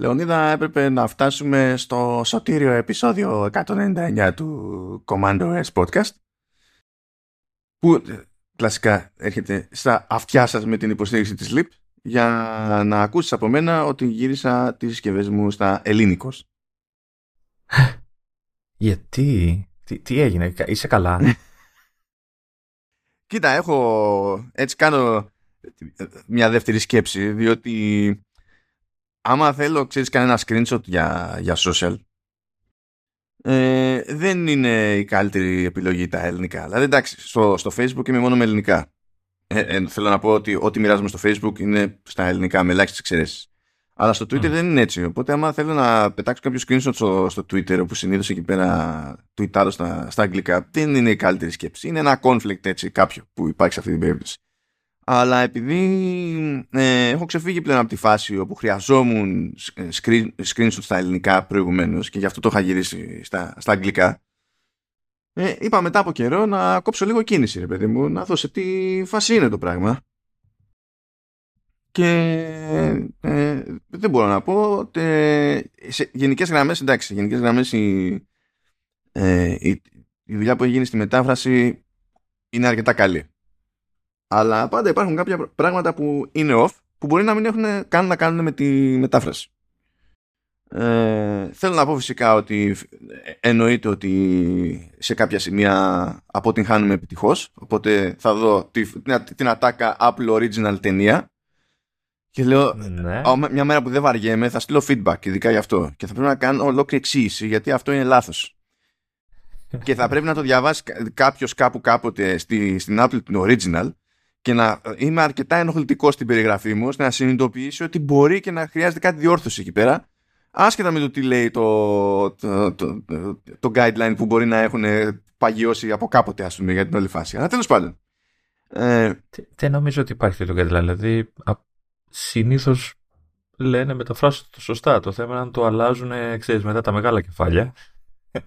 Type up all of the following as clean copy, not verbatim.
Λεωνίδα, έπρεπε να φτάσουμε στο σωτήριο επεισόδιο 199 του Command OS Podcast, που κλασικά έρχεται στα αυτιά σας με την υποστήριξη της LEAP, για να ακούσεις από μένα ότι γύρισα τις συσκευές μου στα ελληνικώς. Γιατί, τι έγινε, είσαι καλά? Κοίτα, έτσι κάνω μια δεύτερη σκέψη, διότι άμα θέλω, ξέρεις, κανένα screenshot για social, δεν είναι η καλύτερη επιλογή τα ελληνικά. Δηλαδή, εντάξει, στο Facebook είμαι μόνο με ελληνικά. Θέλω να πω ότι ό,τι μοιράζομαι στο Facebook είναι στα ελληνικά, με ελάχιστες εξαιρέσεις. Αλλά στο Twitter δεν είναι έτσι. Οπότε, άμα θέλω να πετάξω κάποιο screenshot στο Twitter, όπου συνήθως εκεί πέρα τουιτάρω στα αγγλικά, δεν είναι η καλύτερη σκέψη. Είναι ένα conflict, έτσι, κάποιο που υπάρχει σε αυτή την περίπτωση. Αλλά επειδή έχω ξεφύγει πλέον από τη φάση όπου χρειαζόμουν screenshot στα ελληνικά προηγουμένως, και γι' αυτό το είχα γυρίσει στα αγγλικά, είπα μετά από καιρό να κόψω λίγο κίνηση, ρε παιδί μου, να δω σε τι φάση είναι το πράγμα. Και δεν μπορώ να πω ότι σε γενικές γραμμές, εντάξει, σε γενικές γραμμές η δουλειά που έχει γίνει στη μετάφραση είναι αρκετά καλή. Αλλά πάντα υπάρχουν κάποια πράγματα που είναι off, που μπορεί να μην έχουν καν να κάνουν με τη μετάφραση. Θέλω να πω φυσικά ότι εννοείται ότι σε κάποια σημεία αποτυγχάνουμε επιτυχώς. Οπότε θα δω την ατάκα Apple Original ταινία και λέω, ναι, μια μέρα που δεν βαριέμαι θα στείλω feedback ειδικά γι' αυτό, και θα πρέπει να κάνω ολόκληρη εξήγηση γιατί αυτό είναι λάθος. Και θα πρέπει να το διαβάσει κάποιος κάπου κάποτε στην Apple την Original, και να είμαι αρκετά ενοχλητικός στην περιγραφή μου, ώστε να συνειδητοποιήσει ότι μπορεί και να χρειάζεται κάτι διόρθωση εκεί πέρα, άσχετα με το τι λέει το guideline που μπορεί να έχουν παγιώσει από κάποτε, ας πούμε, για την όλη φάση. Αλλά τέλος πάντων. Δεν νομίζω ότι υπάρχει το guideline. Δηλαδή, συνήθως λένε μεταφράσεις το σωστά. Το θέμα είναι να το αλλάζουν, ξέρεις, μετά τα μεγάλα κεφάλια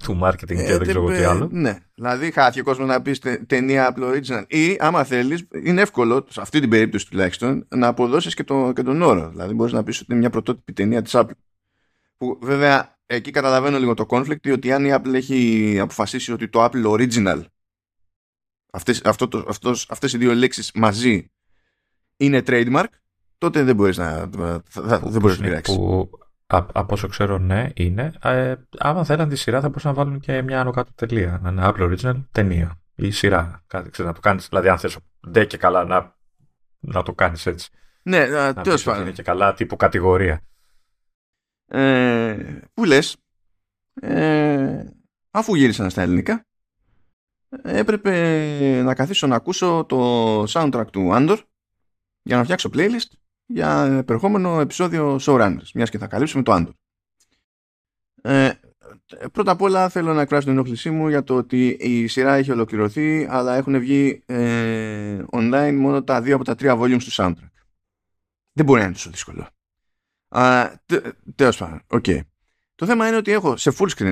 του marketing και δεν ξέρω τι άλλο. Ναι, δηλαδή χάθηκε ο κόσμος να πει ταινία Apple Original, ή άμα θέλεις, είναι εύκολο σε αυτή την περίπτωση τουλάχιστον να αποδώσεις και τον όρο. Δηλαδή μπορείς να πεις ότι είναι μια πρωτότυπη ταινία της Apple. Που βέβαια εκεί καταλαβαίνω λίγο το conflict, ότι αν η Apple έχει αποφασίσει ότι το Apple Original, αυτές οι δύο λέξεις μαζί είναι trademark, τότε δεν μπορείς δεν μπορείς να πειράξεις. Από όσο ξέρω, ναι, είναι. Άμα θέλαν τη σειρά, θα μπορούσαν να βάλουν και μια άνω κάτω τελεία. Ένα Apple Original ταινία ή σειρά. Ξέρεις, να το κάνεις. Δηλαδή, αν θες, ντε και καλά να το κάνεις έτσι. Ναι, τέλος πάντων. Είναι και καλά τύπου κατηγορία. Που λες, αφού γύρισαν στα ελληνικά, έπρεπε να καθίσω να ακούσω το soundtrack του Andor για να φτιάξω playlist για επερχόμενο επεισόδιο Showrunners, μιας και θα καλύψουμε το Andor. Πρώτα απ' όλα θέλω να εκφράσω την ενόχλησή μου για το ότι η σειρά έχει ολοκληρωθεί, αλλά έχουν βγει online μόνο τα 2 από τα 3 volumes του soundtrack. Δεν μπορεί να είναι τόσο δύσκολο. Τέλος πάντων, οκ. Το θέμα είναι ότι έχω σε full screen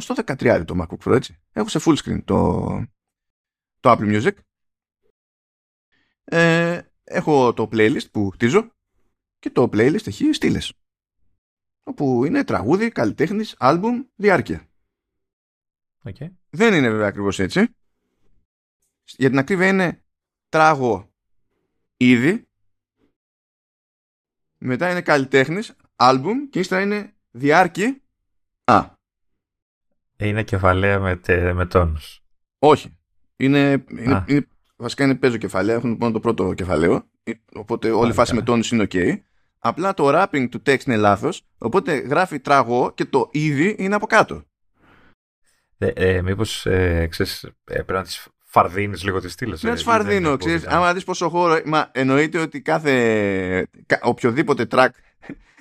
στο 13 το MacBook Pro, έτσι. Έχω σε full screen το Apple Music. Έχω το playlist που χτίζω, και το playlist έχει στήλες, όπου είναι τραγούδι, καλλιτέχνης, άλμπουμ, διάρκεια. Okay. Δεν είναι βέβαια ακριβώς έτσι. Για την ακρίβεια είναι τράγω είδη, μετά είναι καλλιτέχνης, άλμπουμ, και ύστερα είναι διάρκεια. Είναι κεφαλαία με τόνους. Όχι. Είναι βασικά είναι παίζω κεφαλαία, έχουν μόνο το πρώτο κεφαλαίο, οπότε όλη η φάση με τόνους είναι ok. Απλά το wrapping του text είναι λάθος, οπότε γράφει τραγώ και το ήδη είναι από κάτω. Μήπως, ξέρεις, πρέπει να τις φαρδίνεις λίγο τις στήλες. Να τις φαρδίνω, ξέρεις, άμα δεις πόσο χώρο, εννοείται ότι οποιοδήποτε track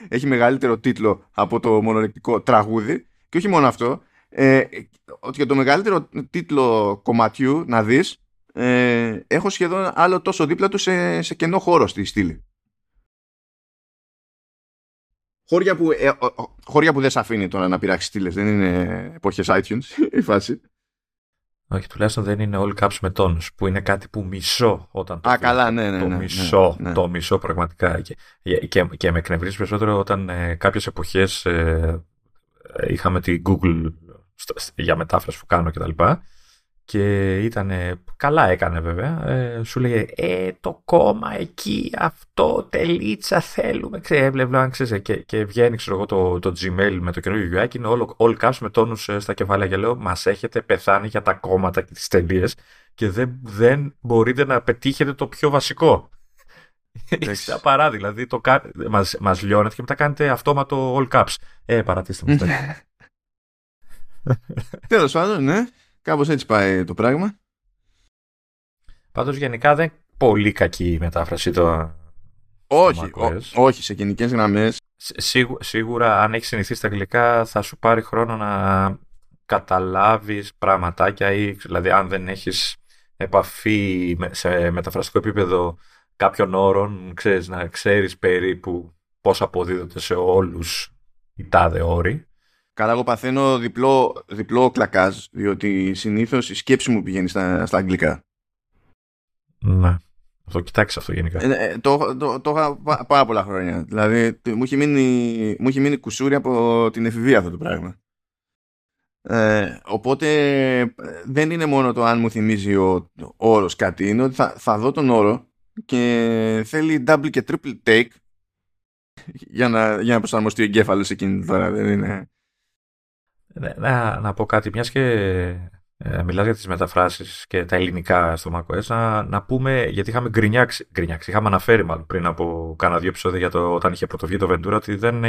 έχει μεγαλύτερο τίτλο από το μονολεκτικό τραγούδι, και όχι μόνο αυτό, ότι για το μεγαλύτερο τίτλο κομματιού να δεις, έχω σχεδόν άλλο τόσο δίπλα του σε κενό χώρο στη στήλη. Χώρια που δεν σε αφήνει τώρα να πειράξεις στήλες. Δεν είναι εποχές iTunes η φάση. Όχι, τουλάχιστον δεν είναι all caps με τόνους, που είναι κάτι που μισώ όταν το α, καλά, ναι, το μισώ πραγματικά. Και με εκνευρίζει περισσότερο όταν κάποιες εποχές είχαμε την Google για μετάφραση που κάνω κτλ. Και ήταν, καλά έκανε βέβαια, σου λέγε το κόμμα εκεί, αυτό, τελίτσα θέλουμε, και βγαίνει ξέρω εγώ το Gmail με το καινούργιο UI και είναι all caps με τόνους στα κεφάλια και λέω μας έχετε πεθάνει για τα κόμματα και τις τελείες και δεν μπορείτε να πετύχετε το πιο βασικό. Είστε απαράδει, δηλαδή μας λιώνετε και μετά κάνετε αυτόματο all caps. Παρατήστε μας. Τέλος πάντων, ναι. Κάπως έτσι πάει το πράγμα. Πάντως γενικά δεν πολύ κακή η μετάφραση το. Όχι, σε γενικές γραμμές. Σίγουρα αν έχεις συνηθίσει τα αγγλικά θα σου πάρει χρόνο να καταλάβεις πραγματάκια ή δηλαδή αν δεν έχεις επαφή σε μεταφραστικό επίπεδο κάποιων όρων, ξέρεις, να ξέρεις περίπου πώς αποδίδονται σε όλους οι τάδε όροι. Καλά, εγώ παθαίνω διπλό κλακάζ, διότι συνήθως η σκέψη μου πηγαίνει στα αγγλικά. Ναι, το κοιτάξεις αυτό γενικά. Το είχα πάρα πολλά χρόνια. Δηλαδή, μου είχε μείνει κουσούρι από την εφηβεία αυτό το πράγμα. Οπότε, δεν είναι μόνο το αν μου θυμίζει ο όρος κάτι, είναι ότι θα δω τον όρο και θέλει double και triple take για να προσαρμοστεί ο εγκέφαλος εκείνη τώρα, δεν είναι... Να πω κάτι, μιας και μιλάς για τις μεταφράσεις και τα ελληνικά στο macOS, να πούμε, γιατί είχαμε γκρινιάξει, είχαμε αναφέρει μάλλον πριν από κάνα δύο επεισόδια για το όταν είχε πρωτοβγεί το Ventura ότι δεν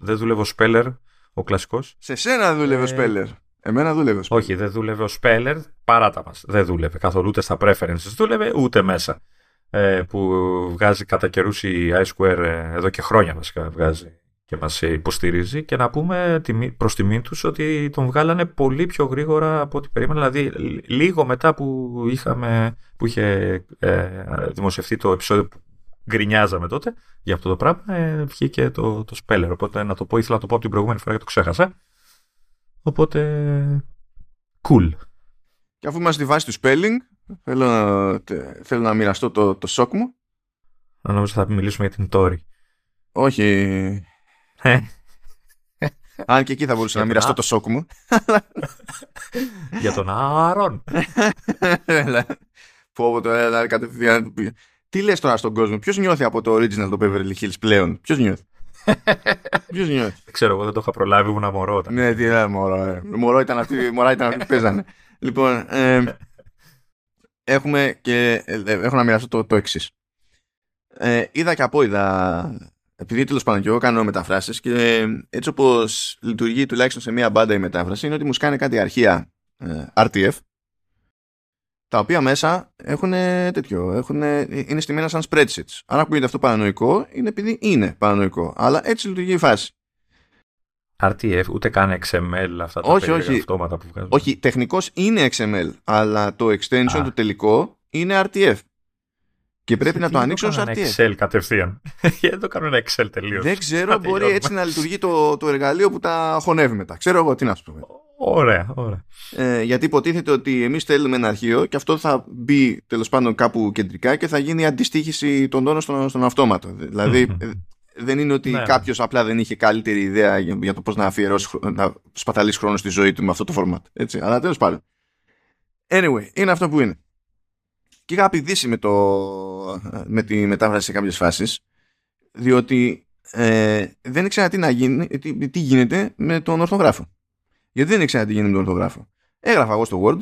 δούλευε ο Speller, ο κλασικός. Σε σένα δούλευε ο Speller, εμένα δούλευε ο Speller. Όχι, δεν δούλευε ο Speller, παράτα μας, δεν δούλευε καθόλου, ούτε στα preferences δούλευε, ούτε μέσα. Που βγάζει κατά καιρούς η iSquare, εδώ και χρόνια βασικά βγάζει. Και μας υποστηρίζει και να πούμε προς τιμή τους ότι τον βγάλανε πολύ πιο γρήγορα από ό,τι περίμενα. Δηλαδή, λίγο μετά που είχε δημοσιευτεί το επεισόδιο που γκρινιάζαμε τότε για αυτό το πράγμα, βγήκε το Speller. Οπότε να το πω, ήθελα να το πω από την προηγούμενη φορά γιατί το ξέχασα. Οπότε, cool. Και αφού είμαστε στη βάση του spelling, θέλω να μοιραστώ το σοκ μου. Νομίζω θα μιλήσουμε για την Τόρη. Όχι... Αν και εκεί θα μπορούσα να μοιραστώ το σόκ μου. Για τον Άρον. Φόβο τώρα κατευθείαν. Τι λες τώρα στον κόσμο, ποιος νιώθει από το original το Beverly Hills πλέον, ποιος νιώθει. Ξέρω, εγώ δεν το είχα προλάβει, ήμουν μωρό. Ναι, τι λέει μωρό ήταν αυτοί που παίζανε. Λοιπόν, έχουμε και έχω να μοιραστώ το εξής. Είδα και από είδα... Επειδή τέλος πάντων και εγώ κάνω μεταφράσεις και έτσι όπως λειτουργεί τουλάχιστον σε μία μπάντα η μετάφραση είναι ότι μου σκάνε κάτι αρχεία RTF τα οποία μέσα είναι στημένα σαν spreadsheets. Αν ακούγεται αυτό παρανοϊκό είναι επειδή είναι παρανοϊκό, αλλά έτσι λειτουργεί η φάση. RTF ούτε καν XML αυτά τα περίεργα αυτόματα που βγάζουν. Όχι, τεχνικώς είναι XML, αλλά το extension το τελικό είναι RTF. Και πρέπει να το ανοίξω σαν Excel κατευθείαν. Δεν το κάνω ένα Excel τελείως. Δεν ξέρω, μπορεί έτσι να λειτουργεί το εργαλείο που τα χωνεύει μετά. Ξέρω εγώ τι να σου πούμε. Ωραία. Γιατί υποτίθεται ότι εμείς θέλουμε ένα αρχείο και αυτό θα μπει τέλος πάντων κάπου κεντρικά και θα γίνει αντιστοίχηση των τόνων στον αυτόματο. Δηλαδή δεν είναι ότι κάποιος απλά δεν είχε καλύτερη ιδέα για το πώς να αφιερώσει, να σπαταλήσει χρόνο στη ζωή του με αυτό το format. Έτσι. Αλλά τέλος πάντων. Anyway, είναι αυτό που είναι. Και είχα απειδήσει με τη μετάφραση σε κάποιες φάσεις, διότι δεν ήξερα τι γίνεται με τον ορθογράφο. Γιατί δεν ήξερα τι γίνεται με τον ορθογράφο. Έγραφα εγώ στο Word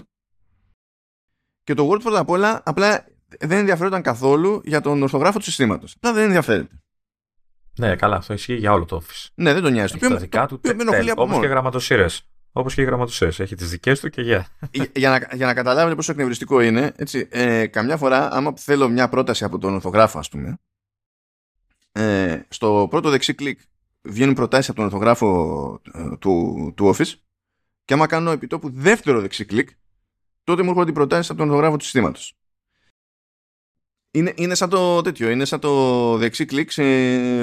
και το Word πρώτα απ' όλα απλά δεν ενδιαφέρονταν καθόλου για τον ορθογράφο του συστήματος. Απλά δεν ενδιαφέρεται. Ναι, καλά, αυτό ισχύει για όλο το Office. Ναι, δεν τον νοιάζει. Το οποίο με ενοχλεί από μόνο. Όπως και οι γραμματοσύρες. Έχει τις δικές του και για να καταλάβετε πόσο εκνευριστικό είναι, έτσι, καμιά φορά, άμα θέλω μια πρόταση από τον ορθογράφο, ας πούμε, στο πρώτο δεξί κλικ βγαίνουν προτάσεις από τον ορθογράφο του Office και άμα κάνω επιτόπου δεύτερο δεξί κλικ, τότε μου έρχονται οι προτάσεις από τον ορθογράφο του συστήματος. Είναι σαν το τέτοιο, είναι σαν το δεξί κλικ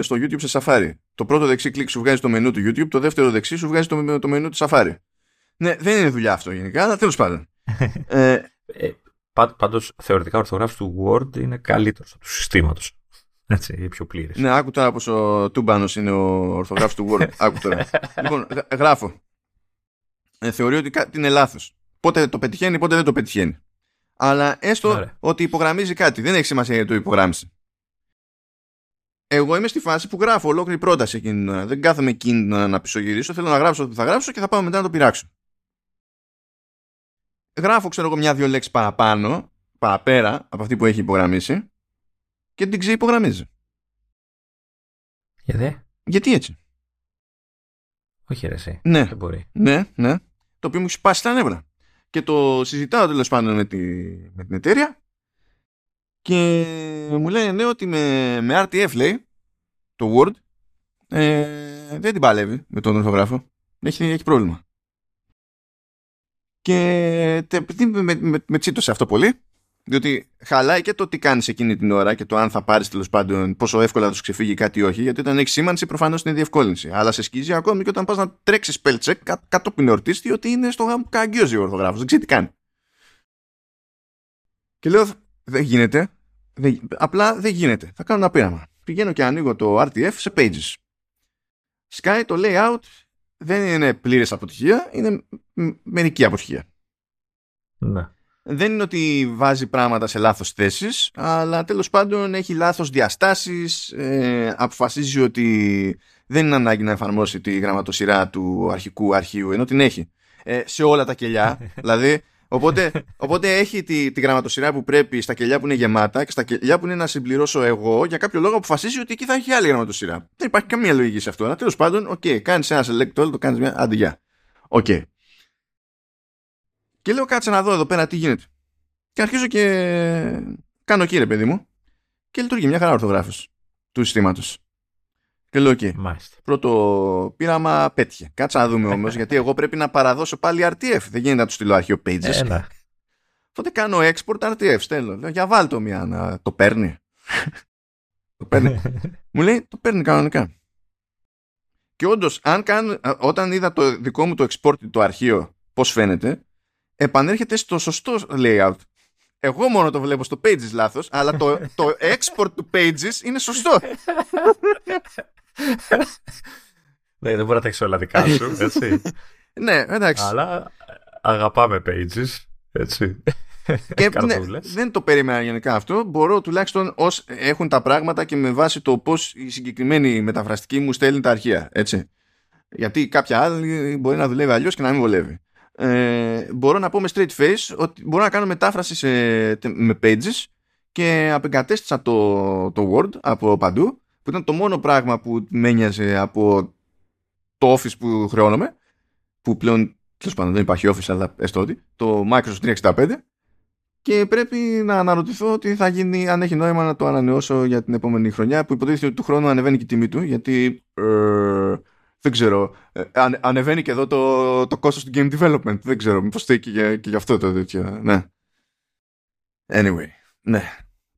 στο YouTube σε Safari. Το πρώτο δεξί κλικ σου βγάζει το μενού του YouTube, το δεύτερο δεξί σου βγάζει το μενού του Safari. Ναι, δεν είναι δουλειά αυτό γενικά, αλλά τέλος πάντων. Πάντως θεωρητικά ο ορθογράφος του Word είναι καλύτερος από του συστήματος. Έτσι, είναι πιο πλήρης. Ναι, άκου τώρα πόσο τούμπανος είναι ο ορθογράφος του Word. Άκου τώρα. Λοιπόν, γράφω. Θεωρεί ότι κάτι είναι λάθος. Πότε το πετυχαίνει, πότε δεν το πετυχαίνει. Αλλά έστω Άρα. Ότι υπογραμμίζει κάτι. Δεν έχει σημασία γιατί το υπογράμμισε. Εγώ είμαι στη φάση που γράφω ολόκληρη πρόταση εκείνη. Δεν κάθομαι εκείνη να πισωγυρίσω. Θέλω να γράψω ό,τι θα γράψω και θα πάω μετά να το πειράξω. Γράφω, ξέρω εγώ, μια-δυο λέξεις παραπάνω, παραπέρα από αυτή που έχει υπογραμμίσει και την ξευπογραμμίζει. Γιατί έτσι. Όχι, ρε, εσύ. Ναι. Δεν μπορεί. Ναι. Το οποίο μου έχει σπάσει τα νεύρα. Και το συζητάω τέλος πάντων με την εταιρεία και μου λένε ναι, ότι με RTF λέει το Word δεν την παλεύει με τον ορθογράφο. Έχει πρόβλημα. Και με τσίτωσε αυτό πολύ, διότι χαλάει και το τι κάνεις εκείνη την ώρα και το αν θα πάρεις τέλος πάντων, πόσο εύκολα τους ξεφύγει κάτι ή όχι, γιατί όταν έχεις σήμανση προφανώς είναι διευκόλυνση. Αλλά σε σκίζει ακόμη και όταν πας να τρέξεις spell check κατόπιν εορτής, διότι είναι στο γάμο που καγκιόζει ο ορθογράφος, δεν ξέρει τι κάνει. Και λέω, δεν γίνεται, απλά δεν γίνεται, θα κάνω ένα πείραμα. Πηγαίνω και ανοίγω το RTF σε Pages. Sky το layout δεν είναι πλήρης αποτυχία, είναι μερική αποτυχία. Ναι. Δεν είναι ότι βάζει πράγματα σε λάθος θέσεις, αλλά τέλος πάντων έχει λάθος διαστάσεις, αποφασίζει ότι δεν είναι ανάγκη να εφαρμόσει τη γραμματοσυρά του αρχικού αρχείου, ενώ την έχει σε όλα τα κελιά, δηλαδή, οπότε έχει τη γραμματοσυρά που πρέπει στα κελιά που είναι γεμάτα και στα κελιά που είναι να συμπληρώσω εγώ, για κάποιο λόγο αποφασίζει ότι εκεί θα έχει άλλη γραμματοσυρά. Δεν υπάρχει καμία λογική σε αυτό, αλλά τέλος πάντων, okay, κάνεις ένα select all, το κάνεις μια αντιγιά. Οκ. Okay. Και λέω, κάτσε να δω εδώ πέρα τι γίνεται. Και αρχίζω και κάνω κύριε παιδί μου. Και λειτουργεί μια χαρά ορθογράφος του συστήματος. Και λέω, okay. Πρώτο πείραμα πέτυχε. Κάτσε να δούμε όμως, γιατί εγώ πρέπει να παραδώσω πάλι RTF. Δεν γίνεται να του στείλω αρχείο Pages. Τότε κάνω export RTF. Στέλνω. Λέω, για βάλτο μία να το παίρνει. Το παίρνει. Μου λέει, το παίρνει κανονικά. Και όντως, όταν είδα το δικό μου το export, το αρχείο, πώς φαίνεται, επανέρχεται στο σωστό layout. Εγώ μόνο το βλέπω στο Pages λάθος, αλλά το export του Pages είναι σωστό. Ναι, δεν μπορώ να τα εξωλαδικά σου, έτσι. Ναι, εντάξει. Αλλά αγαπάμε Pages, έτσι. Και ναι, δεν το περίμενα γενικά αυτό. Μπορώ τουλάχιστον ως έχουν τα πράγματα και με βάση το πώς η συγκεκριμένη μεταφραστική μου στέλνει τα αρχεία, έτσι. Γιατί κάποια άλλη μπορεί να δουλεύει αλλιώς και να μην βολεύει. Μπορώ να πω με straight face ότι μπορώ να κάνω μετάφραση με Pages και απεγκατέστησα το Word από παντού, που ήταν το μόνο πράγμα που με ένοιαζε από το Office που χρεώνομαι, που πλέον τέλος πάντων δεν υπάρχει Office, αλλά έστω ότι το Microsoft 365, και πρέπει να αναρωτηθώ τι θα γίνει, αν έχει νόημα να το ανανεώσω για την επόμενη χρονιά, που υποτίθεται ότι του χρόνου ανεβαίνει και η τιμή του, γιατί δεν ξέρω, ανεβαίνει και εδώ το κόστος του game development. Δεν ξέρω, μήπως θέλει και για αυτό το τέτοιο. Ναι. Anyway, ναι.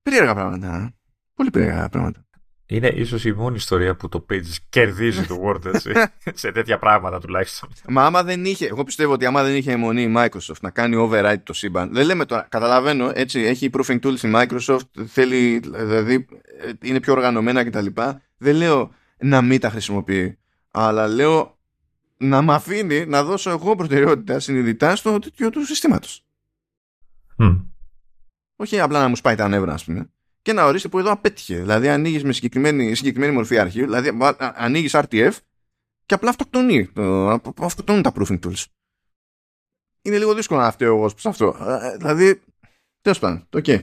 Περίεργα πράγματα. Πολύ περίεργα πράγματα. Είναι ίσως η μόνη ιστορία που το Pages κερδίζει το Word, έτσι, σε τέτοια πράγματα τουλάχιστον. Μα άμα δεν είχε, εγώ πιστεύω ότι άμα δεν είχε αιμονή η Microsoft να κάνει override το σύμπαν, δεν λέμε τώρα, καταλαβαίνω, έτσι, έχει proofing tools η Microsoft, θέλει, δηλαδή, είναι πιο οργανωμένα κτλ. Δεν λέω να μην τα χρησιμοποιεί. Αλλά λέω να μ' αφήνει να δώσω εγώ προτεραιότητα συνειδητά στο τέτοιο του συστήματος. Όχι απλά να μου σπάει τα νεύρα, ας πούμε. Και να ορίσει που εδώ απέτυχε. Δηλαδή ανοίγεις με συγκεκριμένη μορφή αρχή, δηλαδή ανοίγεις RTF και απλά αυτοκτονούν τα proofing tools. Είναι λίγο δύσκολο να φταίω εγώ σε αυτό. Δηλαδή, τέλος πάντων, το okay.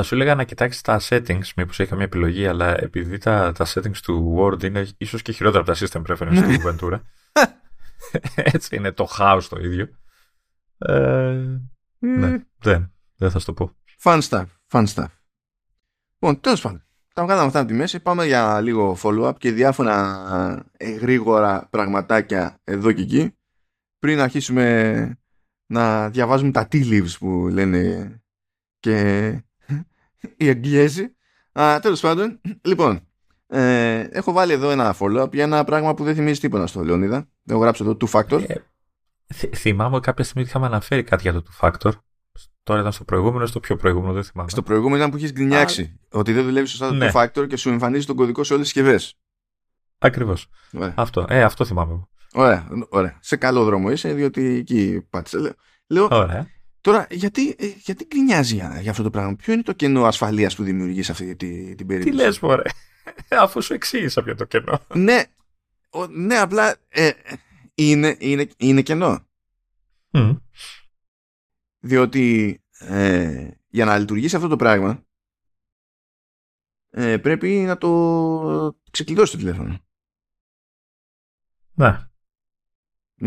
Θα σου έλεγα να κοιτάξεις τα settings, μήπως έχει καμία επιλογή, αλλά επειδή τα settings του Word είναι ίσως και χειρότερα από τα system preferences του Ventura, έτσι είναι το house το ίδιο. Ναι, δεν θα σου το πω. Fun stuff. Λοιπόν, τέλος πάντων, τα βγάλαμε αυτά από τη μέση, πάμε για λίγο follow-up και διάφορα γρήγορα πραγματάκια εδώ και εκεί, πριν αρχίσουμε να διαβάζουμε τα tea leaves που λένε και η Αγγλέζη. Τέλος πάντων, λοιπόν, έχω βάλει εδώ ένα follow-up για ένα πράγμα που δεν θυμίζει τίποτα στο Λεωνίδα. Έχω γράψει εδώ two factor. Θυμάμαι κάποια στιγμή είχαμε αναφέρει κάτι για το Two Factor. Τώρα ήταν στο προηγούμενο, στο πιο προηγούμενο, δεν θυμάμαι. Στο προηγούμενο ήταν που είχε γκρινιάξει. Ότι δεν δουλεύει σωστά το Two Factor και σου εμφανίζει τον κωδικό σε όλες τις συσκευές. Ακριβώς. Αυτό. Αυτό θυμάμαι. Ωραία, ωραία. Σε καλό δρόμο είσαι, διότι εκεί πάτησε. Λέω. Ωραία. Τώρα, γιατί γκρινιάζει για αυτό το πράγμα, ποιο είναι το κενό ασφαλείας που δημιουργεί σε αυτή την περίπτωση? Τι λες, μωρέ, αφού σου εξήγησα ποιο το κενό. Ναι, απλά είναι κενό. Mm. Διότι για να λειτουργήσει αυτό το πράγμα πρέπει να το ξεκλειδώσει το τηλέφωνο. Ναι.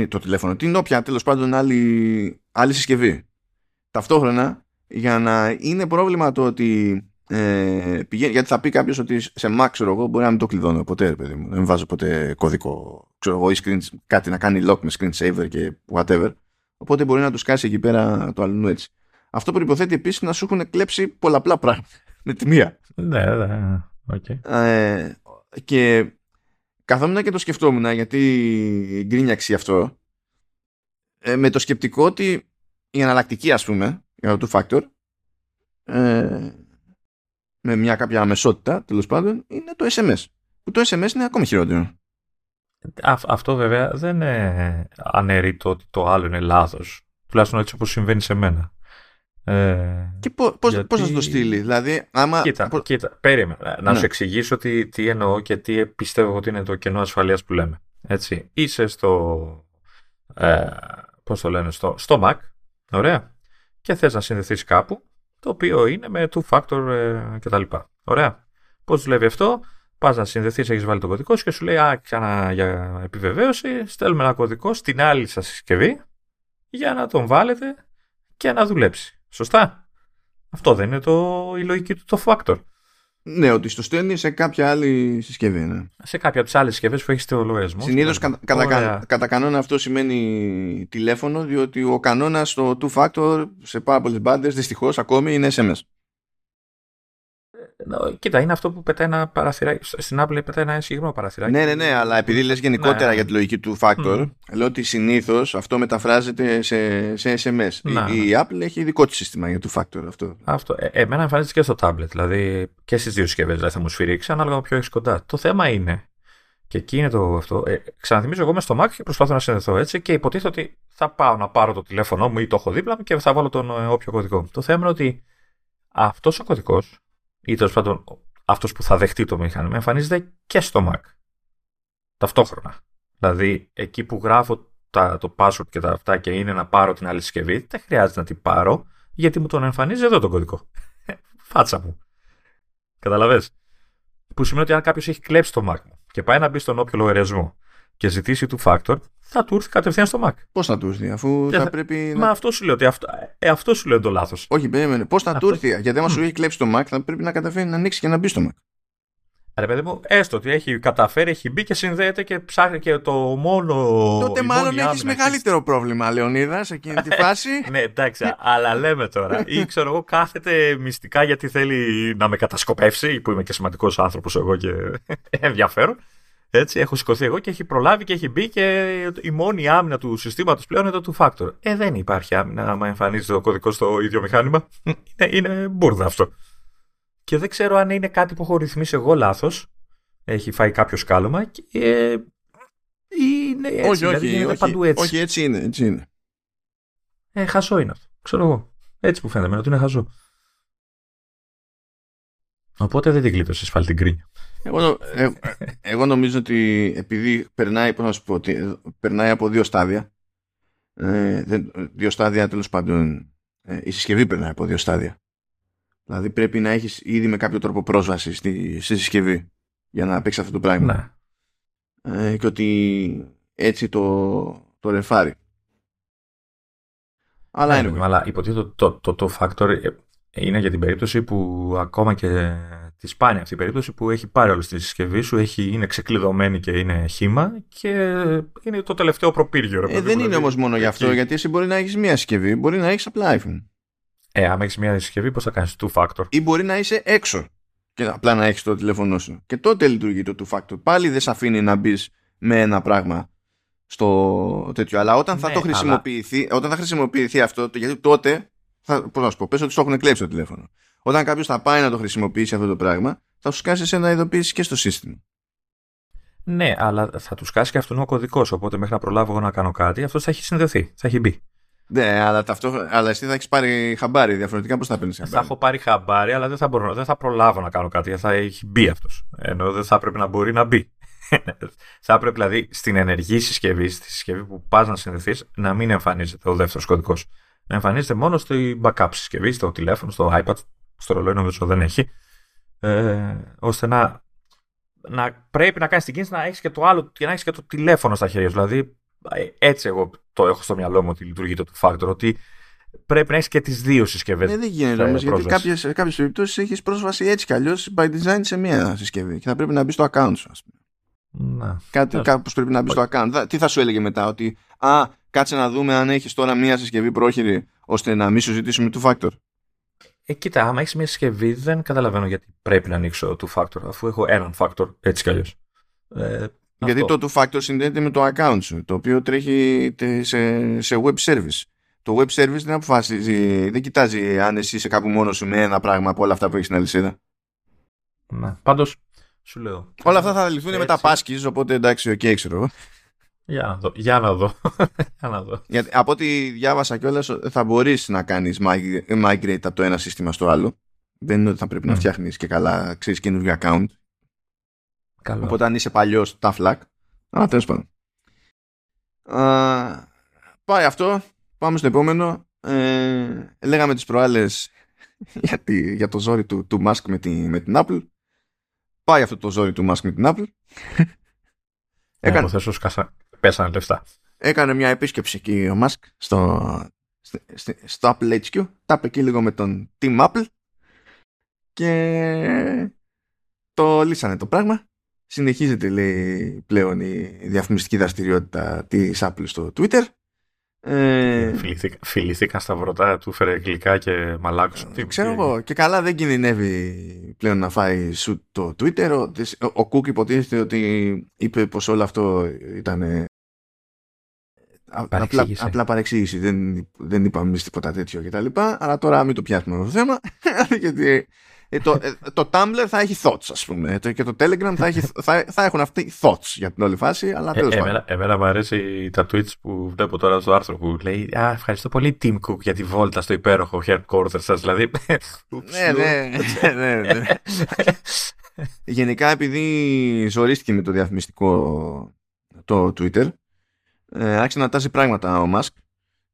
Το τηλέφωνο, την όποια τέλος πάντων άλλη συσκευή. Ταυτόχρονα, για να είναι πρόβλημα το ότι πηγαίνει, γιατί θα πει κάποιος ότι σε Mac, ξέρω εγώ, μπορεί να μην το κλειδώνω ποτέ, παιδί μου, δεν βάζω ποτέ κωδικό, ξέρω εγώ, ή κάτι να κάνει lock με screen saver και whatever, οπότε μπορεί να του σκάσει εκεί πέρα το αλλού έτσι. Αυτό προϋποθέτει επίσης να σου έχουν κλέψει πολλαπλά πράγματα με τη μία. Ναι, okay. Και καθόμουν και το σκεφτόμουν, γιατί γκρίνιαξε αυτό, με το σκεπτικό ότι η εναλλακτική, ας πούμε, για το Two Factor, με μια κάποια αμεσότητα, τέλος πάντων, είναι το SMS. Που το SMS είναι ακόμη χειρότερο. Αυτό βέβαια δεν αναιρεί το ότι το άλλο είναι λάθος. Τουλάχιστον έτσι όπως συμβαίνει σε μένα. Και πώς θα το στείλει, δηλαδή, άμα... Κοίτα, περίμενα να σου εξηγήσω τι εννοώ και τι πιστεύω ότι είναι το κενό ασφαλείας που λέμε. Έτσι, είσαι στο... πώς το λένε, στο Mac, ωραία, και θες να συνδεθείς κάπου, το οποίο είναι με two factor κτλ. Ωραία. Πώς δουλεύει αυτό? Πας να συνδεθείς, έχεις βάλει το κωδικό σου και σου λέει, για επιβεβαίωση, στέλνουμε ένα κωδικό στην άλλη σας συσκευή για να τον βάλετε και να δουλέψει. Σωστά. Αυτό δεν είναι η λογική του two factor? Ναι, ότι στο στέλνει σε κάποια άλλη συσκευή. Ναι. Σε κάποια από τις άλλες συσκευές που έχει στο λογαριασμό. Συνήθως κατά κανόνα αυτό σημαίνει τηλέφωνο, διότι ο κανόνας στο two factor σε πάρα πολλές μπάντες δυστυχώς ακόμη είναι SMS. Κοίτα, είναι αυτό που πετάει ένα παραθυράκι. Στην Apple πετάει ένα συγκεκριμένο παραθυράκι. Ναι, αλλά επειδή λες γενικότερα για τη λογική του factor, λέω ότι συνήθως αυτό μεταφράζεται σε SMS. Η Apple έχει δικό της σύστημα για του factor αυτό. Εμένα εμφανίζεται και στο tablet, δηλαδή και στις δύο συσκευές. Δηλαδή θα μου σφυρίξει ανάλογα με ποιο έχεις κοντά. Το θέμα είναι, και εκεί είναι το αυτό. Ξαναθυμίζω, εγώ είμαι στο Mac και προσπαθώ να συνδεθώ έτσι και υποτίθεται ότι θα πάω να πάρω το τηλέφωνό μου ή το έχω δίπλα μου και θα βάλω τον όποιο κωδικό. Το θέμα είναι ότι αυτός ο κωδικός, ή τέλος πάντων αυτός που θα δεχτεί το μηχάνημα, εμφανίζεται και στο Mac ταυτόχρονα. Δηλαδή εκεί που γράφω το password και τα αυτά και είναι να πάρω την άλλη συσκευή, δεν χρειάζεται να την πάρω γιατί μου τον εμφανίζει εδώ τον κωδικό. Φάτσα μου. Καταλαβες? Που σημαίνει ότι αν κάποιος έχει κλέψει το Mac και πάει να μπει στον όποιο λογαριασμό και ζητήσει του factor, θα του έρθει κατευθείαν στο Mac. Πώς θα του έρθει, αφού θα πρέπει. Μα αυτό σου λέω ότι αυτό σου λέω το λάθος. Όχι, περίμενε. Πώς θα του έρθει, γιατί άμα σου έχει κλέψει το Mac, θα πρέπει να καταφέρει να ανοίξει και να μπει στο Mac. Ρε παιδί μου, έστω ότι έχει καταφέρει, έχει μπει και συνδέεται και ψάχνει και το μόνο. Τότε μάλλον έχει μεγαλύτερο πρόβλημα, Λεωνίδα, σε εκείνη τη φάση. Ναι, εντάξει, αλλά λέμε τώρα. Ή ξέρω εγώ, κάθεται μυστικά γιατί θέλει να με κατασκοπεύσει, που είμαι και σημαντικός άνθρωπος εγώ και ενδιαφέρον. Έτσι, έχω σηκωθεί εγώ και έχει προλάβει και έχει μπει και η μόνη άμυνα του συστήματος πλέον είναι το two factor. Δεν υπάρχει άμυνα άμα εμφανίζεται το κωδικό στο ίδιο μηχάνημα. Είναι μπούρδα αυτό. Και δεν ξέρω αν είναι κάτι που έχω ρυθμίσει εγώ λάθος. Έχει φάει κάποιο σκάλωμα και είναι έτσι. Όχι, παντού έτσι. Όχι, έτσι είναι. Χαζό είναι αυτό. Ξέρω εγώ. Έτσι που φαίνεται εμένα ότι είναι χαζό. Οπότε δεν την κλείτωσε ασφαλή την κρίνια. Εγώ νομίζω ότι επειδή περνάει, πώς να σου πω, ότι περνάει από δύο στάδια, δύο στάδια τέλος πάντων, η συσκευή περνάει από δύο στάδια. Δηλαδή πρέπει να έχεις ήδη με κάποιο τρόπο πρόσβαση στη συσκευή για να παίξεις αυτό το πράγμα. Ναι. Και ότι έτσι το ρεφάρει. Αλλά είναι. Αλλά υποτίθεται το factor είναι για την περίπτωση που ακόμα και τη σπάνια αυτή η περίπτωση που έχει πάρει όλη τη συσκευή σου, είναι ξεκλειδωμένη και είναι χύμα και είναι το τελευταίο προπύργιο. Δεν είναι όμως μόνο γι' αυτό, γιατί εσύ μπορεί να έχεις μία συσκευή, μπορεί να έχεις απλά iPhone. Άμα έχεις μία συσκευή, πώς θα κάνεις two factor? Ή μπορεί να είσαι έξω και απλά να έχεις το τηλέφωνό σου. Και τότε λειτουργεί το two factor. Πάλι δεν σε αφήνει να μπεις με ένα πράγμα στο τέτοιο. Αλλά όταν θα το χρησιμοποιηθεί, αλλά... όταν θα χρησιμοποιηθεί αυτό, γιατί τότε, πώς να σου πω, πες ότι το έχουν κλέψει το τηλέφωνο. Όταν κάποιος θα πάει να το χρησιμοποιήσει αυτό το πράγμα, θα σου σκάσει σε ένα ειδοποίηση και στο σύστημα. Ναι, αλλά θα του σκάσει και αυτόν ο κωδικός. Οπότε μέχρι να προλάβω εγώ να κάνω κάτι, αυτό θα έχει συνδεωθεί, θα έχει μπει. Ναι, αλλά, αλλά εσύ θα έχεις πάρει χαμπάρι. Διαφορετικά πώς θα παίρνεις χαμπάρι. Θα έχω πάρει χαμπάρι, αλλά δεν θα προλάβω να κάνω κάτι. Θα έχει μπει αυτός. Ενώ δεν θα πρέπει να μπορεί να μπει. Θα πρέπει δηλαδή στην ενεργή συσκευή, στη συσκευή που πας να συνδεθείς, να μην εμφανίζεται ο δεύτερος κωδικός. Να εμφανίζεται μόνο στο backup συσκευή, στο τηλέφωνο, στο iPad, στο ρολόι νομίζω δεν έχει. Ώστε να πρέπει να κάνεις την κίνηση να έχεις και το άλλο και να έχεις και το τηλέφωνο στα χέρια. Δηλαδή, έτσι εγώ το έχω στο μυαλό μου ότι λειτουργεί το two-factor, ότι πρέπει να έχεις και τις δύο συσκευές. Ναι, δεν γίνεται όμως, γιατί σε κάποιες περιπτώσεις έχεις πρόσβαση έτσι κι αλλιώς by design σε μία συσκευή και θα πρέπει να μπει στο account σου, ας πούμε. Κάπως πρέπει να μπει στο account. Τι θα σου έλεγε μετά, ότι α, κάτσε να δούμε αν έχεις τώρα μία συσκευή πρόχειρη ώστε να μην σου ζητήσουμε two-factor. Κοίτα, άμα έχεις μία συσκευή, δεν καταλαβαίνω γιατί πρέπει να ανοίξω two-factor, αφού έχω έναν factor έτσι κι αλλιώς. Γιατί αυτό. Το two-factor συνδέεται με το account σου, το οποίο τρέχει σε web service. Το web service δεν αποφασίζει, δεν κοιτάζει αν εσύ είσαι κάπου μόνος σου με ένα πράγμα από όλα αυτά που έχεις στην αλυσίδα. Ναι, πάντως σου λέω. Όλα αυτά θα λυθούν με τα passkeys, οπότε εντάξει, okay, ξέρω. Για να δω. Γιατί, από ό,τι διάβασα κιόλας, θα μπορείς να κάνεις migrate από το ένα σύστημα στο άλλο. Δεν είναι ότι θα πρέπει να φτιάχνεις και καλά, ξέρεις, καινούργιο account. Καλό. Οπότε αν είσαι παλιός, τα φλακ. Αλλά τέλος πάντων. Πάει αυτό. Πάμε στο επόμενο. Λέγαμε τις προάλλες για το ζόρι του Musk με την Apple. Πάει αυτό το ζόρι του Musk με την Apple. Πέσανε λεφτά. Έκανε μια επίσκεψη εκεί ο Musk στο Apple HQ. Τα είπε εκεί λίγο με τον Team Apple. Και το λύσανε το πράγμα. Συνεχίζεται, λέει, πλέον η διαφημιστική δραστηριότητα της Apple στο Twitter. Φιλήθηκα στα βρωτά, του φέρε γλυκά και μαλάκος. Ξέρω εγώ, και καλά δεν κινδυνεύει πλέον να φάει σου το Twitter. Ο Κουκ υποτίθεται ότι είπε πως όλο αυτό ήταν απλά παρεξήγηση. Δεν είπαμε εμείς τίποτα τέτοιο κτλ. Αλλά τώρα μην το πιάσουμε το θέμα. Γιατί το Tumblr θα έχει thoughts, ας πούμε. Και το Telegram θα έχουν αυτοί thoughts για την όλη φάση. Αλλά τέλος πάντων. Εμένα μου αρέσει τα tweets που βλέπω τώρα στο άρθρο που λέει «Α, ευχαριστώ πολύ Tim Cook για τη βόλτα στο υπέροχο headquarters σας». Δηλαδή, ναι. Γενικά, επειδή ζορίστηκε με το διαφημιστικό το Twitter, άρχισε να τάσει πράγματα ο Musk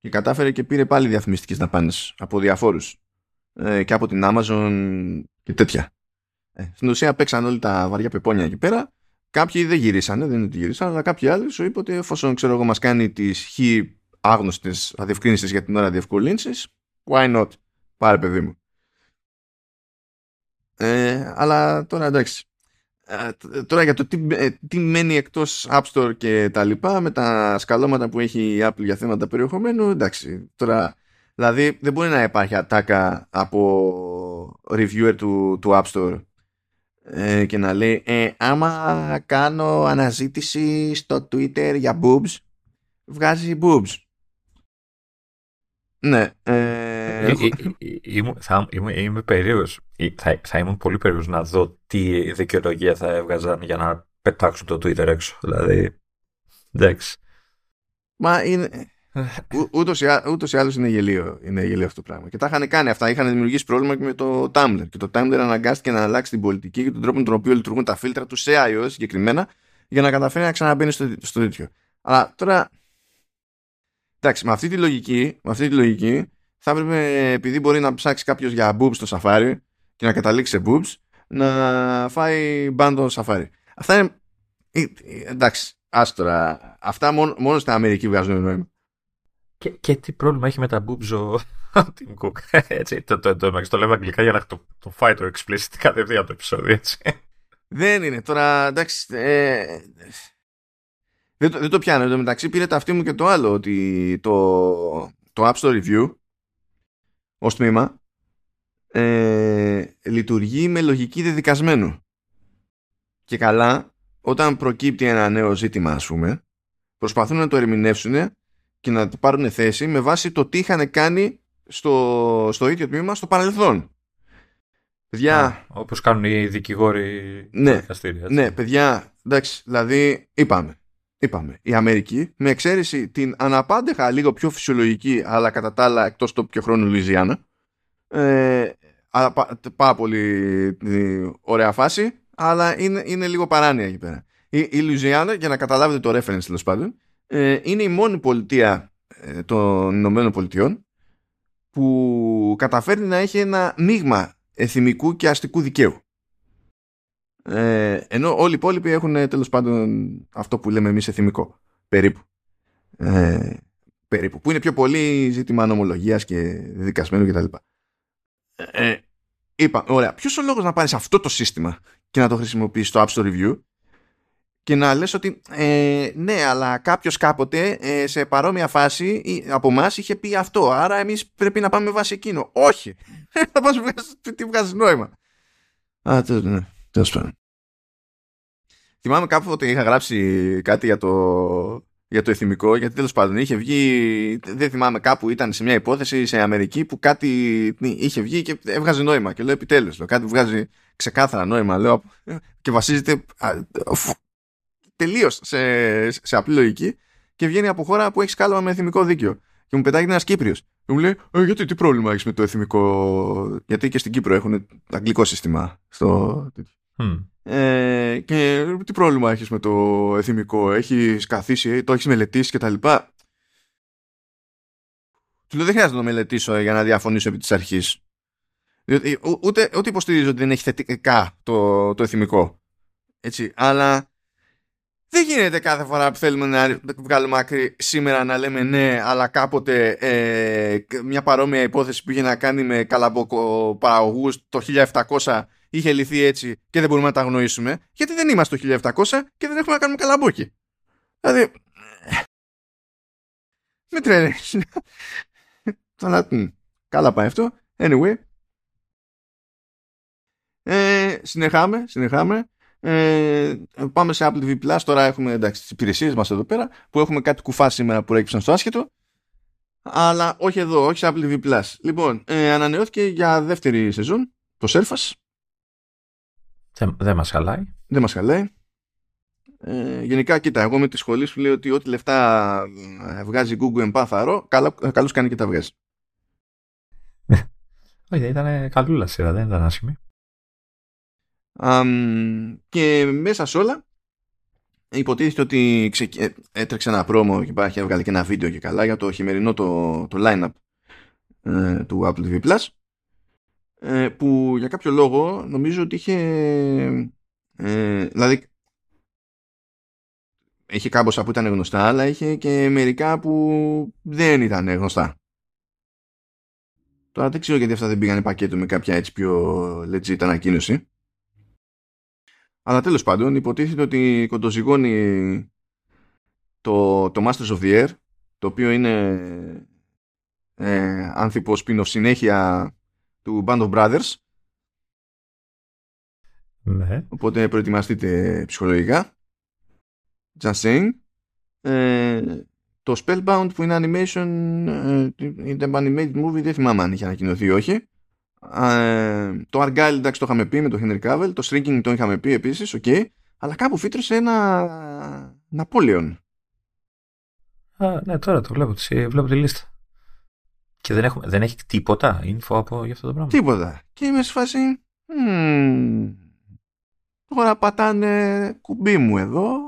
και κατάφερε και πήρε πάλι διαφημιστικές δαπάνες από διαφόρους. Και από την Amazon και τέτοια. Στην ουσία παίξαν όλοι τα βαριά πεπόνια εκεί πέρα. Κάποιοι δεν γυρίσανε, δεν είναι ότι γυρίσανε, αλλά κάποιοι άλλοι σου είπε ότι εφόσον ξέρω εγώ μας κάνει τις χι άγνωστες αδιευκρίνησεις για την ώρα διευκολύνσεις, why not, πάρε παιδί μου. Αλλά τώρα εντάξει. Τώρα για το τι μένει εκτός App Store και τα λοιπά, με τα σκαλώματα που έχει η Apple για θέματα περιεχομένου, εντάξει, τώρα... Δηλαδή δεν μπορεί να υπάρχει ατάκα από reviewer του App Store και να λέει άμα κάνω αναζήτηση στο Twitter για boobs, βγάζει boobs. Ναι. Είμαι περίεργος. Θα ήμουν πολύ περίεργος να δω τι δικαιολογία θα έβγαζαν για να πετάξουν το Twitter έξω. Δηλαδή, εντάξει. Μα είναι... Ούτως ή άλλως είναι γελίο αυτό το πράγμα. Και τα είχαν κάνει αυτά. Είχαν δημιουργήσει πρόβλημα και με το Tumblr. Και το Tumblr αναγκάστηκε να αλλάξει την πολιτική και τον τρόπο με τον οποίο λειτουργούν τα φίλτρα του σε iOS συγκεκριμένα για να καταφέρει να ξαναμπαίνει στο τέτοιο. Αλλά τώρα. Εντάξει, με αυτή τη λογική θα έπρεπε, επειδή μπορεί να ψάξει κάποιο για boobs στο Safari και να καταλήξει σε boobs, να φάει ban το Safari. Αυτά είναι. Εντάξει, άστορα. Αυτά μόνο στην Αμερική βγάζουν νόημα. Και τι πρόβλημα έχει με τα μπούμπζο ο Τιμ Κουκ. Το λέμε αγγλικά για να το φάει το explicit κατευθείαν το επεισόδιο, έτσι. Δεν είναι τώρα, εντάξει. Δεν το πιάνω. Εν τω μεταξύ πήρε ταυτή μου και το άλλο, ότι το App Store Review ως τμήμα λειτουργεί με λογική δεδικασμένου. Και καλά, όταν προκύπτει ένα νέο ζήτημα, ας πούμε, προσπαθούν να το ερμηνεύσουν και να το πάρουν θέση με βάση το τι είχαν κάνει στο ίδιο τμήμα στο παρελθόν. Παιδιά... Όπως κάνουν οι δικηγόροι. Ναι, ναι, παιδιά, εντάξει, δηλαδή είπαμε, η Αμερική, με εξαίρεση την αναπάντεχα λίγο πιο φυσιολογική, αλλά κατά τα άλλα εκτός το πιο χρόνου Λουιζιάννα, πάρα πολύ ωραία φάση, αλλά είναι λίγο παράνοια εκεί πέρα. Η Λουιζιάννα, για να καταλάβετε το reference τέλος πάντων, είναι η μόνη πολιτεία των Ηνωμένων Πολιτειών που καταφέρνει να έχει ένα μείγμα εθνικού και αστικού δικαίου. Ενώ όλοι οι υπόλοιποι έχουν τέλος πάντων αυτό που λέμε εμείς εθνικό. Περίπου. Που είναι πιο πολύ ζήτημα νομολογίας και δικασμένου κτλ. Είπα, ωραία, ποιος ο λόγος να πάρεις αυτό το σύστημα και να το χρησιμοποιήσεις στο App Store Review και να λες ότι ναι, αλλά κάποιος κάποτε σε παρόμοια φάση από εμάς είχε πει αυτό, άρα εμείς πρέπει να πάμε με βάση εκείνο. Όχι! Θα πας τι βγάζεις νόημα. Α, ναι. Θυμάμαι κάπου ότι είχα γράψει κάτι για το εθιμικό, γιατί τέλος πάντων είχε βγει, δεν θυμάμαι, κάπου ήταν σε μια υπόθεση σε Αμερική που κάτι είχε βγει και έβγαζε νόημα και λέω επιτέλους, κάτι που βγάζει ξεκάθαρα νόημα, λέω, και βασίζεται τελείως σε απλή λογική και βγαίνει από χώρα που έχει σκάλωμα με εθιμικό δίκαιο και μου πετάγει ένας Κύπριος και μου λέει γιατί, τι πρόβλημα έχεις με το εθιμικό, γιατί και στην Κύπρο έχουν αγγλικό σύστημα στο... και τι πρόβλημα έχεις με το εθιμικό, έχεις καθίσει, το έχεις μελετήσει κτλ. Του λέω δεν χρειάζεται να το μελετήσω για να διαφωνήσω επί της αρχής, διότι ούτε υποστηρίζω ότι δεν έχει θετικά το εθιμικό, έτσι, αλλά δεν γίνεται κάθε φορά που θέλουμε να βγάλουμε άκρη σήμερα να λέμε ναι, αλλά κάποτε μια παρόμοια υπόθεση που είχε να κάνει με καλαμποκοπαραγωγούς το 1700 είχε λυθεί έτσι και δεν μπορούμε να τα αγνοήσουμε, γιατί δεν είμαστε το 1700 και δεν έχουμε να κάνουμε καλαμπόκι. Δηλαδή, με τρελαίνεις. Καλά πάει αυτό. Anyway, συνεχάμε. Πάμε σε Apple TV+. Τώρα έχουμε, εντάξει, τις υπηρεσίες μας εδώ πέρα που έχουμε κάτι κουφά σήμερα που έκυψαν στο άσχετο, αλλά όχι εδώ, όχι σε Apple TV+. Λοιπόν, ανανεώθηκε για δεύτερη σεζόν το Surface. Δεν μας χαλάει. Γενικά, κοίτα, εγώ με τη σχολή σου λέω ότι ό,τι λεφτά βγάζει Google εμπάθαρο, καλώς κάνει και τα βγάζει. Όχι, ήταν καλούλα σειρά, δεν ήταν άσχημη. Και μέσα σε όλα υποτίθεται ότι έτρεξε ένα πρόμο και έβγαλε και ένα βίντεο και καλά για το χειμερινό το line-up του Apple TV+, που για κάποιο λόγο νομίζω ότι είχε δηλαδή είχε κάμποσα που ήταν γνωστά, αλλά είχε και μερικά που δεν ήταν γνωστά. Τώρα δεν ξέρω γιατί αυτά δεν πήγανε πακέτο με κάποια έτσι πιο legit ανακοίνωση. Αλλά τέλος πάντων υποτίθεται ότι κοντοζυγώνει το Masters of the Air, το οποίο είναι άνθιπο spin-off, συνέχεια του Band of Brothers. Ναι. Οπότε προετοιμαστείτε ψυχολογικά. Just saying. Το Spellbound που είναι animation, ήταν animated movie, δεν θυμάμαι αν είχε ανακοινωθεί ή όχι. Το Argyle, εντάξει, το είχαμε πει με το Henry Cavill. Το Shrinking το είχαμε πει επίσης, okay. Αλλά κάπου φύτρωσε ένα Napoleon. Ναι, τώρα το βλέπω τη λίστα. Και δεν έχει τίποτα info για αυτό το πράγμα. Τίποτα. Και είμαι σε φάση τώρα πατάνε κουμπί μου εδώ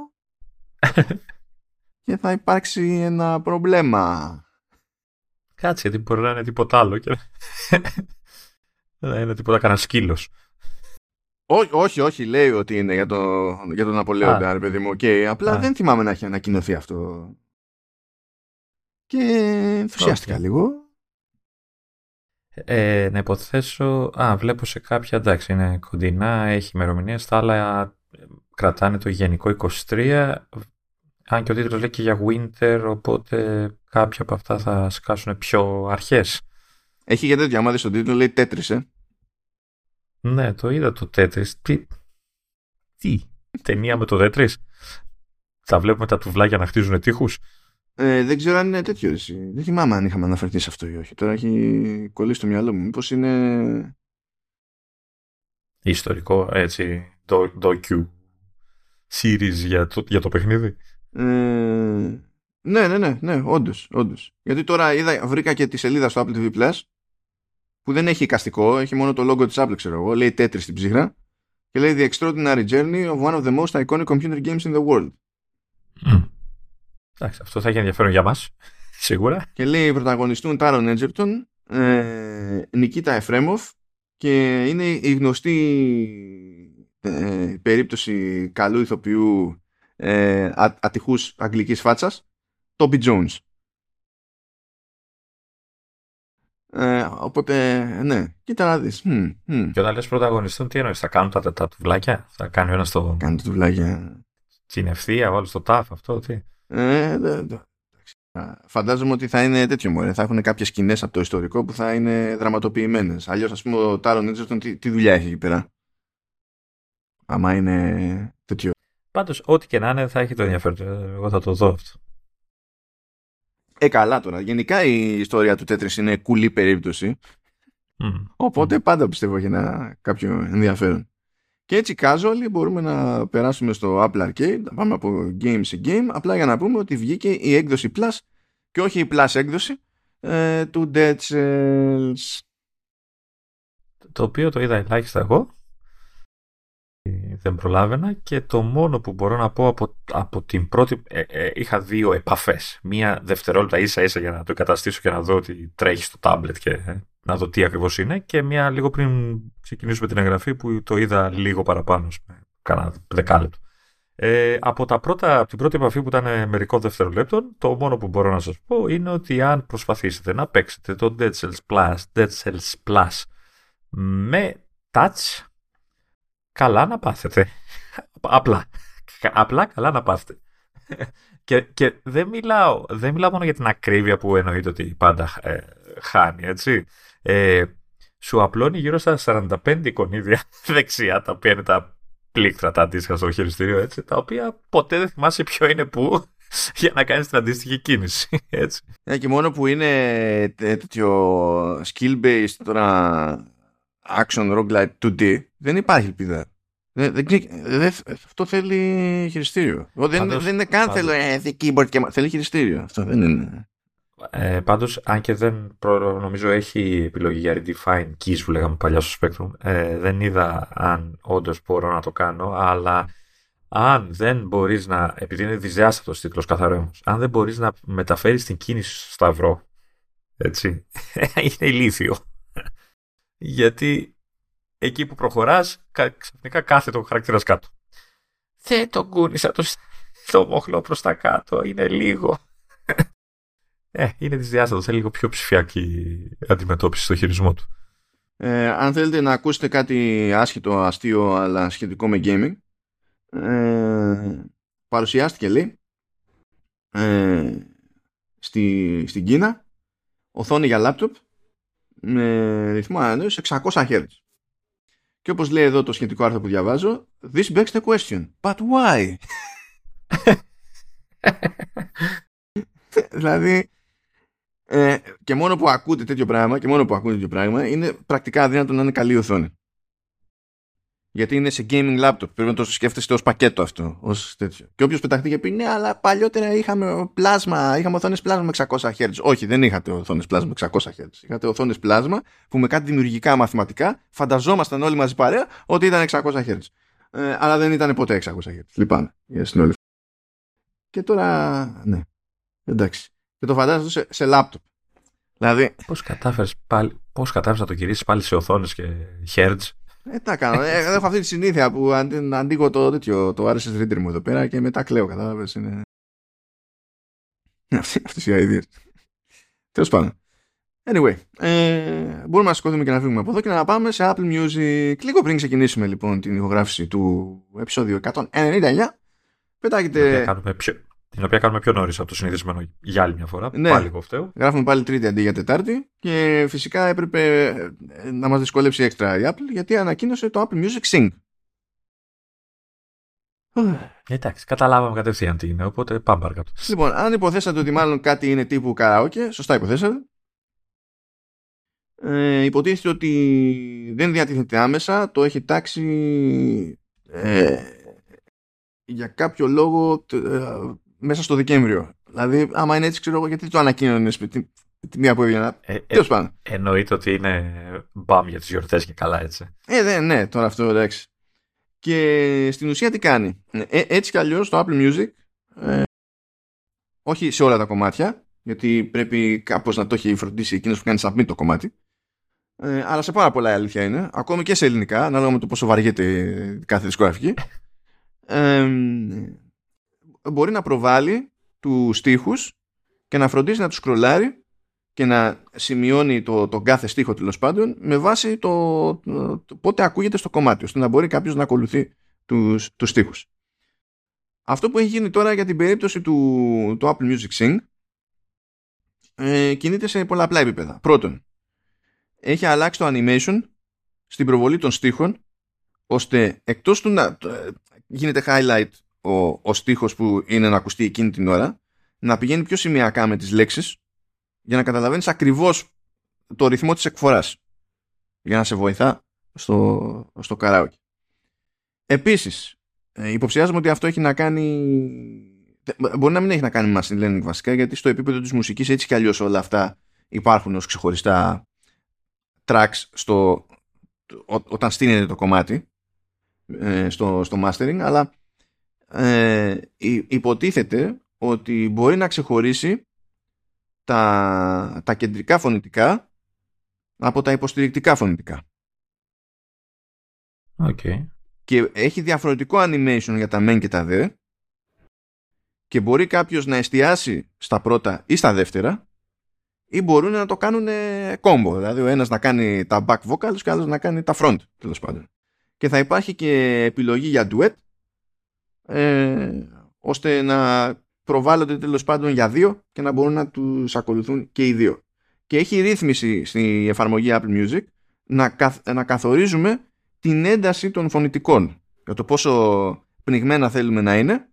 και θα υπάρξει ένα πρόβλημα. Κάτσε, γιατί μπορεί να είναι τίποτα άλλο και... δεν είναι τίποτα κανένα σκύλος. Όχι, λέει ότι είναι για τον Ναπολέοντα, ρε παιδί μου. Okay. Απλά δεν θυμάμαι να έχει ανακοινωθεί αυτό. Και ενθουσιάστηκα λίγο. Να υποθέσω. Βλέπω σε κάποια, εντάξει, είναι κοντινά, έχει ημερομηνίες. Τα άλλα κρατάνε το γενικό 23. Αν και ο τίτλος λέει και για Winter, οπότε κάποια από αυτά θα σκάσουν πιο αρχές. Έχει για τέτοια, άμα δεις τον τίτλο, λέει Tetris, Ναι, το είδα το Tetris. Τι ταινία με το Tetris. τα βλέπουμε τα τουβλάκια να χτίζουν τείχους. Δεν ξέρω αν είναι τέτοιο. Δεν θυμάμαι αν είχαμε αναφερθεί σε αυτό ή όχι. Τώρα έχει κολλήσει το μυαλό μου. Μήπως είναι ιστορικό, έτσι, docu series για το παιχνίδι. Ναι, όντως. Γιατί τώρα βρήκα και τη σελίδα στο Apple TV+, που δεν έχει εικαστικό, έχει μόνο το logo της Apple, ξέρω εγώ. Λέει Tetris στην ψύχρα και λέει The Extraordinary Journey of one of the most iconic computer games in the world. Εντάξει, αυτό θα έχει ενδιαφέρον για μας, σίγουρα. Και λέει πρωταγωνιστούν Τάρον Έντζερτον, Νικίτα Εφρέμοφ, και είναι η γνωστή περίπτωση καλού ηθοποιού ατυχούς αγγλικής φάτσας, Τόμπι Τζόουνς. Οπότε, ναι, κοίτα να δεις. Και όταν λες πρωταγωνιστούν, τι εννοείς, θα κάνουν τα τουβλάκια, θα κάνει ένα στο... Κάνει τα τουβλάκια. Στην ευθεία, βάλω στο τάφ, αυτό, τι... Φαντάζομαι ότι θα είναι τέτοιο μωρέ. Θα έχουν κάποιες σκηνές από το ιστορικό που θα είναι δραματοποιημένες. Αλλιώς, ας πούμε, ο Τάρον Έντζερτον τι δουλειά έχει εκεί πέρα. Άμα είναι τέτοιο. Πάντως, ό,τι και να είναι, θα έχει το ενδιαφέρον. Εγώ θα το δω αυτό. Καλά τώρα. Γενικά η ιστορία του Τέτρις είναι κουλή περίπτωση. Οπότε πάντα πιστεύω έχει ένα κάποιο ενδιαφέρον. Και έτσι casually μπορούμε να περάσουμε στο Apple Arcade, να πάμε από game σε game, απλά για να πούμε ότι βγήκε η έκδοση Plus και όχι η Plus έκδοση του Dead Cells. Το οποίο το είδα ελάχιστα εγώ, δεν προλάβαινα, και το μόνο που μπορώ να πω από την πρώτη, είχα δύο επαφές. Μία δευτερόλεπτα ίσα-ίσα για να το εγκαταστήσω και να δω ότι τρέχει στο τάμπλετ και... να δω τι ακριβώς είναι, και μια λίγο πριν ξεκινήσουμε την εγγραφή που το είδα λίγο παραπάνω, κάνα δεκάλεπτο. Από την πρώτη επαφή που ήταν μερικό δευτερολέπτων, το μόνο που μπορώ να σας πω είναι ότι αν προσπαθήσετε να παίξετε το Dead Cells Plus με touch, καλά να πάθετε. Απλά καλά να πάθετε. Και δεν μιλάω μόνο για την ακρίβεια που εννοείται ότι πάντα χάνει, έτσι. Σου απλώνει γύρω στα 45 εικονίδια δεξιά, τα οποία είναι τα πλήκτρα τα αντίστοιχα στο χειριστήριο, έτσι, τα οποία ποτέ δεν θυμάσαι ποιο είναι που, για να κάνεις την αντίστοιχη κίνηση, έτσι. Και μόνο που είναι τέτοιο skill-based τώρα action roguelite 2D, δεν υπάρχει ελπίδα. Αυτό θέλει χειριστήριο. Δεν είναι καν θέλω keyboard και... Θέλει χειριστήριο. Αυτό δεν είναι... Πάντως, αν και δεν νομίζω έχει επιλογή για redefine keys που λέγαμε παλιά στο Spectrum, δεν είδα αν όντως μπορώ να το κάνω, αλλά αν δεν μπορείς να, επειδή είναι δυσδιάστατος τίτλος καθαρός, αν δεν μπορείς να μεταφέρεις την κίνηση στο σταυρό, έτσι, είναι ηλίθιο. Γιατί εκεί που προχωράς ξαφνικά κάθεται ο χαρακτήρας κάτω. Δεν τον κούνησα το μοχλό προς τα κάτω, είναι λίγο. Είναι δυσδιάστατο, θέλει λίγο πιο ψηφιακή αντιμετώπιση στο χειρισμό του. Αν θέλετε να ακούσετε κάτι άσχετο, αστείο, αλλά σχετικό με gaming, παρουσιάστηκε, λέει, στην Κίνα, οθόνη για λάπτοπ με ρυθμό ανανέωσης 600 Hz. Και όπως λέει εδώ το σχετικό άρθρο που διαβάζω, this begs the question, but why? Δηλαδή, και μόνο που ακούτε τέτοιο πράγμα είναι πρακτικά αδύνατο να είναι καλή οθόνη. Γιατί είναι σε gaming laptop, πρέπει να το σκέφτεστε ως πακέτο αυτό, ως τέτοιο. Και όποιος πεταχτεί και πει ναι, αλλά παλιότερα είχαμε οθόνες πλάσμα με 600 Hz. Όχι, δεν είχατε οθόνες πλάσμα με 600 Hz. Είχατε οθόνες πλάσμα που με κάτι δημιουργικά μαθηματικά φανταζόμασταν όλοι μαζί παρέα ότι ήταν 600 Hz. Αλλά δεν ήταν ποτέ 600 Hz. Λυπάμαι. Yes, και τώρα, ναι. Εντάξει. Και το φαντάζεσαι σε λάπτοπ. Δηλαδή... Πώς κατάφερες να το κυρίσεις πάλι σε οθόνες και hertz. Τα κάνω. Έχω αυτή τη συνήθεια που ανοίγω το RSS reader μου εδώ πέρα και μετά κλαίω. Κατάλαβες. Είναι... Αυτές οι ideas. Τέλος πάντων. Anyway. Μπορούμε να σηκωθούμε και να φύγουμε από εδώ και να πάμε σε Apple Music. Λίγο πριν ξεκινήσουμε λοιπόν την ηχογράφηση του επεισόδιου 199, πετάγεται... Την οποία κάνουμε πιο νωρίς από το συνηθισμένο για άλλη μια φορά. Ναι. Πάλι κοφταίω. Γράφουμε πάλι Τρίτη αντί για Τετάρτη. Και φυσικά έπρεπε να μας δυσκολέψει έξτρα η Apple, γιατί ανακοίνωσε το Apple Music Sync. Εντάξει, καταλάβαμε κατευθείαν τι είναι, οπότε πάμε παρακάτω. Λοιπόν, αν υποθέσατε ότι μάλλον κάτι είναι τύπου καραόκε, σωστά υποθέσατε. Υποτίθεται ότι δεν διατίθεται άμεσα, το έχει τάξει για κάποιο λόγο μέσα στο Δεκέμβριο. Δηλαδή, άμα είναι έτσι, ξέρω εγώ γιατί το ανακοίνωνες τη μία που έβγαινα. Τέλος πάντων. Εννοείται ότι είναι μπαμ για τις γιορτές και καλά, έτσι. Ναι, τώρα αυτό εντάξει. Και στην ουσία τι κάνει. Έτσι κι αλλιώς το Apple Music, όχι σε όλα τα κομμάτια, γιατί πρέπει κάπως να το έχει φροντίσει εκείνος που κάνει submit το κομμάτι, αλλά σε πάρα πολλά η αλήθεια είναι, ακόμη και σε ελληνικά, ανάλογα με το πόσο βαριέται κάθε δισκογραφική, μπορεί να προβάλλει τους στίχους και να φροντίσει να τους σκρολάρει και να σημειώνει τον κάθε στίχο, τέλος πάντων, με βάση το πότε ακούγεται στο κομμάτι, ώστε να μπορεί κάποιος να ακολουθεί τους στίχους. Αυτό που έχει γίνει τώρα για την περίπτωση του Apple Music Sing κινείται σε πολλαπλά επίπεδα. Πρώτον, έχει αλλάξει το animation στην προβολή των στίχων, ώστε εκτός του να γίνεται highlight ο στίχος που είναι να ακουστεί εκείνη την ώρα, να πηγαίνει πιο σημειακά με τις λέξεις, για να καταλαβαίνεις ακριβώς το ρυθμό της εκφοράς, για να σε βοηθά στο καράοκι. Επίσης, υποψιάζομαι ότι αυτό έχει να κάνει, μπορεί να μην έχει να κάνει με machine learning βασικά, γιατί στο επίπεδο της μουσικής έτσι κι αλλιώς όλα αυτά υπάρχουν ως ξεχωριστά tracks όταν στείνεται το κομμάτι στο mastering, αλλά υποτίθεται ότι μπορεί να ξεχωρίσει τα κεντρικά φωνητικά από τα υποστηρικτικά φωνητικά. Okay. Και έχει διαφορετικό animation για τα μεν και τα δε, και μπορεί κάποιος να εστιάσει στα πρώτα ή στα δεύτερα, ή μπορούν να το κάνουν κόμπο, δηλαδή ο ένας να κάνει τα back vocals και ο άλλος να κάνει τα front, τέλος πάντων. Και θα υπάρχει και επιλογή για duet, ώστε να προβάλλονται τέλος πάντων για δύο και να μπορούν να τους ακολουθούν και οι δύο. Και έχει ρύθμιση στη εφαρμογή Apple Music να καθορίζουμε την ένταση των φωνητικών, για το πόσο πνιγμένα θέλουμε να είναι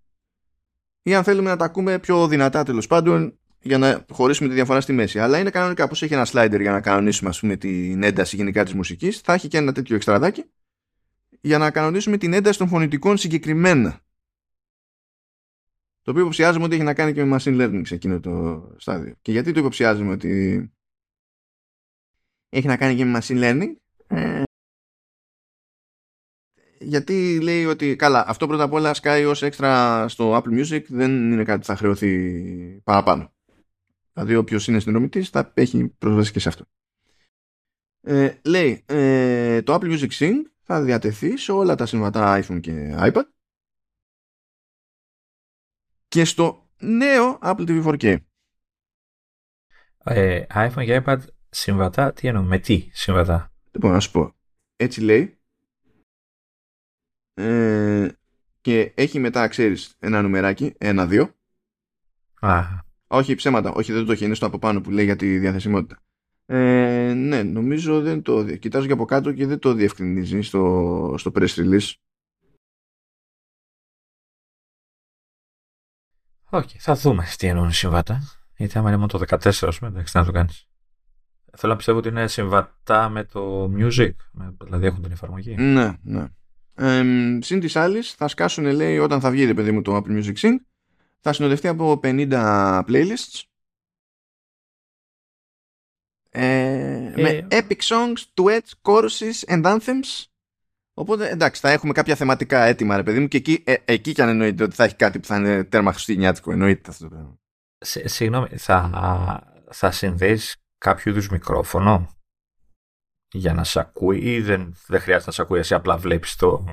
ή αν θέλουμε να τα ακούμε πιο δυνατά, τέλος πάντων, για να χωρίσουμε τη διαφορά στη μέση. Αλλά είναι κανονικά, όπως έχει ένα slider για να κανονίσουμε, ας πούμε, την ένταση γενικά της μουσικής, θα έχει και ένα τέτοιο εξτραδάκι για να κανονίσουμε την ένταση των φωνητικών συγκεκριμένα. Το οποίο υποψιάζουμε ότι έχει να κάνει και με machine learning σε εκείνο το στάδιο. Και γιατί το υποψιάζουμε ότι έχει να κάνει και με machine learning? Γιατί λέει ότι, καλά, αυτό πρώτα απ' όλα σκάει ως έξτρα στο Apple Music, δεν είναι κάτι που θα χρεωθεί παραπάνω. Δηλαδή όποιος είναι συνδρομητής θα έχει πρόσβαση και σε αυτό. Λέει, το Apple Music Sync θα διατεθεί σε όλα τα συμβατά iPhone και iPad και στο νέο Apple TV 4K. iPhone και iPad συμβατά, τι εννοώ, με τι συμβατά? Λοιπόν, να σου πω, έτσι λέει, και έχει μετά, ξέρεις, ένα νουμεράκι, 1-2. Όχι, ψέματα, όχι, δεν το έχει, είναι στο από πάνω που λέει για τη διαθεσιμότητα. Ναι, νομίζω δεν το κοιτάζω και από κάτω και δεν το διευκρινίζει στο press release. Okay, θα δούμε τι εννοούν συμβατά. Γιατί άμα είναι μόνο το 14, εντάξει, να το κάνεις. Θέλω να πιστεύω ότι είναι συμβατά με το music, δηλαδή έχουν την εφαρμογή. Ναι. Συν της άλλης, θα σκάσουν, λέει, όταν θα βγει, παιδί μου, το Apple Music Sync, θα συνοδευτεί από 50 playlists με epic songs, duets, choruses and anthems. Οπότε, εντάξει, θα έχουμε κάποια θεματικά έτοιμα, ρε παιδί μου, και εκεί κι αν εννοείται ότι θα έχει κάτι που θα είναι τέρμα χριστουγεννιάτικο, εννοείται αυτό το πράγμα. Συγγνώμη, θα συνδέεις κάποιο είδους μικρόφωνο για να σε ακούει, ή δεν χρειάζεται να σε ακούει, εσύ απλά βλέπεις το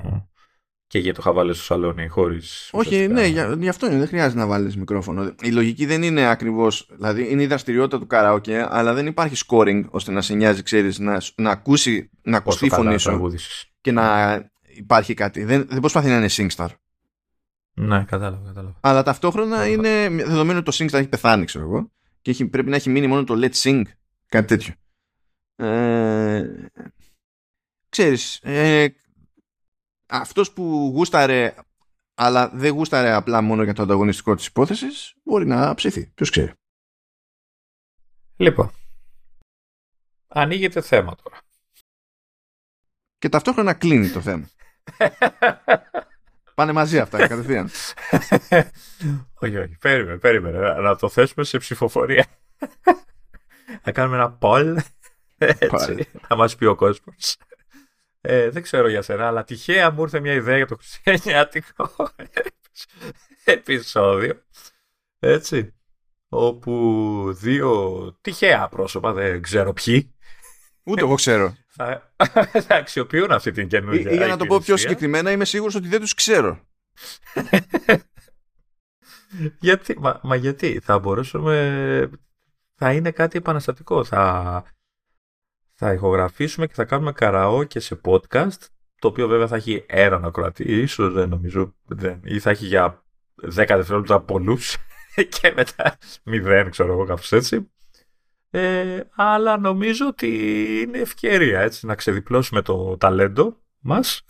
και για το χαβάλες στο σαλόνι χωρίς. Όχι, ναι, γι' αυτό είναι, δεν χρειάζεται να βάλεις μικρόφωνο. Η λογική δεν είναι ακριβώς, δηλαδή είναι η δραστηριότητα του καραόκε, αλλά δεν υπάρχει scoring ώστε να σε νοιάζει, ξέρεις, να ακουστεί η φωνή σου και να υπάρχει κάτι. Δεν προσπαθεί να είναι SingStar. Ναι, κατάλαβα. Αλλά ταυτόχρονα είναι, δεδομένου ότι το SingStar έχει πεθάνει, ξέρω εγώ, και πρέπει να έχει μείνει μόνο το Let's Sing, κάτι τέτοιο. Ξέρεις, αυτός που γούσταρε αλλά δεν γούσταρε απλά μόνο για το ανταγωνιστικό της υπόθεσης, μπορεί να ψηθεί. Ποιος ξέρει. Λοιπόν, ανοίγεται θέμα τώρα. Και ταυτόχρονα κλείνει το θέμα. Πάνε μαζί αυτά, κατευθείαν. Όχι, όχι. Περίμενε. Να το θέσουμε σε ψηφοφορία. Να κάνουμε ένα poll. Έτσι, να μας πει ο κόσμος. Δεν ξέρω για σένα, αλλά τυχαία μου ήρθε μια ιδέα για το χριστιανιάτικο επεισόδιο. Έτσι. Όπου δύο τυχαία πρόσωπα, δεν ξέρω ποιοι. Ούτε εγώ ξέρω. Θα αξιοποιούν αυτή την καινούργια. Για να το πω πιο συγκεκριμένα, είμαι σίγουρος ότι δεν τους ξέρω. Γιατί, μα γιατί θα μπορούσαμε. Θα είναι κάτι επαναστατικό. Θα ηχογραφήσουμε και θα κάνουμε καραόκε σε podcast. Το οποίο βέβαια θα έχει έναν ακροατή, ίσως, δεν νομίζω. Ή θα έχει για 10 δευτερόλεπτα πολλούς και μετά 0, ξέρω εγώ, κάπως έτσι. Αλλά νομίζω ότι είναι ευκαιρία, έτσι, να ξεδιπλώσουμε το ταλέντο μας.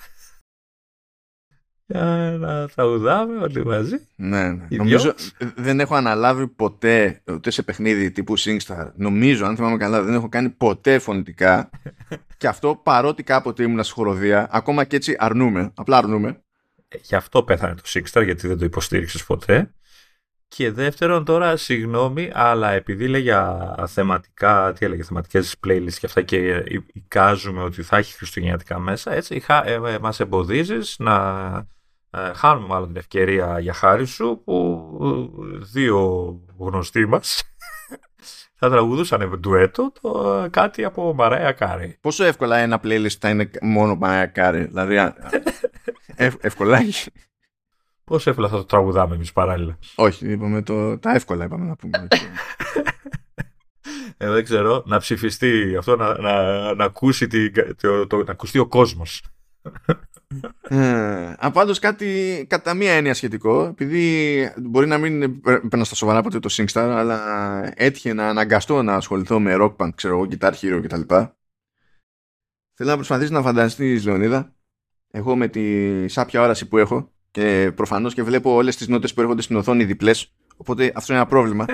Να θαουδάμε όλοι μαζί. Ναι. Νομίζω δεν έχω αναλάβει ποτέ, ούτε σε παιχνίδι τύπου SingStar, νομίζω, αν θυμάμαι καλά, δεν έχω κάνει ποτέ φωνητικά. Και αυτό παρότι κάποτε ήμουν στη χοροδία, ακόμα και έτσι αρνούμε, απλά αρνούμε. Γι' αυτό πέθανε το SingStar, γιατί δεν το υποστήριξες ποτέ. Και δεύτερον, τώρα συγγνώμη, αλλά επειδή λέγια θεματικά, τι έλεγε, θεματικές playlists και αυτά, και εικάζουμε ότι θα έχει χριστουγεννιάτικα μέσα, έτσι, μας εμποδίζεις να χάνουμε μάλλον την ευκαιρία για χάρη σου που δύο γνωστοί μας θα τραγουδούσαν ντουέτο κάτι από Μαράια Κάρι. Πόσο εύκολα ένα playlist θα είναι μόνο Μαράια Κάρι, δηλαδή εύκολα έχει. Πόσο εύκολα θα το τραγουδάμε εμείς παράλληλα. Όχι, είπαμε τα εύκολα είπαμε να πούμε. Δεν ξέρω, να ψηφιστεί αυτό, να ακούσει να ακουστεί ο κόσμος. Πάντως κάτι κατά μία έννοια σχετικό, επειδή μπορεί να μην παίρνω στα σοβαρά ποτέ το SingStar, αλλά έτυχε να αναγκαστώ να ασχοληθώ με rock band, ξέρω εγώ, guitar hero κτλ. Θέλω να προσπαθήσω να φανταστείς, Λεωνίδα, εγώ με τη σάπια όραση που έχω, και προφανώς και βλέπω όλες τις νότες που έρχονται στην οθόνη διπλές, οπότε αυτό είναι ένα πρόβλημα.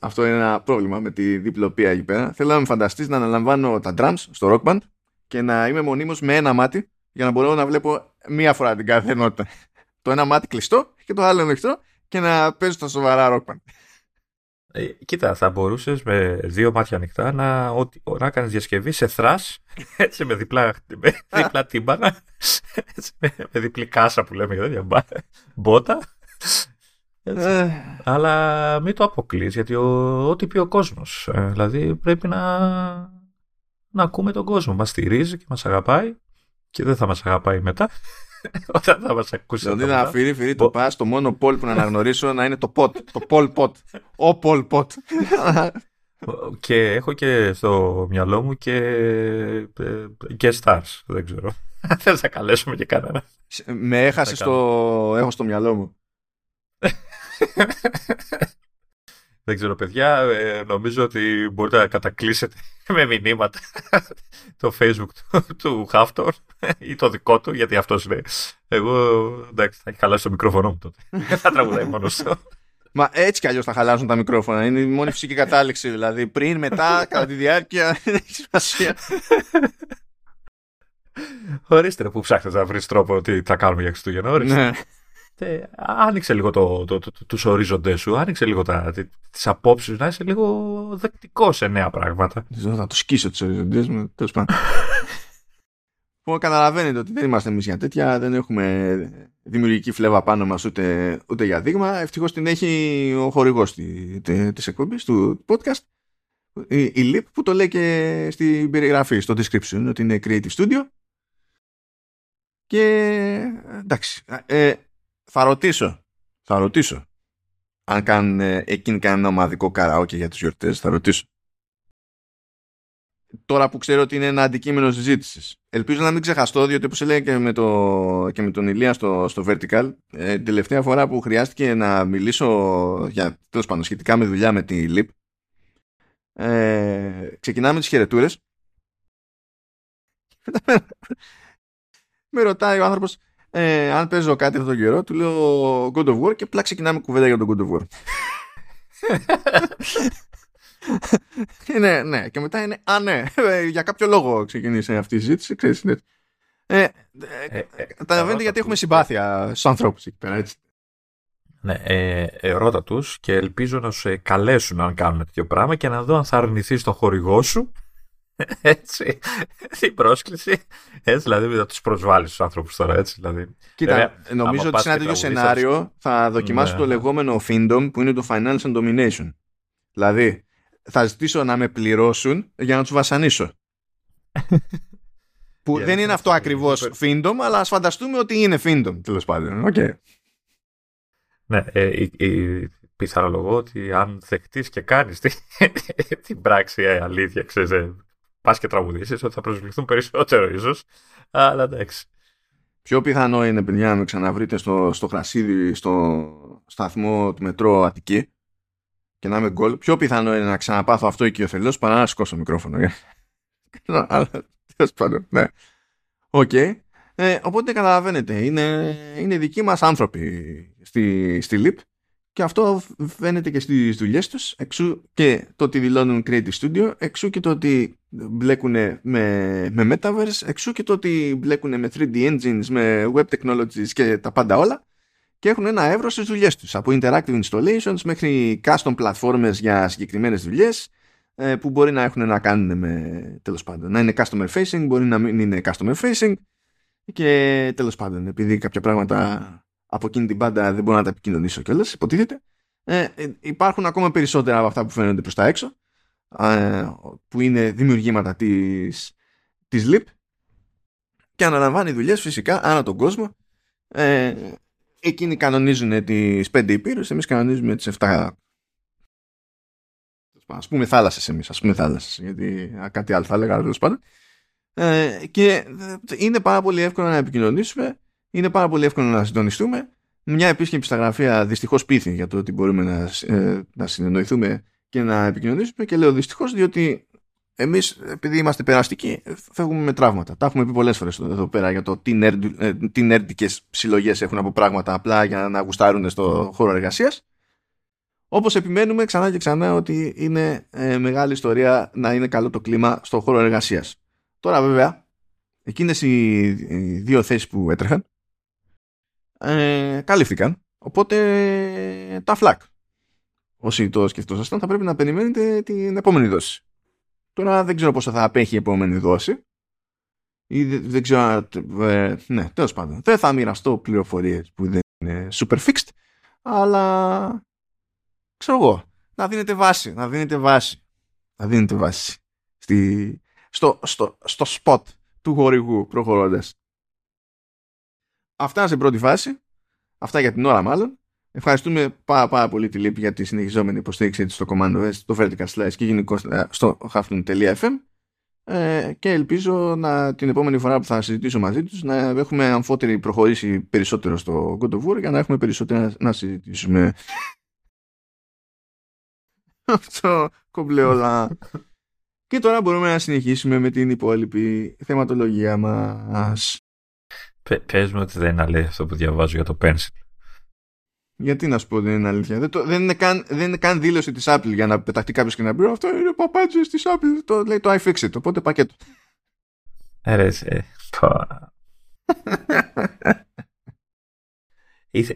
Αυτό είναι ένα πρόβλημα με τη διπλοπία εκεί πέρα. Θέλω να με φανταστείς να αναλαμβάνω τα drums στο rock band και να είμαι μονίμως με ένα μάτι για να μπορώ να βλέπω μία φορά την κάθε νότα. Το ένα μάτι κλειστό και το άλλο ανοιχτό, και να παίζω τα σοβαρά rock band. Κοίτα, θα μπορούσες με δύο μάτια ανοιχτά να κάνεις διασκευή σε θρας, έτσι, με διπλά τύμπανα, έτσι, με διπλή κάσα που λέμε, για μπότα, έτσι. Αλλά μην το αποκλείς, γιατί ό,τι πει ο κόσμος, δηλαδή πρέπει να ακούμε τον κόσμο, μας στηρίζει και μας αγαπάει, και δεν θα μας αγαπάει μετά όταν θα μας ακούσει. Δηλαδή να φύρει το πας, το μόνο πόλ που να αναγνωρίσω να είναι το pot, το Pol Pot, ο Pol Pot. Και έχω και στο μυαλό μου και stars, δεν ξέρω. Θες να καλέσουμε και κανένα? Με έχασε έχω στο μυαλό μου. Δεν ξέρω, παιδιά, νομίζω ότι μπορείτε να κατακλείσετε με μηνύματα το Facebook του Χάφτορ ή το δικό του, γιατί αυτός είναι. Εγώ, εντάξει, θα έχει χαλάσει το μικρόφωνο μου τότε. Δεν θα τραγουδάει μόνος του. Μα έτσι κι αλλιώς θα χαλάσουν τα μικρόφωνα. Είναι η μόνη φυσική κατάληξη, δηλαδή πριν, μετά, κατά τη διάρκεια, έχει σημασία. Ορίστε που ψάχνετε να βρεις τρόπο ότι θα κάνουμε για Χριστούγεννα, ορίστε. Άνοιξε λίγο τους ορίζοντες σου, άνοιξε λίγο τις απόψεις, να είσαι λίγο δεκτικός σε νέα πράγματα. Θα τους σκίσω τους ορίζοντες μου, τέλος πάντων. Καταλαβαίνετε ότι δεν είμαστε εμείς για τέτοια, δεν έχουμε δημιουργική φλέβα πάνω μας ούτε για δείγμα. Ευτυχώς την έχει ο χορηγός της εκπομπής, του podcast, η LEAP, που το λέει και στην περιγραφή, στο description, ότι είναι Creative Studio. Και εντάξει. Θα ρωτήσω αν κάνουν εκείνοι κανένα ομαδικό καραόκε για τους γιορτές. Θα ρωτήσω. Τώρα που ξέρω ότι είναι ένα αντικείμενο συζήτησης. Ελπίζω να μην ξεχαστώ, διότι όπως έλεγα και με τον Ηλία στο Vertical, την τελευταία φορά που χρειάστηκε να μιλήσω για, τέλος πάντων, σχετικά με δουλειά με τη LEAP, ξεκινάμε τις χαιρετούρες. Με ρωτάει ο άνθρωπος, αν παίζω κάτι αυτόν τον καιρό, του λέω God of War και απλά ξεκινάμε κουβέντα για τον God of War. Ναι, ναι. Και μετά είναι, α, ναι, για κάποιο λόγο ξεκινήσε αυτή η συζήτηση. Καταλαβαίνετε γιατί έχουμε συμπάθεια στους ανθρώπους εκεί πέρα, έτσι. Ναι, ερώτα τους και ελπίζω να σου καλέσουν αν κάνουν τέτοιο πράγμα και να δω αν θα αρνηθείς τον χορηγό σου, έτσι, την πρόσκληση, έτσι, δηλαδή θα τους προσβάλλεις τους άνθρωπους τώρα, έτσι, δηλαδή. Κοίτα, νομίζω ότι σε ένα τέτοιο σενάριο θα δοκιμάσω το λεγόμενο findom που είναι το financial domination. Δηλαδή, θα ζητήσω να με πληρώσουν για να τους βασανίσω. Που δεν είναι αυτό ακριβώς findom, αλλά ας φανταστούμε ότι είναι findom, τέλος πάντων. Οκ. Ναι, πιθανολογώ ότι αν δεχτείς και κάνεις την πράξη, αλήθεια, ξέρεις, πας και τραγουδήσεις, ότι θα προσβληθούν περισσότερο ίσως, αλλά εντάξει. Πιο πιθανό είναι, παιδιά, να με ξαναβρείτε στο Χρασίδι, στο σταθμό του μετρό Αττική και να είμαι γκολ. Πιο πιθανό είναι να ξαναπάθω αυτό οικειοθελώς παρά να σηκώσω το μικρόφωνο. Αλλά, τέλος πάντων, ναι. Οκ. Οπότε καταλαβαίνετε, είναι δικοί μας άνθρωποι στη LEAP και αυτό φαίνεται και στις δουλειές τους, εξού και το ότι δηλώνουν Creative Studio, εξού και το ότι μπλέκουν με Metaverse, εξού και το ότι μπλέκουν με 3D Engines, με Web Technologies και τα πάντα όλα, και έχουν ένα εύρος στις δουλειές τους, από Interactive Installations μέχρι Custom Platforms για συγκεκριμένες δουλειές, που μπορεί να έχουν να κάνουν με, τέλος πάντων, να είναι Customer Facing, μπορεί να μην είναι Customer Facing. Και τέλος πάντων, επειδή κάποια πράγματα από εκείνη την πάντα δεν μπορώ να τα επικοινωνήσω κιόλας, υποτίθεται, υπάρχουν ακόμα περισσότερα από αυτά που φαίνονται προς τα έξω, που είναι δημιουργήματα της LEAP, και αναλαμβάνει δουλειές φυσικά ανά τον κόσμο. Εκείνοι κανονίζουν τις 5 υπήρους, εμείς κανονίζουμε τις 7. Ας πούμε θάλασσες εμείς, γιατί κάτι άλλο θα έλεγα, τέλος πάντων. Και είναι πάρα πολύ εύκολο να επικοινωνήσουμε, είναι πάρα πολύ εύκολο να συντονιστούμε. Μια επίσκεψη στα γραφεία δυστυχώς πείθει για το ότι μπορούμε να συνεννοηθούμε και να επικοινωνήσουμε, και λέω δυστυχώς διότι εμείς, επειδή είμαστε περαστικοί, φεύγουμε με τραύματα. Τα έχουμε πει πολλές φορές εδώ πέρα για το τι νερντικές συλλογές έχουν από πράγματα απλά για να γουστάρουν στο χώρο εργασίας. Όπως επιμένουμε ξανά και ξανά ότι είναι μεγάλη ιστορία να είναι καλό το κλίμα στο χώρο εργασίας. Τώρα βέβαια, εκείνες οι δύο θέσεις που έτρεχαν καλύφθηκαν, οπότε τα φλακ. Όσοι το σκεφτόσασταν, θα πρέπει να περιμένετε την επόμενη δόση. Τώρα δεν ξέρω πόσο θα απέχει η επόμενη δόση ή δεν ξέρω, ναι, τέλος πάντων. Δεν θα μοιραστώ πληροφορίες που δεν είναι super fixed, αλλά ξέρω εγώ, να δίνετε βάση στο spot του χορηγού προχωρώντας. Αυτά σε πρώτη φάση. Αυτά για την ώρα μάλλον. Ευχαριστούμε πάρα πολύ τη LEAP για τη συνεχιζόμενη υποστήριξη της στο CommandOS, το Vertical Slice και γενικώ στο Haflin.fm, και ελπίζω να την επόμενη φορά που θα συζητήσω μαζί τους να έχουμε αμφότερη προχωρήσει περισσότερο στο God of War για να έχουμε περισσότερα να συζητήσουμε. Αυτό κομπλέ όλα. Και τώρα μπορούμε να συνεχίσουμε με την υπόλοιπη θεματολογία μας. Πες μου ότι δεν είναι αλήθεια αυτό που διαβάζω για το Pencil. Γιατί να σου πω δεν είναι αλήθεια. Δεν είναι καν δήλωση της Apple για να πεταχτεί κάποιος και να πει αυτό είναι παπάντζες της Apple. Το λέει το iFixit, οπότε πακέτο.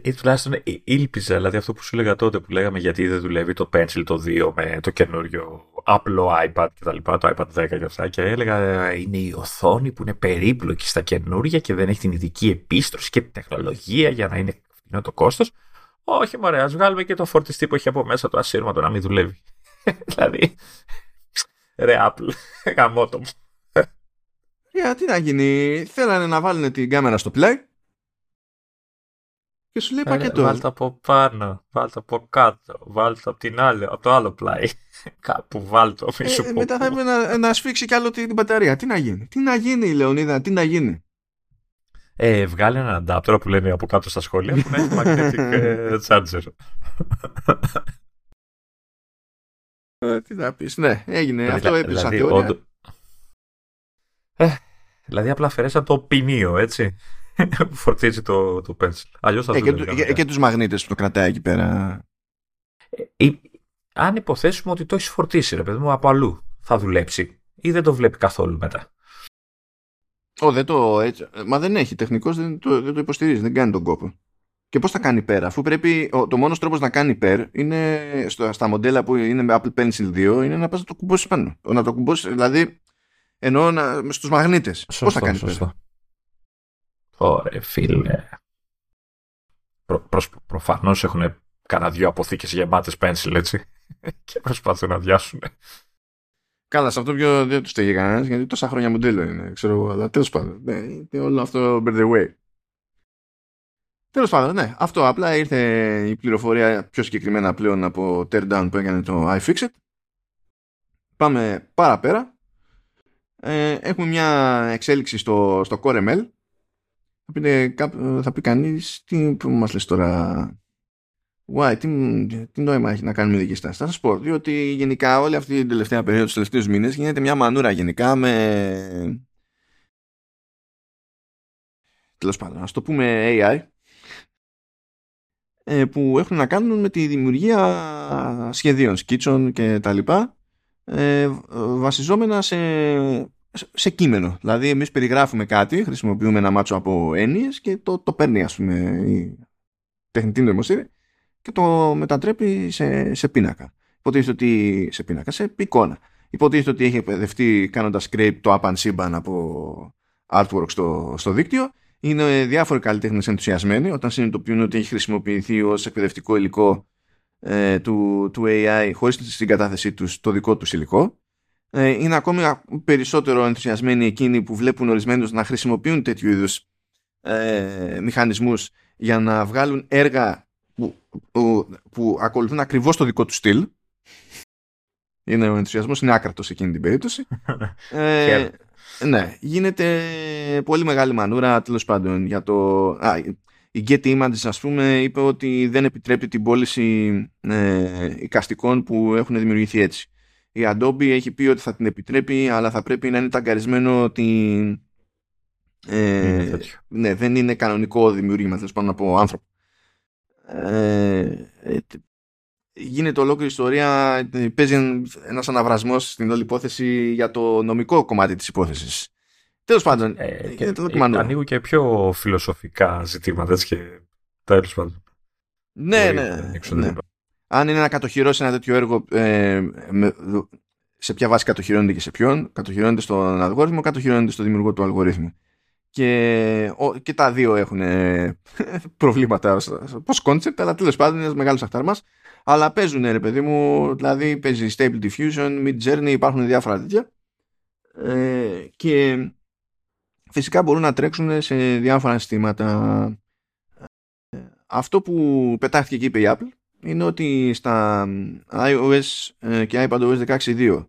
Ή τουλάχιστον ήλπιζα, δηλαδή αυτό που σου έλεγα τότε που λέγαμε γιατί δεν δουλεύει το Pencil το 2 με το καινούριο απλό iPad και τα λοιπά, το iPad 10 και αυτά, και έλεγα είναι η οθόνη που είναι περίπλοκη στα καινούρια και δεν έχει την ειδική επίστρωση και την τεχνολογία για να είναι φθηνό το κόστος. Όχι μωρέ, ας βγάλουμε και το φορτιστή που έχει από μέσα το ασύρματο να μην δουλεύει. Δηλαδή, ρε Apple, γαμότο μου. Τι να γίνει, θέλανε να βάλουν την κάμερα στο πλάι. Και σου λέει πακέτο. Βάλτε από πάνω, βάλτε από κάτω, βάλτε από το άλλο πλάι. Κάπου βάλτε, μετά θα έπρεπε να σφίξει κι άλλο την μπαταρία. Τι να γίνει, Λεωνίδα, τι να γίνει. Βγάλει έναν adapter που λένε από κάτω στα σχόλια που να έχει magnetic charger. Τι να πεις, ναι, έγινε. Αυτό έπεισα τη ώρα. Δηλαδή απλά αφαιρέσαν το ποινίο, έτσι. που φορτίζει το pencil. Αλλιώς θα και τους μαγνήτες που το κρατάει εκεί πέρα. Αν υποθέσουμε ότι το έχει φορτίσει, ρε παιδί μου, από αλλού θα δουλέψει ή δεν το βλέπει καθόλου μετά. Μα δεν έχει. Τεχνικός δεν το υποστηρίζει, δεν κάνει τον κόπο. Και πώς θα κάνει πέρα, αφού πρέπει. Το μόνος τρόπος να κάνει πέρα είναι στα μοντέλα που είναι με Apple Pencil 2, είναι να πας να το κουμπώσεις πάνω. Να το κουμπώσεις, δηλαδή εννοώ στους μαγνήτες. Πώς θα κάνει πέρα. Ωραία, φίλε. Προφανώς έχουν κάνα δύο αποθήκες γεμάτες pencil, έτσι. Και προσπαθούν να αδειάσουν. Καλά, σε αυτό δεν τους στέγει κανένας, γιατί τόσα χρόνια μοντέλο είναι, ξέρω εγώ, αλλά τέλος πάντων. Όλο αυτό by the way. Τέλος πάντων, ναι, αυτό απλά ήρθε η πληροφορία πιο συγκεκριμένα πλέον από teardown που έκανε το iFixit. Πάμε παραπέρα. Έχουμε μια εξέλιξη στο Core ML. Θα πει κανείς, τι μας λες τώρα... Why, τι νόημα έχει να κάνουμε ειδική στάση. Θα σας πω, διότι γενικά όλη αυτή την τελευταία περίοδο, τους τελευταίους μήνες, γίνεται μια μανούρα γενικά με... Τέλος πάντων, ας το πούμε AI, που έχουν να κάνουν με τη δημιουργία σχεδίων, σκίτσων και τα λοιπά, βασιζόμενα σε κείμενο. Δηλαδή, εμείς περιγράφουμε κάτι, χρησιμοποιούμε ένα μάτσο από έννοιες και το παίρνει, ας πούμε, η τεχνητή νοημοσύνη και το μετατρέπει σε πίνακα. Υποτίθεται ότι σε εικόνα. Υποτίθεται ότι έχει εκπαιδευτεί κάνοντας scrape το up and σύμπαν από artwork στο δίκτυο. Είναι διάφοροι καλλιτέχνες ενθουσιασμένοι όταν συνειδητοποιούν ότι έχει χρησιμοποιηθεί ως εκπαιδευτικό υλικό του AI χωρίς την κατάθεσή τους το δικό τους υλικό. Είναι ακόμη περισσότερο ενθουσιασμένοι εκείνοι που βλέπουν ορισμένους να χρησιμοποιούν τέτοιου είδους μηχανισμούς για να βγάλουν έργα που ακολουθούν ακριβώς το δικό του στυλ. Είναι ο ενθουσιασμός, είναι άκρατος εκείνη την περίπτωση. Ναι, γίνεται πολύ μεγάλη μανούρα, τέλος πάντων, για το... η Get Images, ας πούμε, είπε ότι δεν επιτρέπει την πώληση εικαστικών που έχουν δημιουργηθεί έτσι. Η Adobe έχει πει ότι θα την επιτρέπει, αλλά θα πρέπει να είναι ταγκαρισμένο ότι ναι, δεν είναι κανονικό δημιουργήμα, τέλος πάντων, από άνθρωπο. Γίνεται ολόκληρη ιστορία, παίζει ένας αναβρασμός στην όλη υπόθεση για το νομικό κομμάτι της υπόθεσης. Τέλος πάντων, ανοίγουν και πιο φιλοσοφικά ζητήματα, έτσι, και τέλος πάντων. Ναι. Αν είναι να κατοχυρώσει ένα τέτοιο έργο, σε ποια βάση κατοχυρώνεται και σε ποιον, κατοχυρώνεται στον αλγόριθμο, κατοχυρώνεται στο δημιουργό του αλγορίθμου. Και τα δύο έχουν προβλήματα ως concept, αλλά τέλος πάντων είναι ένας μεγάλος αχταρμάς. Αλλά παίζουν, ρε παιδί μου, δηλαδή παίζει Stable Diffusion, Mid-Journey, υπάρχουν διάφορα τέτοια. Και φυσικά μπορούν να τρέξουν σε διάφορα συστήματα. Αυτό που πετάχθηκε και είπε η Apple είναι ότι στα iOS και iPadOS 16.2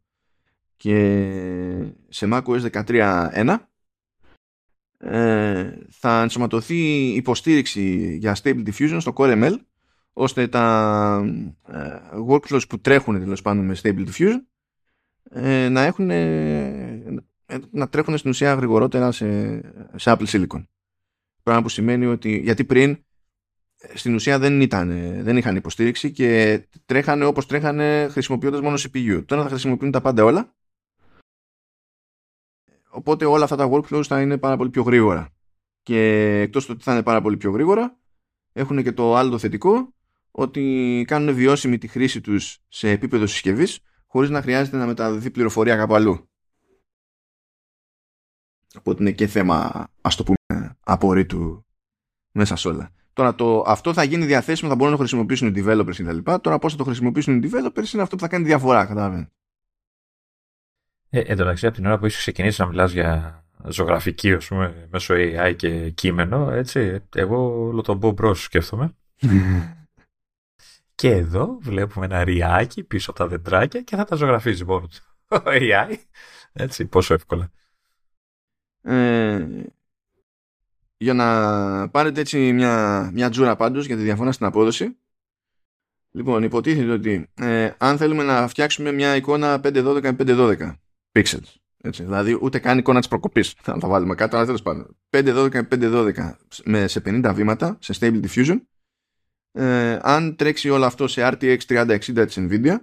και σε macOS 13.1 θα ενσωματωθεί υποστήριξη για Stable Diffusion στο Core ML, ώστε τα workflows που τρέχουν, τέλος πάντων, με Stable Diffusion να τρέχουν στην ουσία γρηγορότερα σε Apple Silicon. Πράγμα που σημαίνει ότι, γιατί πριν στην ουσία δεν είχαν υποστήριξη και τρέχανε όπως τρέχανε χρησιμοποιώντας μόνο CPU. Τώρα θα χρησιμοποιούν τα πάντα όλα. Οπότε όλα αυτά τα workflows θα είναι πάρα πολύ πιο γρήγορα. Και εκτός του ότι θα είναι πάρα πολύ πιο γρήγορα, έχουν και το άλλο το θετικό, ότι κάνουν βιώσιμη τη χρήση τους σε επίπεδο συσκευής, χωρίς να χρειάζεται να μεταδοθεί πληροφορία κάπου αλλού. Οπότε είναι και θέμα, ας το πούμε, απορρίτου μέσα σε όλα. Τώρα αυτό θα γίνει διαθέσιμο, θα μπορούν να χρησιμοποιήσουν οι developers κτλ. Τώρα πώς θα το χρησιμοποιήσουν οι developers είναι αυτό που θα κάνει διαφορά, καταλαβαίνετε. Εντάξει, από την ώρα που είσαι ξεκινήσει να μιλάς για ζωγραφική, ας πούμε, μέσω AI και κείμενο, έτσι, εγώ λοτομπώ μπρος σκέφτομαι. Και εδώ βλέπουμε ένα ριάκι πίσω από τα δεντράκια και θα τα ζωγραφίζει μόνο του. AI, έτσι, πόσο εύκολα. Για να πάρετε έτσι μια τζούρα πάντως για τη διαφορά στην απόδοση. Λοιπόν, υποτίθεται ότι αν θέλουμε να φτιάξουμε μια εικόνα 512x512 pixels, Έτσι, δηλαδή ούτε καν εικόνα της προκοπής θα τα βάλουμε κάτω, αλλά τέλος πάντων 5-12 σε 50 βήματα σε Stable Diffusion. Αν τρέξει όλο αυτό σε RTX 3060 της Nvidia,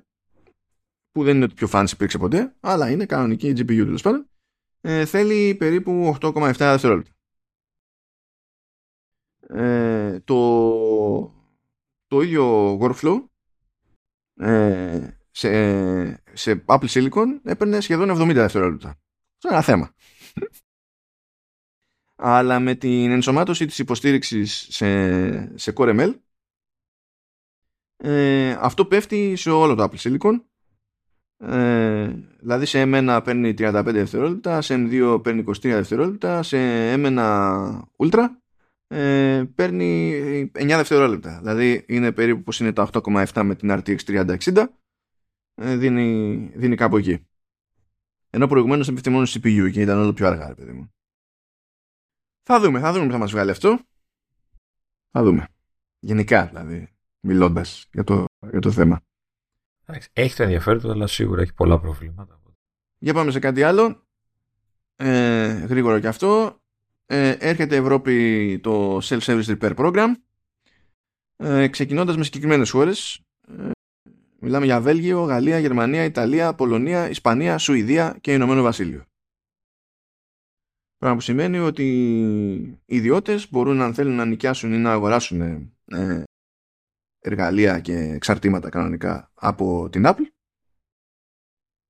που δεν είναι το πιο fancy που υπήρξε ποτέ, αλλά είναι κανονική η GPU τέλος πάντων, θέλει περίπου 8,7 δευτερόλεπτα. Το ίδιο workflow σε Apple Silicon έπαιρνε σχεδόν 70 δευτερόλεπτα. Αυτό είναι ένα θέμα. Αλλά με την ενσωμάτωση της υποστήριξης σε Core ML, αυτό πέφτει σε όλο το Apple Silicon. Δηλαδή σε M1 παίρνει 35 δευτερόλεπτα, σε M2 παίρνει 23 δευτερόλεπτα, σε M1 Ultra παίρνει 9 δευτερόλεπτα. Δηλαδή είναι περίπου πως είναι τα 8,7 με την RTX 3060. Δίνει κάπου εκεί. Ενώ προηγουμένως έπεφτε μόνο CPU και ήταν όλο πιο αργά, ρε παιδί μου. Θα δούμε που θα μας βγάλει αυτό. Θα δούμε. Γενικά δηλαδή, μιλώντας για το θέμα. Έχει το ενδιαφέρον του, αλλά σίγουρα έχει πολλά προβλήματα. Για πάμε σε κάτι άλλο. Γρήγορα και αυτό. Έρχεται Ευρώπη το Self-Service Repair Program. Ξεκινώντας με συγκεκριμένες χώρες. Μιλάμε για Βέλγιο, Γαλλία, Γερμανία, Ιταλία, Πολωνία, Ισπανία, Σουηδία και Ηνωμένο Βασίλειο. Πράγμα που σημαίνει ότι οι ιδιώτες μπορούν, αν θέλουν, να νοικιάσουν ή να αγοράσουν εργαλεία και εξαρτήματα κανονικά από την Apple,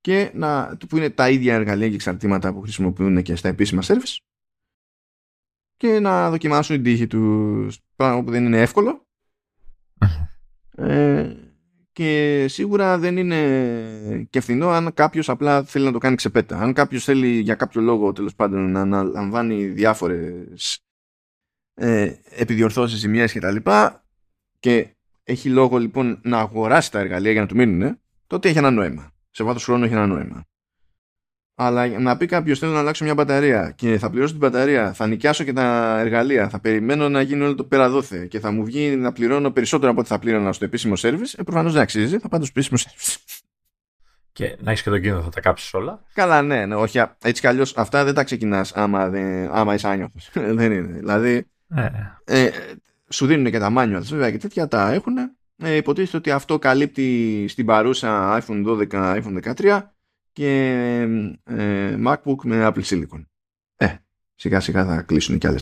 και που είναι τα ίδια εργαλεία και εξαρτήματα που χρησιμοποιούν και στα επίσημα service, και να δοκιμάσουν την τύχη τους, πράγμα που δεν είναι εύκολο. Και σίγουρα δεν είναι και φθηνό αν κάποιος απλά θέλει να το κάνει ξεπέτα. Αν κάποιος θέλει για κάποιο λόγο τέλος πάντων να αναλαμβάνει διάφορες επιδιορθώσεις, ζημιές και τα λοιπά, και έχει λόγο λοιπόν να αγοράσει τα εργαλεία για να του μείνουν, τότε έχει ένα νόημα. Σε βάθος χρόνου έχει ένα νόημα. Αλλά να πει κάποιος θέλω να αλλάξω μια μπαταρία και θα πληρώσω την μπαταρία, θα νοικιάσω και τα εργαλεία, θα περιμένω να γίνει όλο το πέρα δόθε και θα μου βγει να πληρώνω περισσότερο από ό,τι θα πλήρωνα στο επίσημο service, προφανώς δεν αξίζει, θα πάω στο επίσημο service. Και να έχεις και τον κίνδυνο, θα τα κάψεις όλα. Καλά, ναι, όχι. Έτσι κι αλλιώς αυτά δεν τα ξεκινάς άμα είσαι άνιωθος. Δεν είναι. Δηλαδή, σου δίνουν και τα μάνιουαλς, βέβαια, και τέτοια τα έχουν. Υποτίθεται ότι αυτό καλύπτει στην παρούσα iPhone 12, iPhone 13. Και MacBook με Apple Silicon. Σιγά σιγά θα κλείσουν κι άλλες.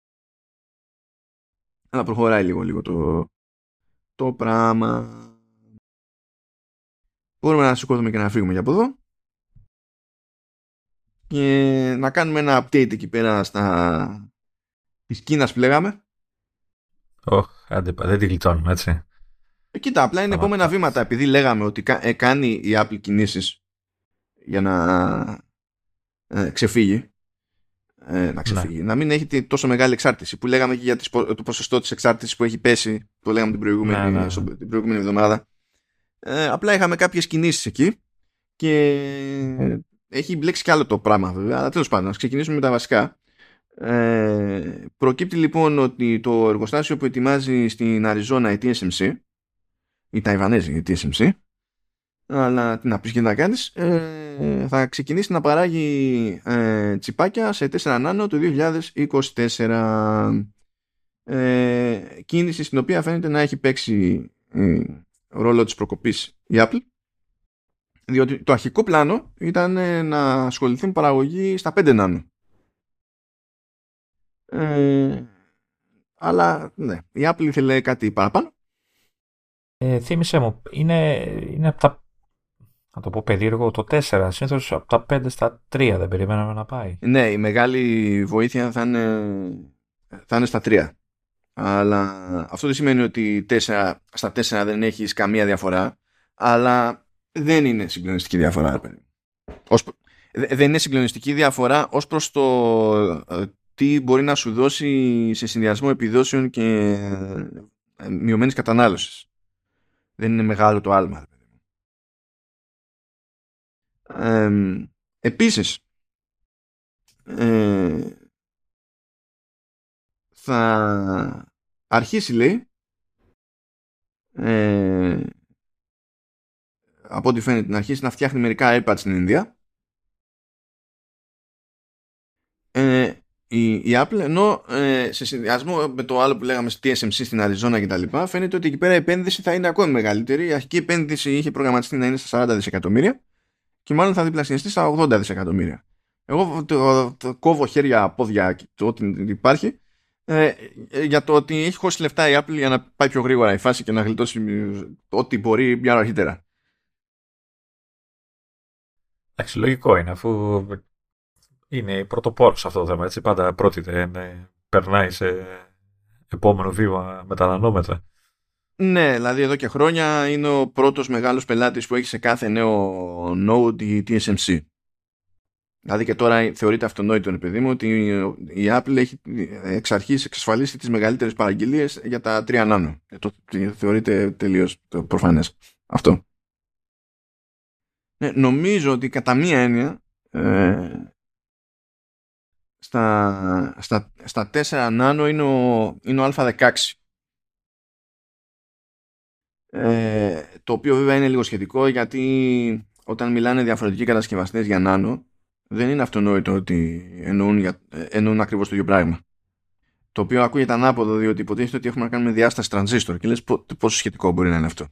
Αλλά προχωράει λίγο το πράγμα. Μπορούμε να σηκώθουμε και να φύγουμε για από εδώ και να κάνουμε ένα update εκεί πέρα της Κίνας που λέγαμε. Δεν τη γλιτώνουμε, έτσι. Κοίτα, απλά είναι επόμενα βήματα. Επειδή λέγαμε ότι κάνει η Apple κινήσεις για να ξεφύγει, να μην έχει τόσο μεγάλη εξάρτηση, που λέγαμε και για το ποσοστό της εξάρτησης που έχει πέσει, που λέγαμε την προηγούμενη εβδομάδα. Απλά είχαμε κάποιες κινήσεις εκεί και έχει μπλέξει κι άλλο το πράγμα, βέβαια, αλλά τέλος πάντων, ας ξεκινήσουμε με τα βασικά. Προκύπτει λοιπόν ότι το εργοστάσιο που ετοιμάζει στην Αριζόνα η TSMC, η Ταϊβανέζη η TSMC, αλλά τι να πεις και να κάνεις, θα ξεκινήσει να παράγει τσιπάκια σε 4 νάνο το 2024. Κίνηση στην οποία φαίνεται να έχει παίξει ρόλο της προκοπής η Apple, διότι το αρχικό πλάνο ήταν να ασχοληθεί με παραγωγή στα 5 νάνο. Αλλά ναι, η Apple ήθελε κάτι παραπάνω. Θύμισε μου, είναι από τα, να το πω περίεργο, το 4, συνήθως από τα 5 στα 3 δεν περιμέναμε να πάει. Ναι, η μεγάλη βοήθεια θα είναι στα 3. Αλλά αυτό δεν σημαίνει ότι στα 4 δεν έχεις καμία διαφορά, αλλά δεν είναι συγκλονιστική διαφορά. Δεν είναι συγκλονιστική διαφορά ως προς το τι μπορεί να σου δώσει σε συνδυασμό επιδόσεων και μειωμένης κατανάλωσης. Δεν είναι μεγάλο το άλμα. Επίσης θα αρχίσει, λέει, από ό,τι φαίνεται να αρχίσει να φτιάχνει μερικά iPads στην Ινδία, η Apple, ενώ σε συνδυασμό με το άλλο που λέγαμε TSMC στην Αριζόνα κτλ. Φαίνεται ότι εκεί πέρα η επένδυση θα είναι ακόμη μεγαλύτερη. Η αρχική επένδυση είχε προγραμματιστεί να είναι στα 40 δισεκατομμύρια και μάλλον θα διπλασιαστεί στα 80 δισεκατομμύρια. Εγώ το κόβω χέρια, πόδια, ό,τι υπάρχει, για το ότι έχει χώσει λεφτά η Apple για να πάει πιο γρήγορα η φάση και να γλιτώσει ό,τι μπορεί μια ώρα αρχίτερα. Εντάξει, λογικό είναι, αφού είναι πρωτοπόρος αυτό το θέμα, έτσι, πάντα πρόκειται, περνάει σε επόμενο βήμα με τα νανόμετρα. Ναι, δηλαδή εδώ και χρόνια είναι ο πρώτος μεγάλος πελάτης που έχει σε κάθε νέο node η TSMC. Δηλαδή και τώρα θεωρείται αυτονόητο, παιδί μου, ότι η Apple έχει εξ αρχής εξασφαλίσει τις μεγαλύτερες παραγγελίες για τα 3 nano. Θεωρείται τελείως προφανές αυτό. Ναι, νομίζω ότι κατά μία έννοια στα 4 nano είναι ο α16. Το οποίο βέβαια είναι λίγο σχετικό, γιατί όταν μιλάνε διαφορετικοί κατασκευαστές για nano, δεν είναι αυτονόητο ότι εννοούν ακριβώς το ίδιο πράγμα. Το οποίο ακούγεται ανάποδο, διότι υποτίθεται ότι έχουμε να κάνουμε διάσταση τρανζίστορ και λες πόσο σχετικό μπορεί να είναι αυτό.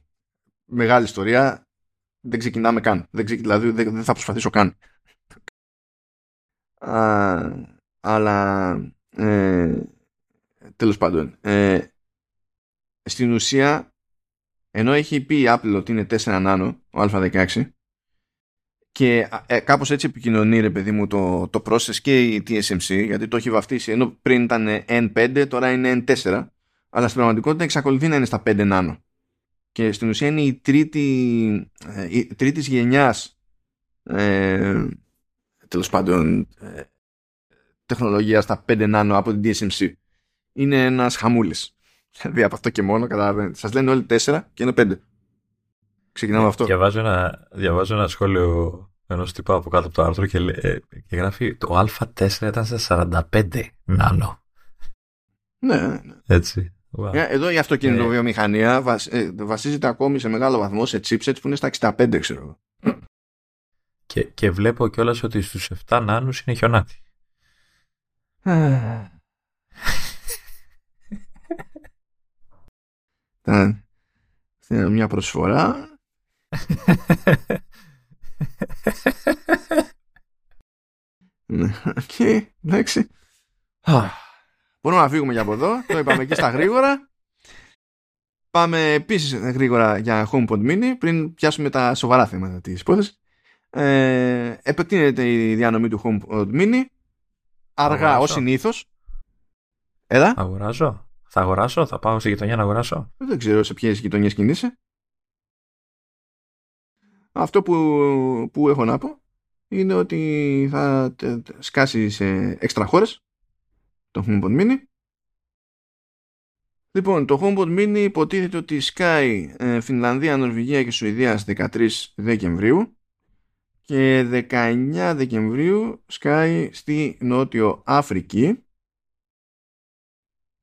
Μεγάλη ιστορία, δεν ξεκινάμε καν. Δηλαδή δεν θα προσπαθήσω καν. Αλλά τέλος πάντων, στην ουσία, ενώ έχει πει η Apple ότι είναι 4 nano, ο α16, και κάπως έτσι επικοινωνεί, ρε παιδί μου, το process και η TSMC, γιατί το έχει βαφτίσει, ενώ πριν ήταν N5, τώρα είναι N4, αλλά στην πραγματικότητα εξακολουθεί να είναι στα 5 nano. Και στην ουσία είναι η τρίτης γενιάς, τέλος πάντων, τεχνολογία στα 5 nano από την TSMC. Είναι ένας χαμούλης. Δηλαδή από αυτό και μόνο, καταλαβαίνετε. Σας λένε όλοι 4 και είναι 5. Ξεκινάμε αυτό. Διαβάζω ένα σχόλιο ενός τυπά από κάτω από το άρθρο και γράφει το α4 ήταν σε 45 νάνο. Ναι. Έτσι. Wow. Εδώ η αυτοκινητοβιομηχανία βασίζεται ακόμη σε μεγάλο βαθμό σε chipsets που είναι στα 65, ξέρω εγώ. Και βλέπω κιόλας ότι στους 7 νάνους είναι χιονάτι. Μια προσφορά. Okay, εντάξει. Μπορούμε να φύγουμε για από εδώ. Το είπαμε εκεί στα γρήγορα. Πάμε επίσης γρήγορα για HomePod Mini πριν πιάσουμε τα σοβαρά θέματα της υπόθεσης. Επεκτείνεται η διανομή του HomePod Mini αργά ως συνήθως. Έλα. Θα αγοράσω, θα πάω στη γειτονιά να αγοράσω. Δεν ξέρω σε ποιες γειτονιές κινείσαι. Αυτό που έχω να πω είναι ότι θα σκάσει σε έξτρα χώρες το HomePod Mini. Λοιπόν, το HomePod Mini υποτίθεται ότι σκάει Φινλανδία, Νορβηγία και Σουηδία στις 13 Δεκεμβρίου και 19 Δεκεμβρίου σκάει στη Νότιο Αφρική.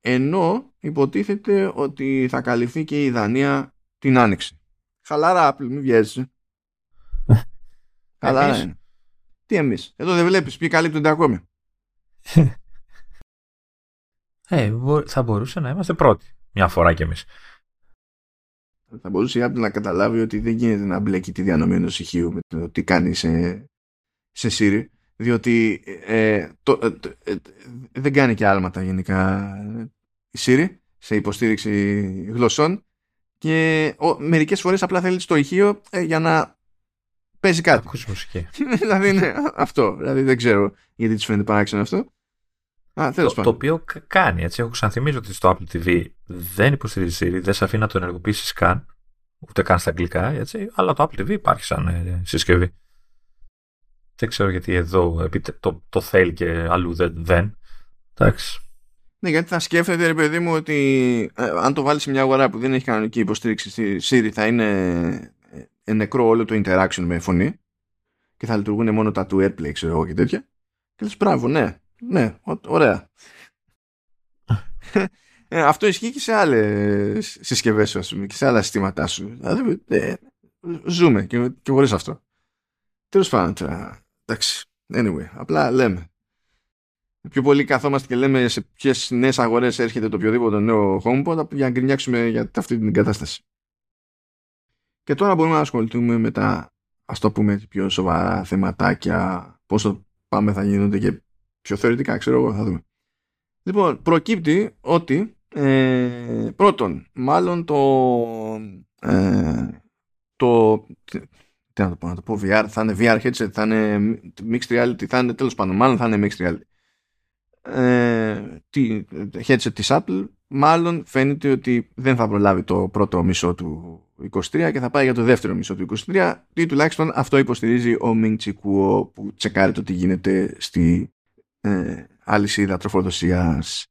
Ενώ υποτίθεται ότι θα καλυφθεί και η Δανία την Άνοιξη. Χαλάρα Apple, μην βιάζεσαι. Χαλάρα είναι. Τι εμείς. Εδώ δεν βλέπεις ποιοι καλύπτονται ακόμη. Θα μπορούσε να είμαστε πρώτοι. Μια φορά κι εμείς. Θα μπορούσε η Apple να καταλάβει ότι δεν γίνεται να μπλέκει τη διανομή ενός ηχείου με το τι κάνει σε Siri. Διότι δεν κάνει και άλματα γενικά η Siri σε υποστήριξη γλωσσών και μερικές φορές απλά θέλει το ηχείο για να παίζει κάτι. Ακούσει μουσική. Δηλαδή είναι αυτό. Δηλαδή δεν ξέρω γιατί της φαίνεται παράξενο αυτό. Το οποίο κάνει, έτσι. Έχω ξαναθυμίζω ότι στο Apple TV δεν υποστηρίζει Siri, δεν σε αφήνει να το ενεργοποιήσεις καν, ούτε καν στα αγγλικά, έτσι, αλλά το Apple TV υπάρχει σαν συσκευή. Δεν ξέρω γιατί εδώ επειδή το θέλει και αλλού δεν. Εντάξει. Ναι, γιατί θα σκέφτεται, ρε παιδί μου, ότι αν το βάλει σε μια αγορά που δεν έχει κανονική υποστήριξη στη Siri, θα είναι νεκρό όλο το interaction με φωνή και θα λειτουργούν μόνο τα του AirPlay, ξέρω εγώ και τέτοια. Και λες, μπράβο, ναι, ωραία. Αυτό ισχύει και σε άλλες συσκευές σου, ας πούμε, και σε άλλα συστήματά σου. Δηλαδή, ζούμε και χωρίς αυτό. Τέλος πάντων, εντάξει, anyway, απλά λέμε. πιο πολύ καθόμαστε και λέμε σε ποιες νέες αγορές έρχεται το οποιοδήποτε νέο HomePod για να γκρινιάξουμε για αυτή την κατάσταση. Και τώρα μπορούμε να ασχοληθούμε με τα, ας το πούμε, πιο σοβαρά θεματάκια, πόσο πάμε θα γίνονται και πιο θεωρητικά, ξέρω εγώ, θα δούμε. Λοιπόν, προκύπτει ότι πρώτον, μάλλον το VR, θα είναι VR headset, θα είναι mixed reality, θα είναι τέλος πάντων, μάλλον θα είναι mixed reality. Headset της Apple, μάλλον φαίνεται ότι δεν θα προλάβει το πρώτο μισό του 23 και θα πάει για το δεύτερο μισό του 23, ή τουλάχιστον αυτό υποστηρίζει ο Ming-Chi Kuo που τσεκάρει το τι γίνεται στη αλυσίδα τροφοδοσίας.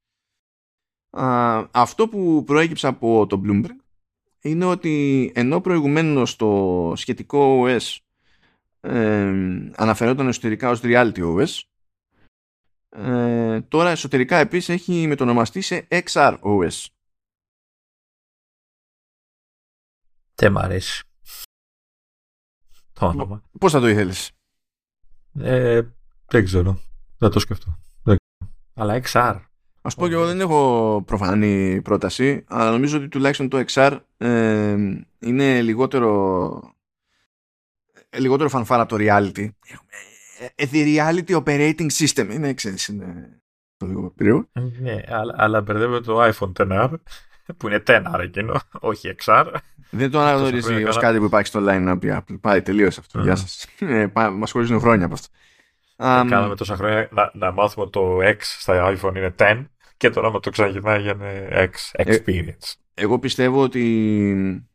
Αυτό που προέκυψε από το Bloomberg είναι ότι ενώ προηγουμένως το σχετικό OS αναφερόταν εσωτερικά ως Reality OS, τώρα εσωτερικά επίσης έχει μετονομαστεί σε XROS. Δεν μ' αρέσει το όνομα. Πώς θα το ήθελες? Δεν ξέρω. Δεν το σκεφτώ. Αλλά XR. Ας πω και εγώ δεν έχω προφανή πρόταση, αλλά νομίζω ότι τουλάχιστον το XR είναι λιγότερο φανφάρα από το reality. The reality operating system. Είναι, ξέρεις, είναι το λίγο περίεργο. Ναι, αλλά μπερδεύεται το iPhone XR, που είναι XR εκείνο, όχι XR. Δεν το αναγνωρίζει ως κάτι που υπάρχει στο line-up η Apple. Πάει, τελείωσε αυτό. Γεια σας. Μας χωρίζουν χρόνια από αυτό. Κάναμε τόσα χρόνια να μάθουμε το X στα iPhone είναι 10 και τώρα με το ξαγυρνάει για X experience. Εγώ πιστεύω ότι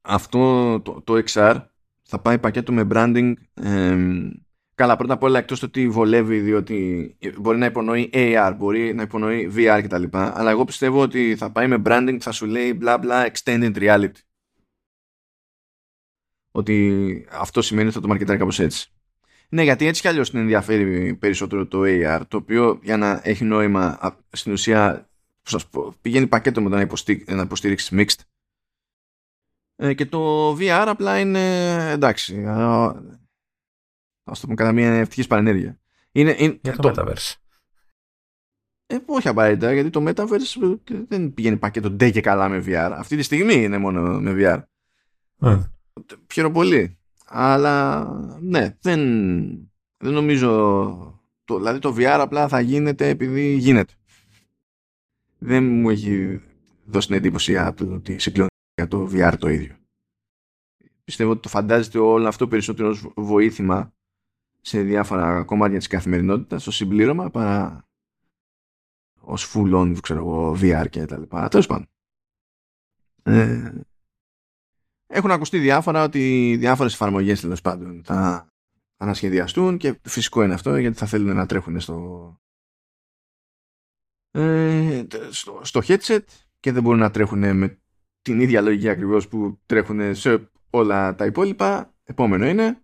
αυτό το XR θα πάει πακέτο με branding. Καλά, πρώτα απ' όλα εκτός το τι βολεύει, διότι μπορεί να υπονοεί AR, μπορεί να υπονοεί VR κτλ. Αλλά εγώ πιστεύω ότι θα πάει με branding που θα σου λέει bla bla extended reality. Ότι αυτό σημαίνει ότι θα το μαρκετάρει κάπως έτσι. Ναι, γιατί έτσι κι αλλιώς την ενδιαφέρει περισσότερο το AR, το οποίο για να έχει νόημα στην ουσία, πώς σας πω, πηγαίνει πακέτο με το να υποστήριξεις mixed. Και το VR απλά είναι εντάξει, ας το πούμε κατά μια ευτυχής παρενέργεια. Είναι για το Metaverse. Όχι απαραίτητα, γιατί το Metaverse δεν πηγαίνει πακέτο ντε και καλά με VR. Αυτή τη στιγμή είναι μόνο με VR. Χαιροπολύ. Αλλά ναι, δεν νομίζω. Δηλαδή το VR απλά θα γίνεται επειδή γίνεται. Δεν μου έχει δώσει την εντύπωση ότι συγκλώνει για το VR το ίδιο. Πιστεύω ότι το φαντάζεται όλο αυτό περισσότερο ως βοήθημα σε διάφορα κομμάτια της καθημερινότητας, ως συμπλήρωμα παρά ως full on, ξέρω εγώ, VR και τα λοιπά. Τέλος πάντων. Έχουν ακουστεί διάφορα ότι διάφορες εφαρμογές τέλος πάντων θα ανασχεδιαστούν και φυσικό είναι αυτό γιατί θα θέλουν να τρέχουν στο headset και δεν μπορούν να τρέχουν με την ίδια λογική ακριβώς που τρέχουν σε όλα τα υπόλοιπα. Επόμενο είναι.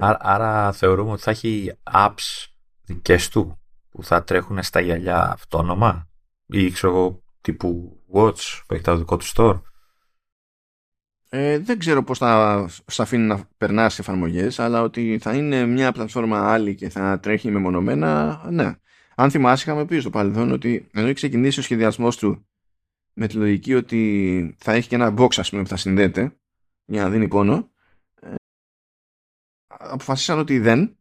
Άρα θεωρούμε ότι θα έχει apps δικές του που θα τρέχουν στα γυαλιά αυτόνομα ή ξέρω εγώ τύπου Watch που έχει το δικό του store. Δεν ξέρω πώς θα σ' αφήνει να περνάς εφαρμογές, αλλά ότι θα είναι μια πλατφόρμα άλλη και θα τρέχει μεμονωμένα, ναι. Αν θυμάσαι, είχαμε πει στο παρελθόν ότι ενώ έχει ξεκινήσει ο σχεδιασμός του με τη λογική ότι θα έχει και ένα box, ας πούμε, που θα συνδέεται για να δίνει πόνο, αποφασίσαν ότι δεν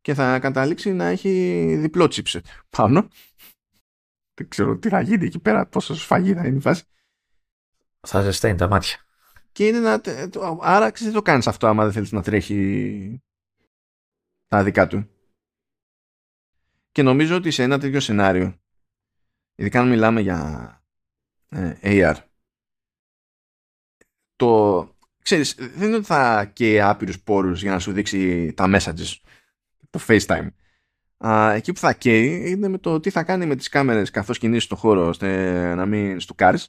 και θα καταλήξει να έχει διπλό chipset πάνω. Δεν ξέρω τι θα γίνει εκεί πέρα, πόσο σφαγή θα είναι η φάση. Θα ζεσταίνει τα μάτια. Και είναι άρα δεν το κάνεις αυτό άμα δεν θέλεις να τρέχει τα δικά του. Και νομίζω ότι σε ένα τέτοιο σενάριο, ειδικά αν μιλάμε για AR, ξέρεις, δεν είναι ότι θα καίει άπειρους πόρους για να σου δείξει τα messages, το FaceTime. Εκεί που θα καίει είναι με το τι θα κάνει με τις κάμερες καθώς κινείς στο χώρο, ώστε να μην στουκάρεις.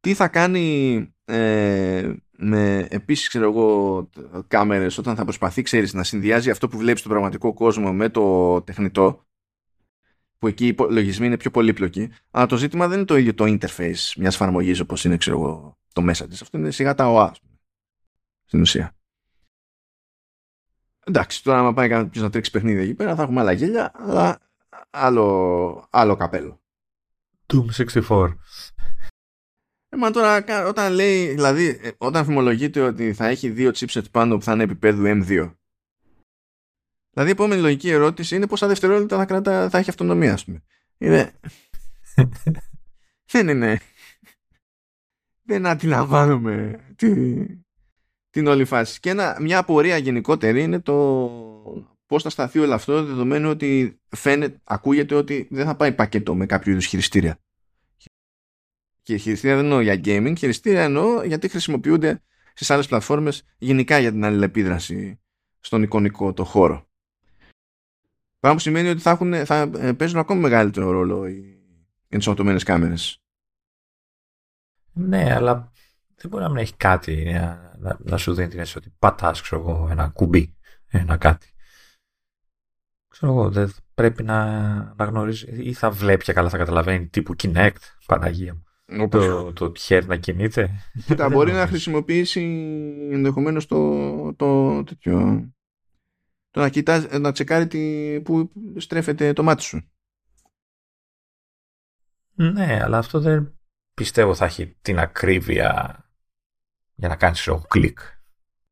Τι θα κάνει με επίσης, ξέρω εγώ, κάμερες όταν θα προσπαθεί, ξέρεις, να συνδυάζει αυτό που βλέπεις στον πραγματικό κόσμο με το τεχνητό, που εκεί οι λογισμοί είναι πιο πολύπλοκοι, αλλά το ζήτημα δεν είναι το ίδιο το interface μιας εφαρμογής όπως είναι, ξέρω εγώ, το messages. Αυτό είναι σιγά τα OA στην ουσία. Εντάξει, τώρα άμα πάει κάποιος να τρέξει παιχνίδι εκεί πέρα θα έχουμε άλλα γέλια, αλλά άλλο καπέλο. Doom 64. Μα τώρα όταν λέει, δηλαδή όταν φημολογείται ότι θα έχει δύο chipset πάνω που θα είναι επίπεδου M2, δηλαδή η επόμενη λογική ερώτηση είναι πόσα δευτερόλεπτα θα έχει αυτονομία, ας πούμε. Είναι... Δεν είναι. Δεν αντιλαμβάνομαι την όλη φάση. Και μια απορία γενικότερη είναι το πώς θα σταθεί όλο αυτό, δεδομένου ότι ακούγεται ότι δεν θα πάει πακέτο με κάποιο είδους χειριστήρια. Και χειριστήρια δεν εννοώ για gaming, χειριστήρια εννοώ γιατί χρησιμοποιούνται στις άλλες πλατφόρμες γενικά για την αλληλεπίδραση στον εικονικό το χώρο. Πράγμα που σημαίνει ότι θα παίζουν ακόμη μεγαλύτερο ρόλο οι ενσωματωμένες κάμερες. Ναι, αλλά δεν μπορεί να μην έχει κάτι να σου δίνει την αίσθηση ότι πατάς, ξέρω εγώ, ένα κουμπί, ένα κάτι. Ξέρω εγώ, δεν πρέπει να γνωρίζει ή θα βλέπει και καλά θα καταλαβαίνει τύπου Kinect, Παναγία μου. Το χέρι να κινείται. Κοίτα, μπορεί να χρησιμοποιήσει ενδεχομένως το τέτοιο. Το να κοιτάζει, να τσεκάρει που στρέφεται το μάτι σου. Ναι, αλλά αυτό δεν πιστεύω θα έχει την ακρίβεια για να κάνεις κλικ.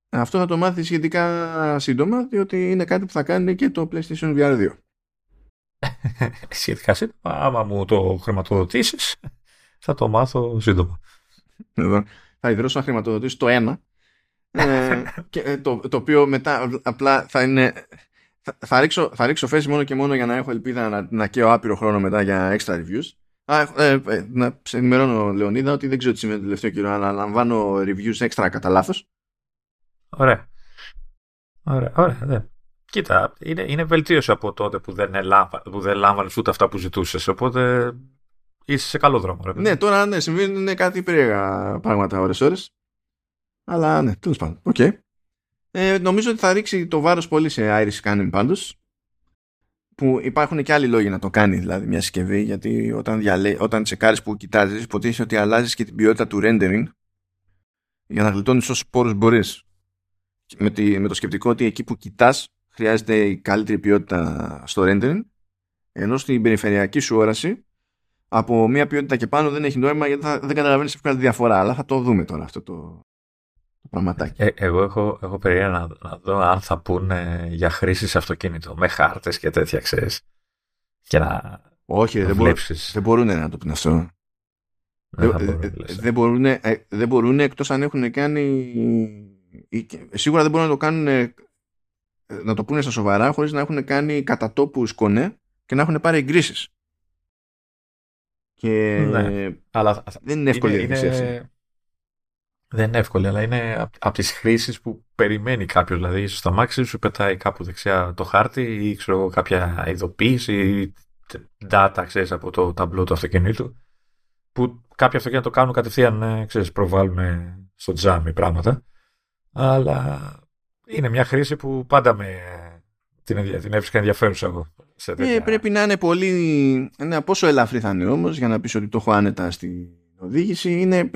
Αυτό θα το μάθεις σχετικά σύντομα, διότι είναι κάτι που θα κάνει και το PlayStation VR 2. Σχετικά σύντομα, άμα μου το χρηματοδοτήσεις, θα το μάθω σύντομα. Εδώ. Θα ιδρώσω να χρηματοδοτήσω το ένα, και το οποίο μετά απλά θα είναι... Θα ρίξω φέση μόνο και μόνο για να έχω ελπίδα να καίω άπειρο χρόνο μετά για extra reviews. Να σε ενημερώνω, Λεωνίδα, ότι δεν ξέρω τι σημαίνει το τελευταίο καιρό, αλλά λαμβάνω reviews extra κατά λάθος. Ωραία. Ωραία, ναι. Κοίτα, είναι βελτίωση από τότε που δεν λάμβανες ούτε αυτά που ζητούσες, οπότε... Είσαι σε καλό δρόμο, ρε παιδί. Ναι, τώρα ναι, συμβαίνουν κάτι περίεργα πράγματα ώρες-ώρες. Αλλά ναι, τέλος πάντων. Okay. Νομίζω ότι θα ρίξει το βάρος πολύ σε Iris Scanning πάντως. Που υπάρχουν και άλλοι λόγοι να το κάνει δηλαδή μια συσκευή. Γιατί όταν τσεκάρεις που κοιτάζεις, υποτίθεται ότι αλλάζεις και την ποιότητα του rendering για να γλιτώνεις όσους πόρους μπορείς. Με το σκεπτικό ότι εκεί που κοιτάς χρειάζεται η καλύτερη ποιότητα στο rendering, ενώ στην περιφερειακή σου όραση. Από μία ποιότητα και πάνω δεν έχει νόημα γιατί δεν καταλαβαίνεις εύκολα τη διαφορά. Αλλά θα το δούμε τώρα αυτό το πραγματάκι. Εγώ έχω περιέργεια να δω αν θα πούνε για χρήση σε αυτοκίνητο με χάρτες και τέτοια, ξέρεις. Και να. Όχι, δεν μπορούν να το πούνε αυτό. Δεν μπορούν εκτός αν έχουν κάνει. Σίγουρα δεν μπορούν να το κάνουν. Να το πούνε στα σοβαρά χωρίς να έχουν κάνει κατά τόπου σκονέ και να έχουν πάρει εγκρίσεις. Και ναι, αλλά δεν είναι εύκολη η εξέλιξη. Δεν είναι εύκολη, αλλά είναι από τις χρήσεις που περιμένει κάποιος. Δηλαδή, ίσως στα μάξι σου πετάει κάπου δεξιά το χάρτη ή ξέρω, κάποια ειδοποίηση, data ξέρεις, από το ταμπλό του αυτοκινήτου. Που κάποια αυτοκίνητα το κάνουν κατευθείαν, ξέρεις, προβάλλουν στο τζάμι πράγματα. Αλλά είναι μια χρήση που πάντα με την έβρισκα ενδιαφέρουσα εγώ. Πρέπει να είναι πολύ. Πόσο ελαφρύ θα είναι όμως για να πεις ότι το έχω άνετα στην οδήγηση. Είναι...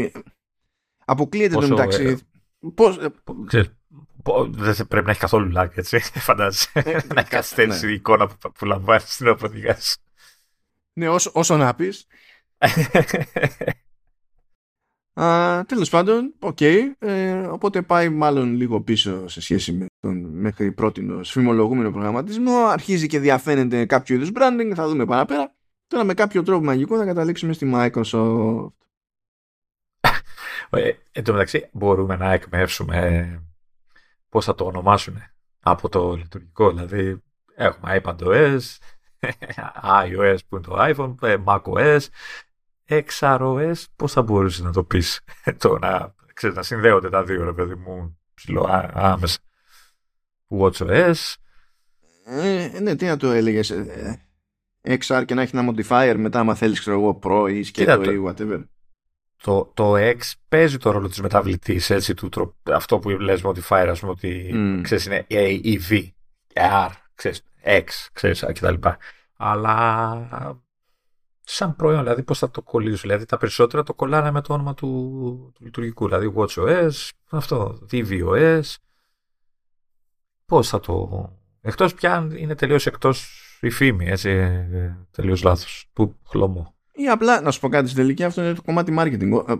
Αποκλείεται το μεταξύ. Δεν πρέπει να έχει καθόλου lag, έτσι. Φαντάζεσαι. Να έχει καθυστέρηση η εικόνα που λαμβάνει στην οδηγία σου. Ναι, όσο να πεις. Τέλος πάντων, οκ. Οπότε πάει μάλλον λίγο πίσω σε σχέση με τον μέχρι πρότινο φημολογούμενο προγραμματισμό. Αρχίζει και διαφαίνεται κάποιο είδους branding, θα δούμε παραπέρα. Τώρα με κάποιο τρόπο μαγικό θα καταλήξουμε στη Microsoft. Εν τω μεταξύ μπορούμε να εκμεύσουμε πώς θα το ονομάσουν από το λειτουργικό. Δηλαδή έχουμε iPadOS, iOS που είναι το iPhone, macOS, XROS, πώς θα μπορούσε να το πεις το να συνδέονται τα δύο, ρε παιδί μου, ψηλό άμεσα. WatchOS. Ναι, τι να το έλεγες. XR και να έχει ένα modifier μετά, άμα θέλεις, ξέρω εγώ, Pro ή Σκέτο ή whatever. Το X παίζει το ρόλο της μεταβλητής, έτσι, αυτό που λες modifier, ας πούμε, ότι ξέρεις, είναι A ή V, R, ξέρεις, X, ξέρεις, κτλ. Αλλά σαν προϊόν, δηλαδή, πώς θα το κολλήσουν. Δηλαδή, τα περισσότερα το κολλάνε με το όνομα του λειτουργικού. Δηλαδή, WatchOS, αυτό, tvOS. πώς θα το... Εκτός πια είναι τελείως εκτός η φήμη, έτσι, τελείως λάθος, που χλωμό. Ή απλά, να σου πω κάτι, στην τελική αυτό είναι το κομμάτι marketing.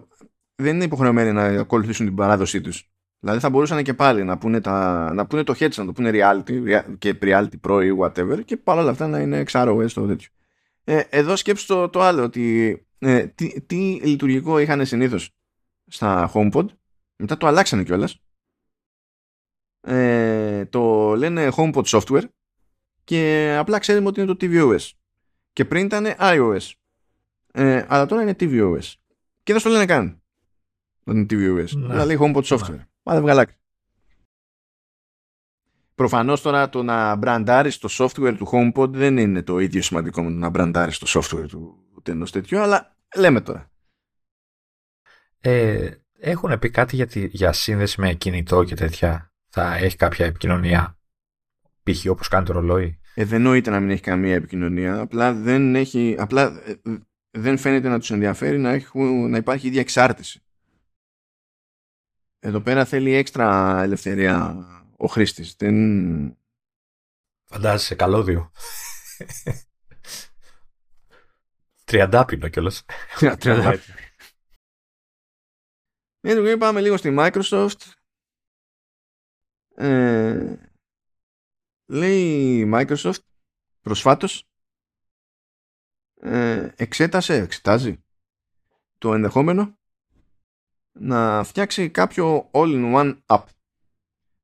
Δεν είναι υποχρεωμένοι να ακολουθήσουν την παράδοσή τους. Δηλαδή θα μπορούσαν και πάλι να πούνε, να πούνε το headset, να το πούνε reality και reality pro ή whatever και παρόλα αυτά να είναι XROS το τέτοιο. Εδώ σκέψτε το άλλο, ότι τι λειτουργικό είχαν συνήθως στα HomePod, μετά το αλλάξανε κιόλας. Το λένε HomePod software και απλά ξέρουμε ότι είναι το tvOS. Και πριν ήταν iOS. Αλλά τώρα είναι tvOS. Και δεν στο λένε καν. Δεν είναι tvOS. Δηλαδή HomePod software. Πάμε βγαλάκι. Προφανώς τώρα το να μπραντάρεις το software του HomePod δεν είναι το ίδιο σημαντικό με το να μπραντάρεις το software του ενός τέτοιου, αλλά λέμε τώρα. Έχουν πει κάτι για σύνδεση με κινητό και τέτοια. Θα έχει κάποια επικοινωνία, π.χ. όπως κάνει το ρολόι. Δεν νοείται να μην έχει καμία επικοινωνία. Απλά δεν φαίνεται να τους ενδιαφέρει να υπάρχει ίδια εξάρτηση. Εδώ πέρα θέλει έξτρα ελευθερία ο χρήστης. Φαντάζεσαι καλώδιο. Τριαντάπινο κιόλας. Πάμε λίγο στη Microsoft. Λέει η Microsoft προσφάτως εξετάζει το ενδεχόμενο να φτιάξει κάποιο all-in-one app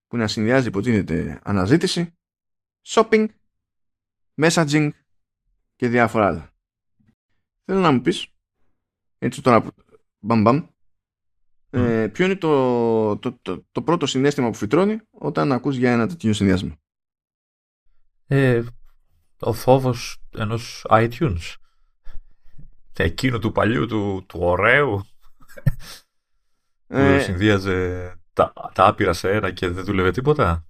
που να συνδυάζει υποτίθεται αναζήτηση, shopping, messaging και διάφορα άλλα. Θέλω να μου πεις, έτσι τώρα ποιο είναι το πρώτο συναίσθημα που φυτρώνει όταν ακούς για ένα τέτοιο συνδυασμό. Ο φόβος ενός iTunes. Εκείνο του παλιού, του ωραίου. Που συνδύαζε τα άπειρα σε ένα και δεν δούλευε τίποτα.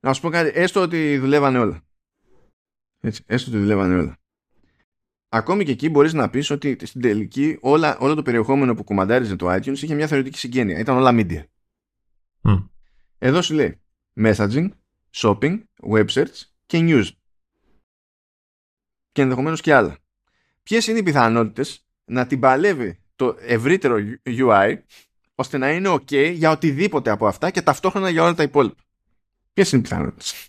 Να σου πω κάτι, έστω ότι δουλεύανε όλα. Έτσι, έστω ότι δουλεύανε όλα. Ακόμη και εκεί μπορείς να πεις ότι στην τελική όλο το περιεχόμενο που κουμαντάριζε το iTunes είχε μια θεωρητική συγγένεια. Ήταν όλα media. Εδώ σου λέει messaging, shopping, web search και news. Και ενδεχομένως και άλλα. Ποιες είναι οι πιθανότητες να την παλεύει το ευρύτερο UI ώστε να είναι ok για οτιδήποτε από αυτά και ταυτόχρονα για όλα τα υπόλοιπα? Ποιες είναι οι πιθανότητες?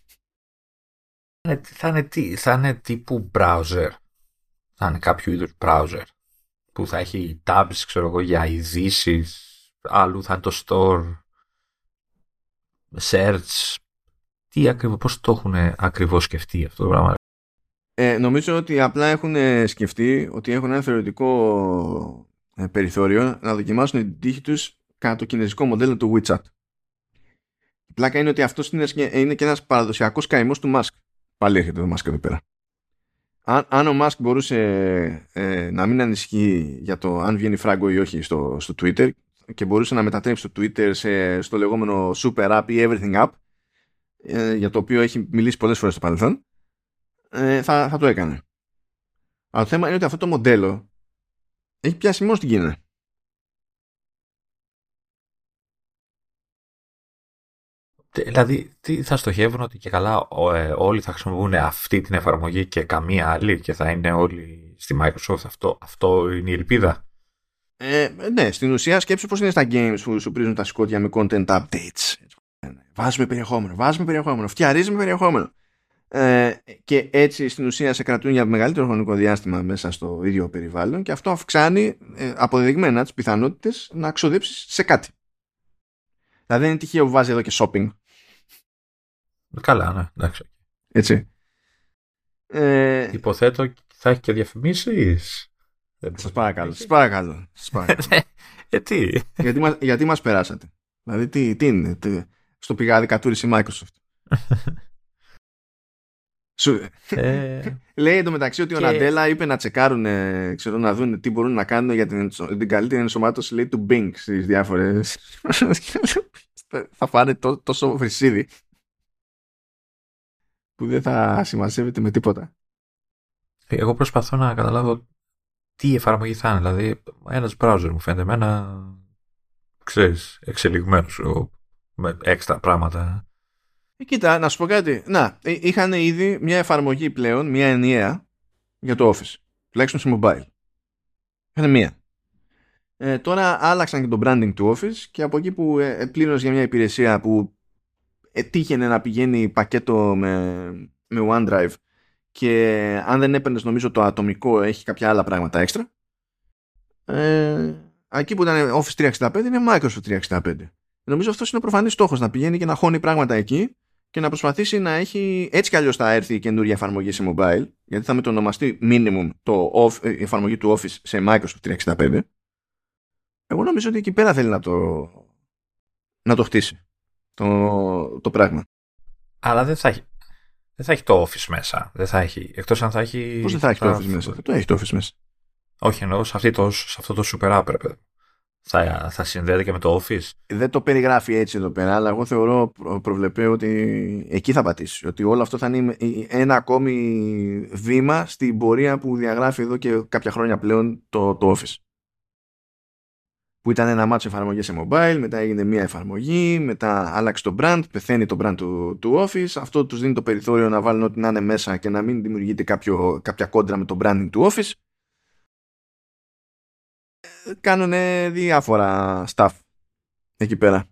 Θα είναι τύπου browser. Θα είναι κάποιο είδος browser που θα έχει tabs, ξέρω εγώ, για ειδήσεις, αλλού θα είναι το store, search. Πώς το έχουν ακριβώς σκεφτεί αυτό το πράγμα? Νομίζω ότι απλά έχουν σκεφτεί ότι έχουν ένα θεωρητικό περιθώριο να δοκιμάσουν την τύχη τους κατά το κινέζικο μοντέλο του WeChat. Η πλάκα είναι ότι αυτός είναι και ένας παραδοσιακός καημός του Musk. Πάλι έρχεται το Musk εδώ πέρα. Αν ο Μάσκ μπορούσε να μην ανησυχεί για το αν βγαίνει φράγκο ή όχι στο Twitter και μπορούσε να μετατρέψει το Twitter στο λεγόμενο super app ή everything app, για το οποίο έχει μιλήσει πολλές φορές στο παρελθόν, θα το έκανε. Αλλά το θέμα είναι ότι αυτό το μοντέλο έχει πιάσει μόνο στην Κίνα. Δηλαδή, τι θα στοχεύουν, ότι και καλά όλοι θα χρησιμοποιούν αυτή την εφαρμογή και καμία άλλη και θα είναι όλοι στη Microsoft? Αυτό είναι η ελπίδα. Ναι, στην ουσία σκέψου πώς είναι στα games που σου πρίζουν τα σκότια με content updates. Βάζουμε περιεχόμενο, φτιαρίζουμε περιεχόμενο. Και έτσι στην ουσία σε κρατούν για μεγαλύτερο χρονικό διάστημα μέσα στο ίδιο περιβάλλον και αυτό αυξάνει αποδεδειγμένα τις πιθανότητες να ξοδέψεις σε κάτι. Δηλαδή δεν είναι τυχαίο που βάζει εδώ και shopping. Καλά, ναι, εντάξει. Έτσι. Υποθέτω θα έχει και διαφημίσεις. Σας παρακαλώ. Τι? Γιατί μας περάσατε? Δηλαδή τι είναι? Στο πηγάδι κατούρισε η Microsoft. Λέει εντωμεταξύ ότι ο Ναντέλα είπε να τσεκάρουν, να δουν τι μπορούν να κάνουν για την καλύτερη ενσωμάτωση, λέει, του Bing στις διάφορες. Θα φάνε τόσο βρυσίδι που δεν θα συμμαζεύεται με τίποτα. Εγώ προσπαθώ να καταλάβω τι εφαρμογή θα είναι. Δηλαδή ένας browser μου φαίνεται εμένα, ξέρεις, εξελιγμένος με έξτρα πράγματα. Κοίτα, να σου πω κάτι. Να, είχαν ήδη μια εφαρμογή πλέον, μια ενιαία για το Office. Τουλάχιστον σε mobile. Είχαν μία. Τώρα άλλαξαν και το branding του Office και από εκεί που πλήρωνες για μια υπηρεσία που τύχαινε να πηγαίνει πακέτο με OneDrive και αν δεν έπαιρνες, νομίζω, το ατομικό, έχει κάποια άλλα πράγματα έξτρα. Εκεί που ήταν Office 365 είναι Microsoft 365. Νομίζω αυτό είναι ο προφανής στόχος, να πηγαίνει και να χώνει πράγματα εκεί και να προσπαθήσει να έχει. Έτσι κι αλλιώς θα έρθει η καινούργια εφαρμογή σε mobile, γιατί θα μετονομαστεί minimum η εφαρμογή του Office σε Microsoft 365. Εγώ νομίζω ότι εκεί πέρα θέλει να το χτίσει το πράγμα. Αλλά δεν θα έχει το Office μέσα. Δεν θα έχει. Εκτός αν θα έχει. Πώς δεν θα έχει το Office μέσα? Δεν το έχει το Office μέσα. Όχι, εννοώ σε αυτό το super app πρέπει. Θα συνδέεται και με το Office. Δεν το περιγράφει έτσι εδώ πέρα, αλλά εγώ θεωρώ προβλεπέ ότι εκεί θα πατήσει. Ότι όλο αυτό θα είναι ένα ακόμη βήμα στην πορεία που διαγράφει εδώ και κάποια χρόνια πλέον το Office. Που ήταν ένα μάτσο εφαρμογές σε mobile, μετά έγινε μία εφαρμογή, μετά άλλαξε το brand, πεθαίνει το brand του Office. Αυτό τους δίνει το περιθώριο να βάλουν ό,τι να είναι μέσα και να μην δημιουργείται κάποια κόντρα με το branding του Office. Κάνουν διάφορα stuff εκεί πέρα.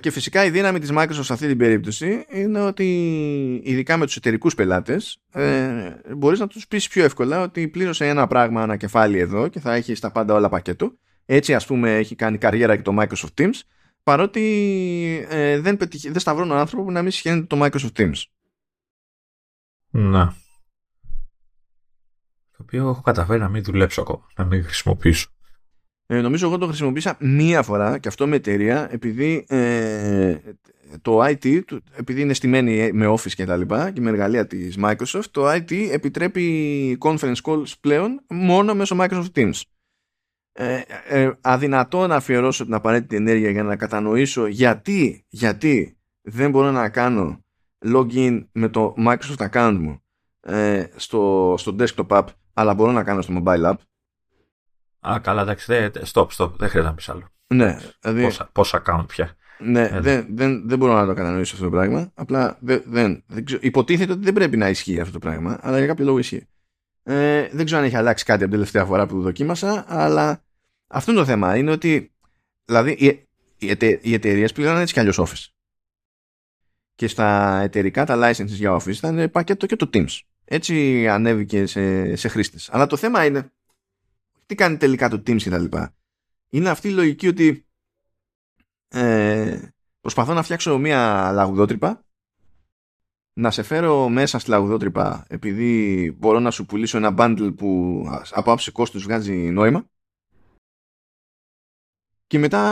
Και φυσικά η δύναμη της Microsoft σε αυτή την περίπτωση είναι ότι ειδικά με τους εταιρικούς πελάτες μπορείς να τους πεις πιο εύκολα ότι πλήρωσε ένα πράγμα, ένα κεφάλι εδώ και θα έχει στα πάντα όλα πακέτο. Έτσι, ας πούμε, έχει κάνει καριέρα και το Microsoft Teams, παρότι δεν σταυρώνω άνθρωπο που να μην συγχαίνεται το Microsoft Teams. Να. Το οποίο έχω καταφέρει να μην δουλέψω ακόμα, να μην χρησιμοποιήσω. Νομίζω εγώ το χρησιμοποίησα μία φορά και αυτό με εταιρεία, επειδή το IT, επειδή είναι στημένη με Office και τα λοιπά και με εργαλεία της Microsoft, το IT επιτρέπει conference calls πλέον μόνο μέσω Microsoft Teams. Αδυνατό να αφιερώσω την απαραίτητη ενέργεια για να κατανοήσω γιατί δεν μπορώ να κάνω login με το Microsoft account μου στο desktop app, αλλά μπορώ να κάνω στο mobile app. Α, καλά, εντάξει, stop, δεν χρειάζεται να πεις άλλο. Ναι, δηλαδή, πόσα account πια. Ναι, δεν μπορώ να το κατανοήσω αυτό το πράγμα. Απλά δεν ξέρω, υποτίθεται ότι δεν πρέπει να ισχύει αυτό το πράγμα, αλλά για κάποιο λόγο ισχύει. Δεν ξέρω αν έχει αλλάξει κάτι από την τελευταία φορά που το δοκίμασα, αλλά αυτό είναι το θέμα. Είναι ότι δηλαδή, οι εταιρείες πλέον είναι έτσι κι αλλιώς Office. Και στα εταιρικά τα licenses για Office ήταν πακέτο και το Teams. Έτσι ανέβηκε σε χρήστες. Αλλά το θέμα είναι τι κάνει τελικά το Teams και τα λοιπά. Είναι αυτή η λογική ότι προσπαθώ να φτιάξω μια λαγουδότρυπα, να σε φέρω μέσα στη λαγουδότρυπα επειδή μπορώ να σου πουλήσω ένα bundle που από άψη κόστους βγάζει νόημα, και μετά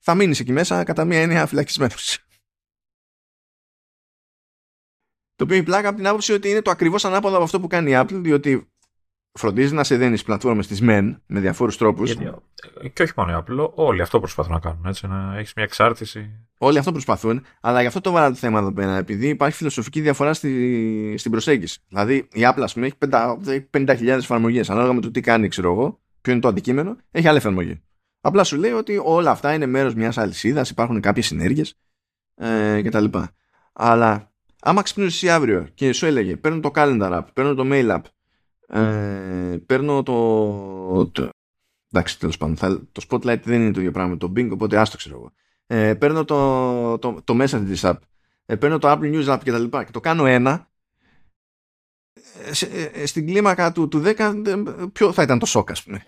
θα μείνεις εκεί μέσα κατά μία έννοια φυλακισμένος. Το οποίο η πλάκα από την άποψη ότι είναι το ακριβώς ανάποδο από αυτό που κάνει η Apple, διότι φροντίζει να σε δένει στις πλατφόρμες της μεν με διαφόρους τρόπους. Και όχι μόνο η Apple, όλοι αυτό προσπαθούν να κάνουν. Έτσι, να έχεις μια εξάρτηση. Όλοι αυτό προσπαθούν, αλλά γι' αυτό το βάλα το θέμα εδώ πέρα, επειδή υπάρχει φιλοσοφική διαφορά στην προσέγγιση. Δηλαδή η Apple, ας πούμε, έχει 50.000 εφαρμογές. Ανάλογα με το τι κάνει, ξέρω εγώ, ποιο είναι το αντικείμενο, έχει άλλη εφαρμογή. Απλά σου λέει ότι όλα αυτά είναι μέρος μιας αλυσίδας, υπάρχουν κάποιες συνέργειες κτλ. Αλλά άμα ξυπνούσε αύριο και σου έλεγε παίρνω το calendar app, παίρνω το mail app, παίρνω το... Εντάξει, τέλος πάντων, το spotlight δεν είναι το ίδιο πράγμα, το Bing, οπότε άστο, ξέρω εγώ. Παίρνω το messages app, παίρνω το Apple News app κτλ. Και το κάνω ένα. Στην κλίμακα του 10, ποιο θα ήταν το σοκ, ας πούμε.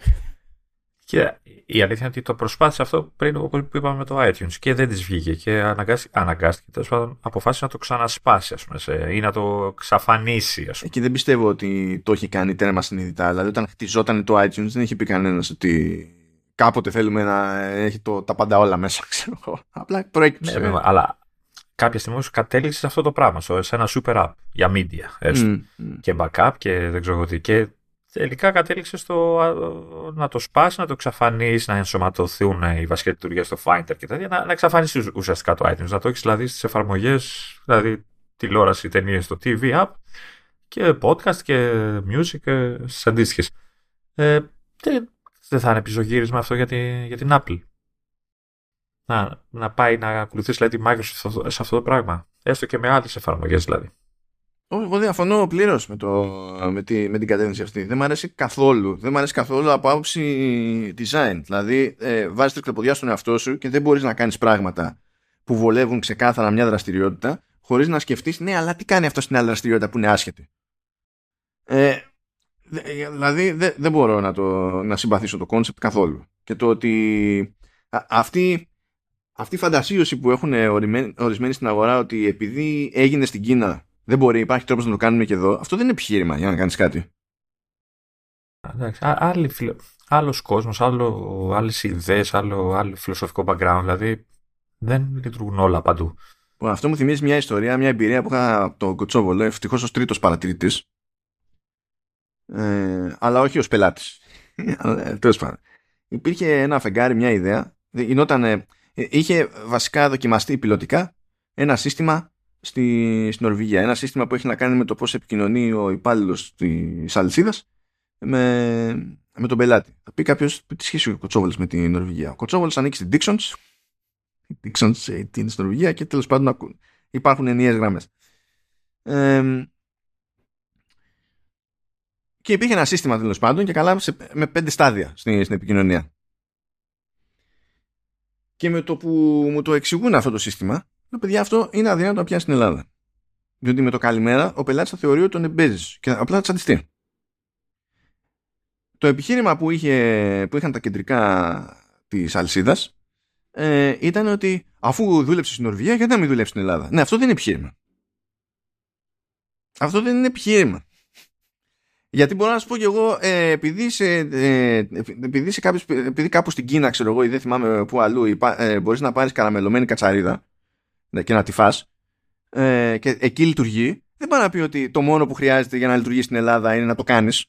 Και η αλήθεια είναι ότι το προσπάθησε αυτό πριν, όπως είπαμε, με το iTunes, και δεν της βγήκε και αναγκάστηκε, τέλος πάντων, αποφάσισε να το ξανασπάσει, ας πούμε, ή να το ξαφανίσει, ας πούμε. Και δεν πιστεύω ότι το έχει κάνει τέρμα συνειδητά. Δηλαδή, όταν χτιζόταν το iTunes, δεν είχε πει κανένας ότι κάποτε θέλουμε να έχει τα πάντα όλα μέσα, ξέρω εγώ. Απλά προέκυψε. Ναι, αλλά κάποια στιγμή κατέληξε σε αυτό το πράγμα, σε ένα super app για media, έστω. Και backup και δεν ξέρω τι. Και τελικά κατέληξε στο να το σπάσει, να το εξαφανίσει, να ενσωματωθούν οι βασικές λειτουργίες στο Finder και τα δηλαδή, να εξαφανίσει ουσιαστικά το iTunes. Να το έχεις δηλαδή στις εφαρμογές, δηλαδή τηλεόραση, ταινίες στο TV app και podcast και music στις αντίστοιχες. δεν θα είναι επιζωγύρισμα αυτό για την Apple. Να πάει να ακολουθήσει τη Microsoft σε αυτό το πράγμα. Έστω και με άλλες εφαρμογές δηλαδή. Εγώ διαφωνώ πλήρως με την κατεύθυνση αυτή. Δεν μου αρέσει καθόλου. Δεν μου αρέσει καθόλου από άποψη design. Δηλαδή, βάζεις τρικλοποδιά στον εαυτό σου και δεν μπορείς να κάνεις πράγματα που βολεύουν ξεκάθαρα μια δραστηριότητα, χωρίς να σκεφτείς, ναι, αλλά τι κάνει αυτό στην άλλη δραστηριότητα που είναι άσχετη. Δηλαδή, δεν μπορώ να συμπαθήσω το concept καθόλου. Και το ότι αυτή η φαντασίωση που έχουν ορισμένοι στην αγορά ότι επειδή έγινε στην Κίνα, δεν μπορεί, υπάρχει τρόπος να το κάνουμε και εδώ. Αυτό δεν είναι επιχείρημα για να κάνεις κάτι. Άλλος κόσμος, άλλες ιδέες, άλλο φιλοσοφικό background. Δηλαδή δεν λειτουργούν όλα παντού. Αυτό μου θυμίζει μια ιστορία, μια εμπειρία που είχα τον Κοτσόβολο, ευτυχώς ως τρίτος παρατηρητής. Αλλά όχι ως πελάτης. Τέλος πάντων. Υπήρχε ένα φεγγάρι, μια ιδέα. Είχε βασικά δοκιμαστεί πιλωτικά ένα σύστημα στην Νορβηγία. Ένα σύστημα που έχει να κάνει με το πώς επικοινωνεί ο υπάλληλος της αλυσίδας με τον πελάτη. Θα πει κάποιος, τι σχέση ο Κοτσόβολος με την Νορβηγία. Ο Κοτσόβολος ανήκει στην Dixons, την Νορβηγία, και τέλος πάντων υπάρχουν ενιαίες γραμμές. Και υπήρχε ένα σύστημα τέλος πάντων και καλά με 5 στάδια στην επικοινωνία. Και με το που μου το εξηγούν αυτό το σύστημα, παιδιά, αυτό είναι αδύνατο να πιάσει στην Ελλάδα. Διότι με το καλημέρα ο πελάτης θα θεωρεί ότι τον εμπέζεις και απλά θα τσαντιστεί. Το επιχείρημα που είχαν τα κεντρικά της αλυσίδας ήταν ότι αφού δούλεψε στην Νορβηγία, γιατί να μην δουλέψει στην Ελλάδα. Ναι, αυτό δεν είναι επιχείρημα. Αυτό δεν είναι επιχείρημα. Γιατί μπορώ να σου πω κι εγώ, επειδή κάπου στην Κίνα, ξέρω εγώ, ή δεν θυμάμαι πού αλλού, μπορείς να πάρεις καραμελωμένη κατσαρίδα και να τη φας, και εκεί λειτουργεί, δεν πάει να πει ότι το μόνο που χρειάζεται για να λειτουργεί στην Ελλάδα είναι να το κάνεις.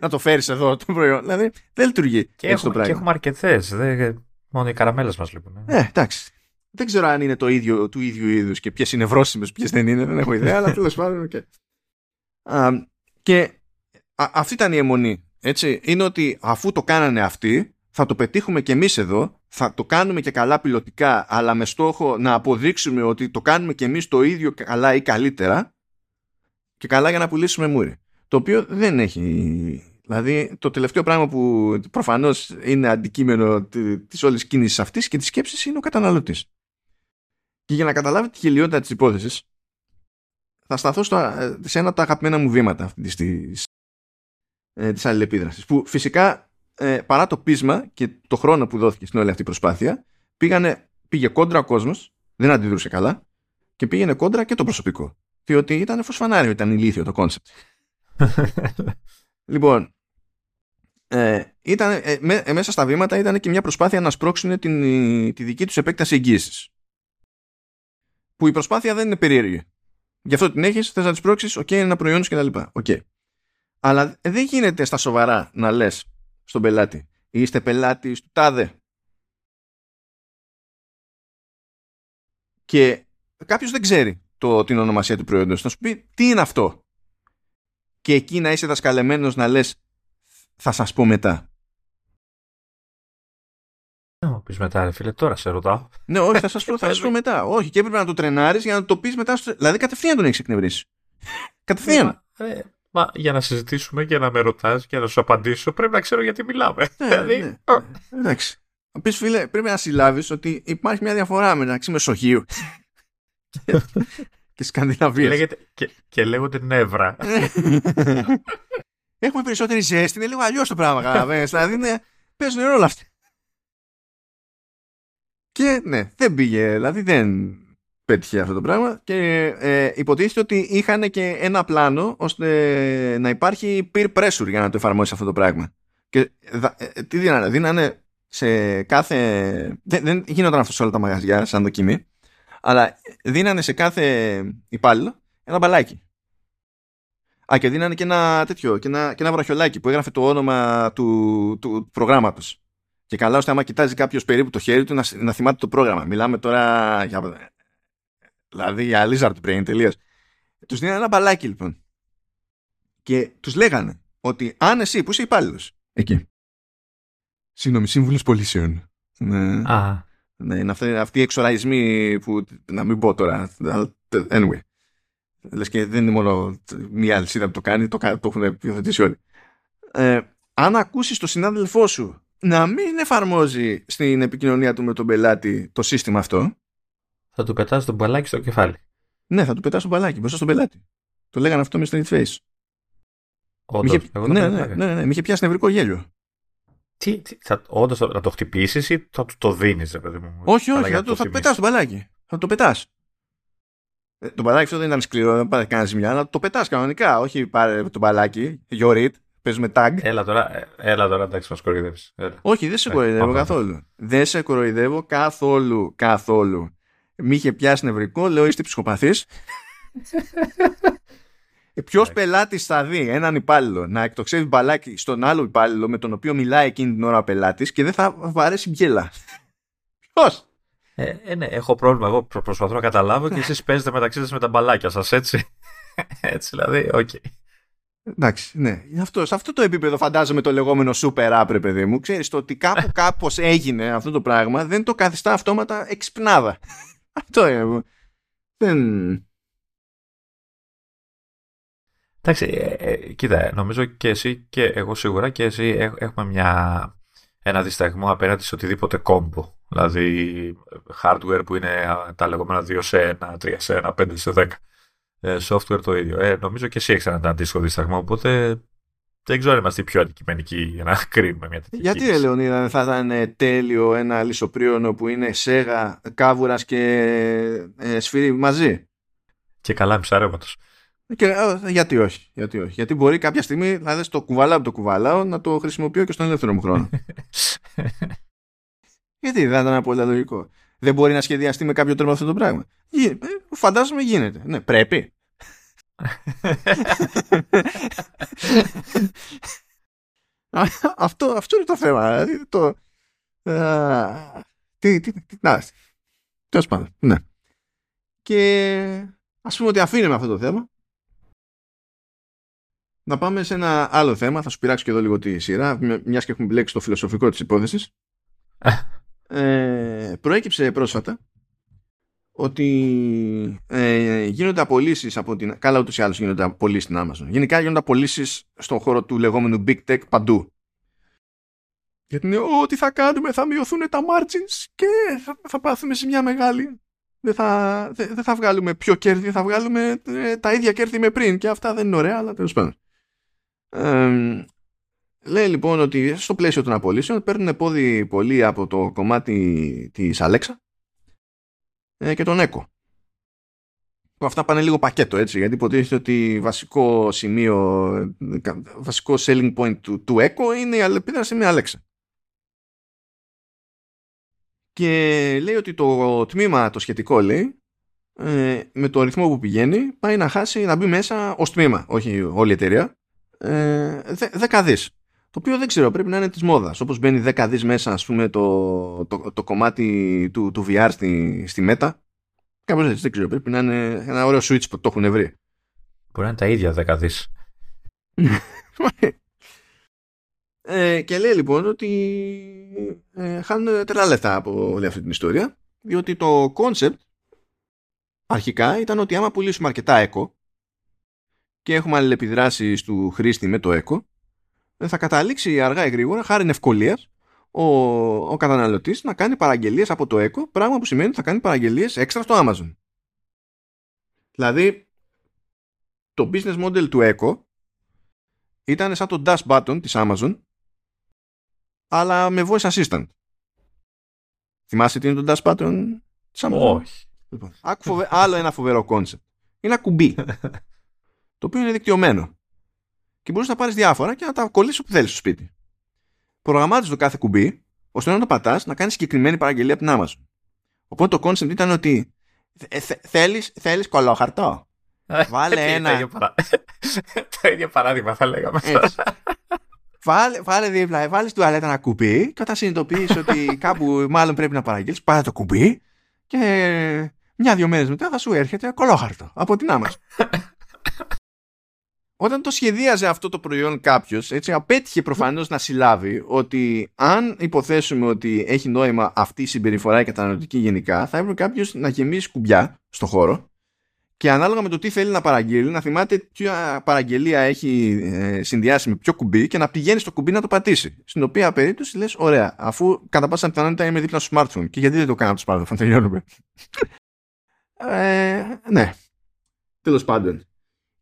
Να το φέρεις εδώ το προϊόν. Δηλαδή δεν λειτουργεί και έτσι το πράγμα. Και έχουμε αρκετές. Μόνο οι καραμέλες μας λοιπόν. Εντάξει. Δεν ξέρω αν είναι του ίδιου είδους και ποιες είναι βρώσιμες, ποιες δεν είναι. Δεν έχω ιδέα, αλλά τέλος πάντων. Και αυτή ήταν η αιμονή. Έτσι. Είναι ότι αφού το κάνανε αυτοί, θα το πετύχουμε και εμείς εδώ, θα το κάνουμε και καλά πιλωτικά, αλλά με στόχο να αποδείξουμε ότι το κάνουμε και εμείς το ίδιο καλά ή καλύτερα, και καλά για να πουλήσουμε μούρι. Το οποίο δεν έχει. Δηλαδή το τελευταίο πράγμα που προφανώς είναι αντικείμενο της όλης κίνησης αυτής και της σκέψης είναι ο καταναλωτής. Και για να καταλάβετε τη γελιότητα της υπόθεσης, θα σταθώ σε ένα από τα αγαπημένα μου βήματα αυτής της αλληλεπίδρασης, που φυσικά, παρά το πείσμα και το χρόνο που δόθηκε στην όλη αυτή η προσπάθεια, πήγε κόντρα ο κόσμος, δεν αντιδρούσε καλά, και πήγαινε κόντρα και το προσωπικό. Διότι ήταν φωσφανάριο, ήταν ηλίθιο το κόνσεπτ. Λοιπόν, μέσα στα βήματα ήταν και μια προσπάθεια να σπρώξουν τη δική τους επέκταση εγγύησης. Που η προσπάθεια δεν είναι περίεργη. Γι' αυτό την έχεις, θες να τις σπρώξεις, οκ, είναι ένα προϊόν σου κτλ. Okay. Αλλά δεν γίνεται στα σοβαρά να λες στον πελάτη, είστε πελάτης του τάδε. Και κάποιος δεν ξέρει την ονομασία του προϊόντος. Θα σου πει, τι είναι αυτό. Και εκεί να είσαι δασκαλεμένος να λες, θα σας πω μετά. Να μου πεις μετά, ρε φίλε, τώρα σε ρωτάω. Ναι, όχι, θα σας πω μετά. Όχι, και έπρεπε να το τρενάρεις για να το πεις μετά. Δηλαδή, κατευθείαν τον έχεις εκνευρίσει. Κατευθείαν. Μα για να συζητήσουμε και να με ρωτάς και να σου απαντήσω, πρέπει να ξέρω γιατί μιλάμε. Δηλαδή. Εντάξει. Πεις, φίλε, πρέπει να συλλάβεις ότι υπάρχει μια διαφορά μεταξύ Μεσογείου και Σκανδιναβίας. Και λέγονται νεύρα. Έχουμε περισσότερη ζέστη, είναι λίγο αλλιώς το πράγμα. Καταλαβαίνεις. Δηλαδή παίζουν ρόλο αυτοί. Και ναι, δεν πήγε, δηλαδή δεν πέτυχε αυτό το πράγμα, και υποτίθεται ότι είχαν και ένα πλάνο ώστε να υπάρχει peer pressure για να το εφαρμόσει αυτό το πράγμα. Και τι δίνανε σε κάθε... Δεν γίνονταν αυτό σε όλα τα μαγαζιά σαν δοκιμή, αλλά δίνανε σε κάθε υπάλληλο ένα μπαλάκι. Και δίνανε και ένα τέτοιο, και ένα βραχιολάκι που έγραφε το όνομα του προγράμματος. Και καλά, ώστε άμα κοιτάζει κάποιος περίπου το χέρι του να θυμάται το πρόγραμμα. Μιλάμε τώρα για... Δηλαδή για Lizard Brain τελείως. Τους δίνανε ένα μπαλάκι λοιπόν. Και τους λέγανε ότι αν εσύ που είσαι υπάλληλος εκεί. Συγγνώμη, σύμβουλος πολίσεων. Ναι. Ναι, είναι αυτοί οι εξοραϊσμοί που να μην πω τώρα. Anyway. Λες και δεν είναι μόνο μία αλυσίδα που το κάνει, το έχουν υιοθετήσει όλοι. Αν ακούσεις τον συνάδελφό σου να μην εφαρμόζει στην επικοινωνία του με τον πελάτη το σύστημα αυτό, θα του πετάς τον μπαλάκι στο κεφάλι. Ναι, θα του πετάς τον μπαλάκι μπροστά στον πελάτη. Το λέγανε αυτό με στην face. Ναι, με είχε πιάσει νευρικό γέλιο. Όντως θα το χτυπήσεις ή θα του το δίνεις, ρε παιδί μου? Όχι, θα πετάς τον μπαλάκι. Θα το πετάς. Το μπαλάκι αυτό δεν ήταν σκληρό, δεν πάρε κανένα ζημιά, αλλά το πετάς κανονικά. Όχι, πάρε το μπαλάκι, γιορτ, παίζουμε tag. Έλα τώρα, εντάξει, μας κοροϊδεύεις. Όχι, δεν σε κοροϊδεύω καθόλου. Δεν σε κοροϊδεύω καθόλου. Μη είχε πιάσει νευρικό, λέω είστε ψυχοπαθείς. Ποιος πελάτης θα δει έναν υπάλληλο να εκτοξεύει μπαλάκι στον άλλο υπάλληλο με τον οποίο μιλάει εκείνη την ώρα ο πελάτης και δεν θα βαρέσει γκέλα? Ποιος? Ναι, έχω πρόβλημα. Εγώ προσπαθώ να καταλάβω και εσείς παίζετε μεταξύ σας με τα μπαλάκια σας, έτσι. Έτσι, δηλαδή, οκ. Okay. Εντάξει, ναι. Σε αυτό το επίπεδο φαντάζομαι το λεγόμενο super app, ρε παιδί μου. Ξέρεις, το ότι κάπως έγινε αυτό το πράγμα δεν το καθιστά αυτόματα εξυπνάδα. Αυτό είναι. Εντάξει, κοίτα, νομίζω και εσύ και εγώ σίγουρα και εσύ έχουμε ένα δισταγμό απέναντι σε οτιδήποτε κόμπο. Δηλαδή hardware που είναι τα λεγόμενα 2-1, 3-1, 5-10. Software το ίδιο. Νομίζω και εσύ έχεις έναν αντίστοιχο δισταγμό, οπότε δεν ξέρω αν είμαστε πιο αντικειμενικοί για να κρίνουμε μια τέτοια. Γιατί ρε Λεωνίδα, θα ήταν τέλειο ένα λυσοπρίωνο που είναι σέγα, κάβουρας και σφυρί μαζί? Και καλά μισάρεματος. Γιατί όχι. Γιατί μπορεί κάποια στιγμή, δηλαδή στο κουβαλάω που το κουβαλάω, να το χρησιμοποιώ και στον ελεύθερο μου χρόνο. Γιατί δεν ήταν πολύ λογικό? Δεν μπορεί να σχεδιαστεί με κάποιο τρόπο αυτό το πράγμα? Φαντάζομαι γίνεται. Ναι, πρέπει. Αυτό είναι το θέμα. Τέλος πάντων. Ναι. Και ας πούμε ότι αφήνουμε αυτό το θέμα. Να πάμε σε ένα άλλο θέμα. Θα σου πειράξω και εδώ λίγο τη σειρά, μιας και έχουμε μπλέξει το φιλοσοφικό της υπόθεσης. Προέκυψε πρόσφατα ότι γίνονται απολύσεις από την... Καλά, ούτως ή άλλως γίνονται απολύσεις στην Amazon. Γενικά γίνονται απολύσεις στον χώρο του λεγόμενου Big Tech παντού. Γιατί είναι ό,τι θα κάνουμε, θα μειωθούν τα margins και θα πάθουμε σε μια μεγάλη... Δεν θα βγάλουμε πιο κέρδη, θα βγάλουμε τα ίδια κέρδη με πριν, και αυτά δεν είναι ωραία, αλλά τέλος πάντων. Λέει λοιπόν ότι στο πλαίσιο των απολύσεων παίρνουν πόδι πολύ από το κομμάτι της Alexa και τον Echo. Αυτά πάνε λίγο πακέτο, έτσι, γιατί υποτίθεται ότι βασικό σημείο, βασικό selling point του Echo είναι η αλληλεπίδραση με Alexa. Και λέει ότι το τμήμα το σχετικό, λέει, με το ρυθμό που πηγαίνει πάει να χάσει, να μπει μέσα ως τμήμα, όχι όλη η εταιρεία, 10 δις. Το οποίο δεν ξέρω, πρέπει να είναι της μόδας. Όπως μπαίνει 10 δις μέσα, ας πούμε, το κομμάτι του VR στη μέτα. Κάπως έτσι, δεν ξέρω, πρέπει να είναι ένα ωραίο switch που το έχουν βρει. Μπορεί να είναι τα ίδια 10 δις. Και λέει λοιπόν ότι χάνουν 4 λεπτά από όλη αυτή την ιστορία, διότι το concept αρχικά ήταν ότι άμα πουλήσουμε αρκετά Echo και έχουμε αλληλεπιδράσεις του χρήστη με το Echo, θα καταλήξει αργά ή γρήγορα, χάριν ευκολίας, ο καταναλωτής να κάνει παραγγελίες από το Echo, πράγμα που σημαίνει ότι θα κάνει παραγγελίες έξτρα στο Amazon. Δηλαδή το business model του Echo ήταν σαν το dash button της Amazon, αλλά με voice assistant. Θυμάσαι τι είναι το dash button της Amazon? Όχι. Λοιπόν, άλλο ένα φοβερό concept. Είναι ένα κουμπί, το οποίο είναι δικτυωμένο. Και μπορείς να πάρεις διάφορα και να τα κολλήσεις όπου θέλεις στο σπίτι. Προγραμμάτιζε το κάθε κουμπί, ώστε να το πατάς να κάνεις συγκεκριμένη παραγγελία από την Amazon. Οπότε το concept ήταν ότι θέλεις κολόχαρτο. Βάλε ένα. Το ίδιο παράδειγμα θα λέγαμε. Βάλε δίπλα, βάλεις τουαλέτα ένα κουμπί, και όταν συνειδητοποιείς ότι κάπου μάλλον πρέπει να παραγγείλεις, πάρε το κουμπί και μια-δυο μέρες μετά θα σου έρχεται κολόχαρτο από την Amazon. όταν το σχεδίαζε αυτό το προϊόν κάποιος, έτσι, απέτυχε προφανώς να συλλάβει ότι αν υποθέσουμε ότι έχει νόημα αυτή η συμπεριφορά η καταναλωτική γενικά, θα έπρεπε κάποιος να γεμίσει κουμπιά στο χώρο και ανάλογα με το τι θέλει να παραγγείλει, να θυμάται ποια παραγγελία έχει συνδυάσει με ποιο κουμπί και να πηγαίνει στο κουμπί να το πατήσει. Στην οποία περίπτωση λες, ωραία, αφού κατά πάσα πιθανότητα είμαι δίπλα στο smartphone, και γιατί δεν το κάνω το smartphone, τελειώνουμε. Ναι. Τέλος πάντων.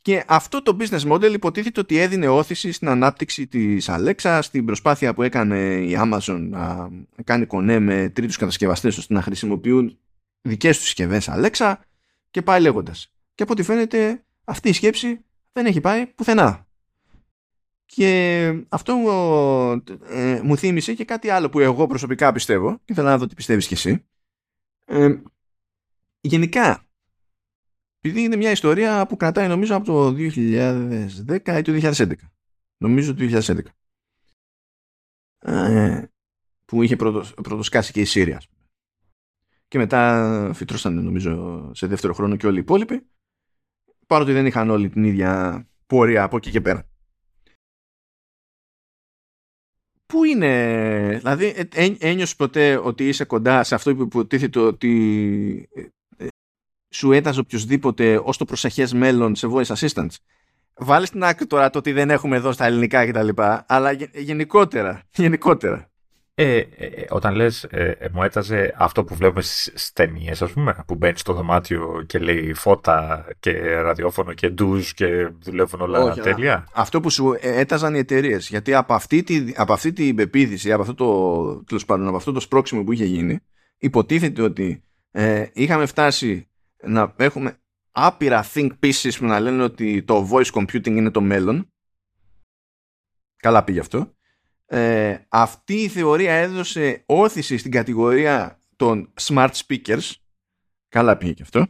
Και αυτό το business model υποτίθεται ότι έδινε όθηση στην ανάπτυξη της Alexa, στην προσπάθεια που έκανε η Amazon να κάνει κονέ με τρίτους κατασκευαστές ώστε να χρησιμοποιούν δικές τους συσκευές Alexa και πάει λέγοντας. Και από ό,τι φαίνεται αυτή η σκέψη δεν έχει πάει πουθενά. Και αυτό μου θύμισε και κάτι άλλο που εγώ προσωπικά πιστεύω και θέλω να δω τι πιστεύεις κι εσύ. Γενικά, επειδή είναι μια ιστορία που κρατάει νομίζω από το 2010 ή το 2011. Νομίζω το 2011. Που είχε πρωτοσκάσει και η Siri. Και μετά φυτρώσαν νομίζω σε δεύτερο χρόνο και όλοι οι υπόλοιποι. Παρότι δεν είχαν όλοι την ίδια πορεία από εκεί και πέρα. Πού είναι, δηλαδή ένιωσες ποτέ ότι είσαι κοντά σε αυτό που υποτίθεται ότι σου έταζε οποιοδήποτε ως το προσεχές μέλλον σε voice assistants? Βάλεις την άκρη τώρα το ότι δεν έχουμε εδώ στα ελληνικά κτλ. Αλλά γενικότερα. Όταν λες μου έταζε αυτό που βλέπουμε στις ταινίες, ας πούμε, που μπαίνει στο δωμάτιο και λέει φώτα και ραδιόφωνο και ντουζ και δουλεύουν όλα. Όχι, τέλεια. Αυτό που σου έταζαν οι εταιρείες. Γιατί από αυτή την πεποίθηση, από αυτό το σπρώξιμο που είχε γίνει, υποτίθεται ότι είχαμε φτάσει να έχουμε άπειρα think pieces που να λένε ότι το voice computing είναι το μέλλον. Καλά πήγε αυτό. Αυτή η θεωρία έδωσε όθηση στην κατηγορία των smart speakers. Καλά πήγε και αυτό.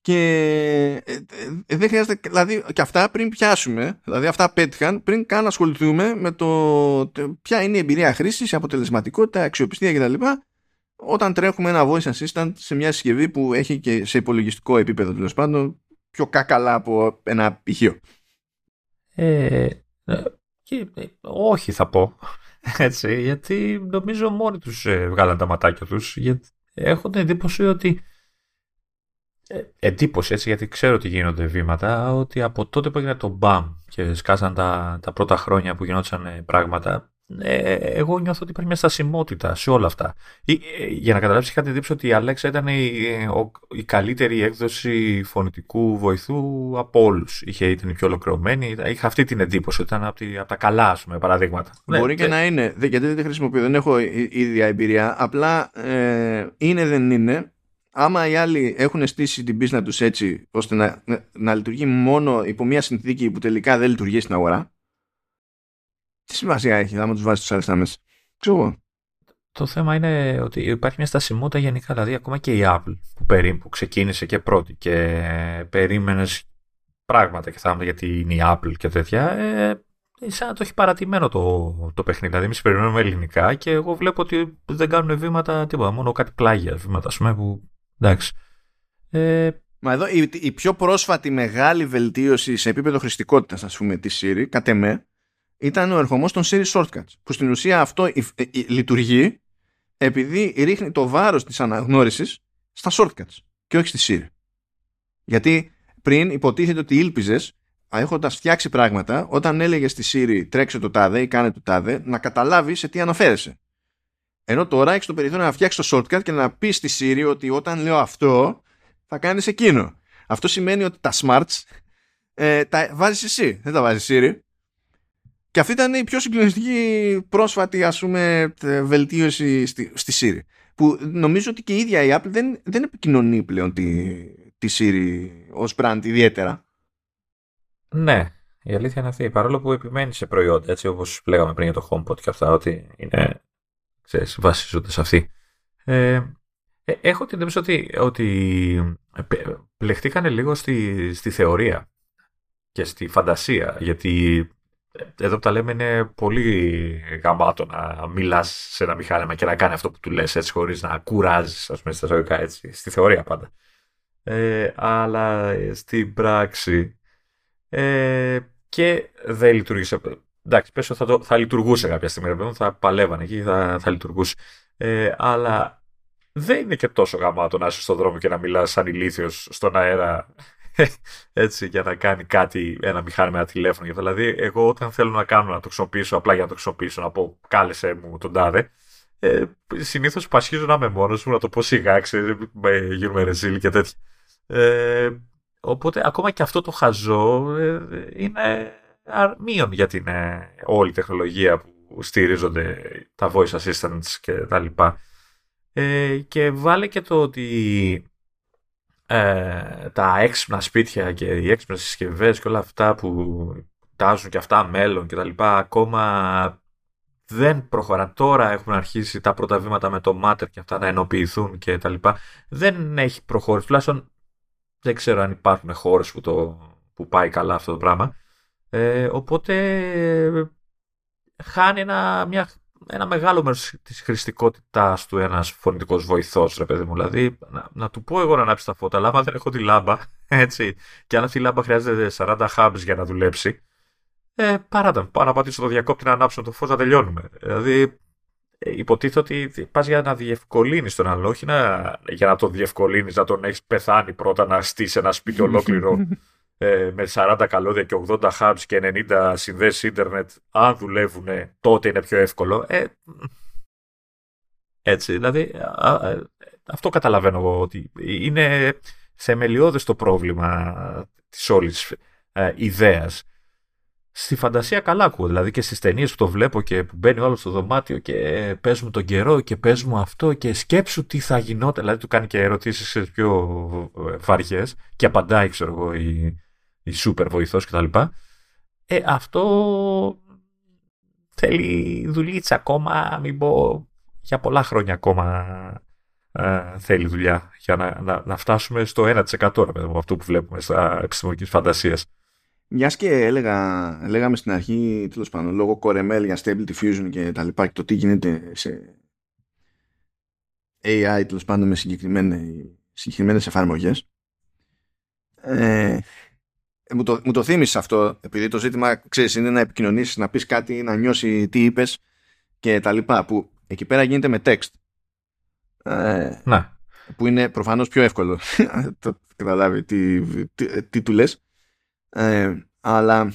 Και δεν χρειάζεται, δηλαδή, και αυτά πριν πιάσουμε, δηλαδή αυτά πέτυχαν πριν καν ασχοληθούμε με το ποια είναι η εμπειρία χρήσης, η αποτελεσματικότητα, αξιοπιστία κτλ. Όταν τρέχουμε ένα voice assistant σε μια συσκευή που έχει και σε υπολογιστικό επίπεδο, τέλος πάντων, πιο κάκαλα από ένα ηχείο. Όχι θα πω, έτσι, γιατί νομίζω μόνοι τους βγάλαν τα ματάκια τους, γιατί έχω την εντύπωση ότι γιατί ξέρω ότι γίνονται βήματα, ότι από τότε που έγινε το μπαμ και σκάσαν τα πρώτα χρόνια που γινόντουσαν πράγματα, εγώ νιώθω ότι υπάρχει μια στασιμότητα σε όλα αυτά. Για να καταλάβεις, είχα την εντύπωση ότι η Alexa ήταν η καλύτερη έκδοση φωνητικού βοηθού από όλους. Είχε την πιο ολοκληρωμένη, είχα αυτή την εντύπωση, ήταν από τα καλά, ας πούμε, παραδείγματα. Μπορεί και να είναι, γιατί δεν τη χρησιμοποιώ, δεν έχω ίδια εμπειρία. Απλά είναι δεν είναι. Άμα οι άλλοι έχουν στήσει την πίσνα τους έτσι ώστε να λειτουργεί μόνο υπό μια συνθήκη που τελικά δεν λειτουργεί στην αγορά, τι σημασία έχει άμα τους βάζεις τους άλλους στα μέσα? Το θέμα είναι ότι υπάρχει μια στασιμότητα γενικά. Δηλαδή ακόμα και η Apple που ξεκίνησε και πρώτη και περίμενες πράγματα και θα ήμουν γιατί είναι η Apple και τέτοια, σαν να το έχει παρατημένο το παιχνίδι. Δηλαδή εμείς περιμένουμε ελληνικά και εγώ βλέπω ότι δεν κάνουν βήματα τίποτα, μόνο κάτι πλάγια βήματα, ας πούμε, που εντάξει. Μα εδώ η πιο πρόσφατη μεγάλη βελτίωση σε επίπεδο χρηστικότητας, ας πούμε, τη Siri, κατ' εμέ, ήταν ο ερχομός των Siri Shortcuts, που στην ουσία αυτό λειτουργεί επειδή ρίχνει το βάρος της αναγνώρισης στα Shortcuts και όχι στη Siri. Γιατί πριν υποτίθεται ότι ήλπιζες, έχοντας φτιάξει πράγματα, όταν έλεγες στη Siri τρέξε το τάδε ή κάνε το τάδε, να καταλάβεις σε τι αναφέρεσαι. Ενώ τώρα έχεις το περιθώριο να φτιάξεις το Shortcut και να πεις στη Siri ότι όταν λέω αυτό θα κάνεις εκείνο. Αυτό σημαίνει ότι τα smarts τα βάζεις εσύ, δεν τα βάζεις Siri. Και αυτή ήταν η πιο συγκλονιστική πρόσφατη, ας πούμε, βελτίωση στη Siri. Που νομίζω ότι και η ίδια η Apple δεν επικοινωνεί πλέον τη Siri ως brand ιδιαίτερα. Ναι, η αλήθεια είναι αυτή. Παρόλο που επιμένει σε προϊόντα, έτσι, όπως λέγαμε πριν για το HomePod και αυτά, ότι είναι, ξέρεις, βασίζονται σε αυτή. Έχω την εντύπωση ότι πλεχτήκανε λίγο στη θεωρία και στη φαντασία, γιατί εδώ που τα λέμε είναι πολύ γαμάτο να μιλάς σε ένα μηχάνημα και να κάνει αυτό που του λες, έτσι, χωρίς να κουράζεις, ας πούμε, στα σωγικά, έτσι, στη θεωρία πάντα. Αλλά στην πράξη και δεν λειτουργήσε. Εντάξει, πες ότι θα λειτουργούσε κάποια στιγμή, θα παλεύανε εκεί, θα λειτουργούσε. Αλλά δεν είναι και τόσο γαμάτο να είσαι στον δρόμο και να μιλάς σαν ηλίθιος στον αέρα, έτσι, για να κάνει κάτι ένα μηχάνημα, ένα τηλέφωνο. Δηλαδή, εγώ όταν θέλω να κάνω να το χρησιμοποιήσω, απλά για να το χρησιμοποιήσω, να πω κάλεσέ μου τον τάδε, συνήθως πασχίζω να είμαι μόνος μου, να το πω σιγά, γίνουμε ρεζίλ και τέτοια. Οπότε ακόμα και αυτό το χαζό είναι μείον για την όλη τεχνολογία που στηρίζονται τα voice assistants και τα λοιπά. Και βάλε και το ότι τα έξυπνα σπίτια και οι έξυπνες συσκευές και όλα αυτά που τάζουν και αυτά μέλλον και τα λοιπά ακόμα δεν προχωρά. Τώρα έχουν αρχίσει τα πρώτα βήματα με το Matter και αυτά να ενοποιηθούν και τα λοιπά. Δεν έχει προχωρήσει, τουλάχιστον δεν ξέρω αν υπάρχουν χώρες που πάει καλά αυτό το πράγμα. Οπότε χάνει ένα μεγάλο μέρος της χρηστικότητάς του ένας φωνητικός βοηθός, ρε παιδί μου. Δηλαδή, να του πω εγώ να ανάψει τα φώτα, αλλά αν δεν έχω τη λάμπα, έτσι, και αν αυτή η λάμπα χρειάζεται 40 hubs για να δουλέψει, πάω να πατήσω το διακόπτη να ανάψω το φως, να τελειώνουμε. Δηλαδή, υποτίθεται ότι πας για να διευκολύνεις τον άλλο, όχι για να τον διευκολύνεις, να τον έχεις πεθάνει πρώτα, να στήσεις ένα σπίτι ολόκληρο με 40 καλώδια και 80 hubs και 90 συνδέσεις ίντερνετ. Αν δουλεύουν, τότε είναι πιο εύκολο. Έτσι, δηλαδή, αυτό καταλαβαίνω εγώ, ότι είναι θεμελιώδες το πρόβλημα της όλης ιδέας. Στη φαντασία καλά ακούω, δηλαδή και στις ταινίες που το βλέπω και που μπαίνει ο άλλος στο δωμάτιο και πες μου τον καιρό και πες μου αυτό και σκέψου τι θα γινόταν. Δηλαδή του κάνει και ερωτήσεις πιο βαριές και απαντάει, ξέρω εγώ, η σούπερ βοηθός κτλ. Αυτό θέλει δουλίτσα ακόμα, μην πω για πολλά χρόνια ακόμα θέλει δουλειά για να φτάσουμε στο 1% από αυτό που βλέπουμε στα επιστημονική φαντασία. Μιας και λέγαμε στην αρχή, τέλος πάντων, λόγω Core ML για Stable Diffusion και τα λοιπά και το τι γίνεται σε AI, τέλος πάντων, με συγκεκριμένες εφαρμογές, μου το θύμισες αυτό, επειδή το ζήτημα, ξέρεις, είναι να επικοινωνήσεις, να πεις κάτι, να νιώσει τι είπες και τα λοιπά, που εκεί πέρα γίνεται με text, που είναι προφανώς πιο εύκολο το καταλάβει τι του λες. Αλλά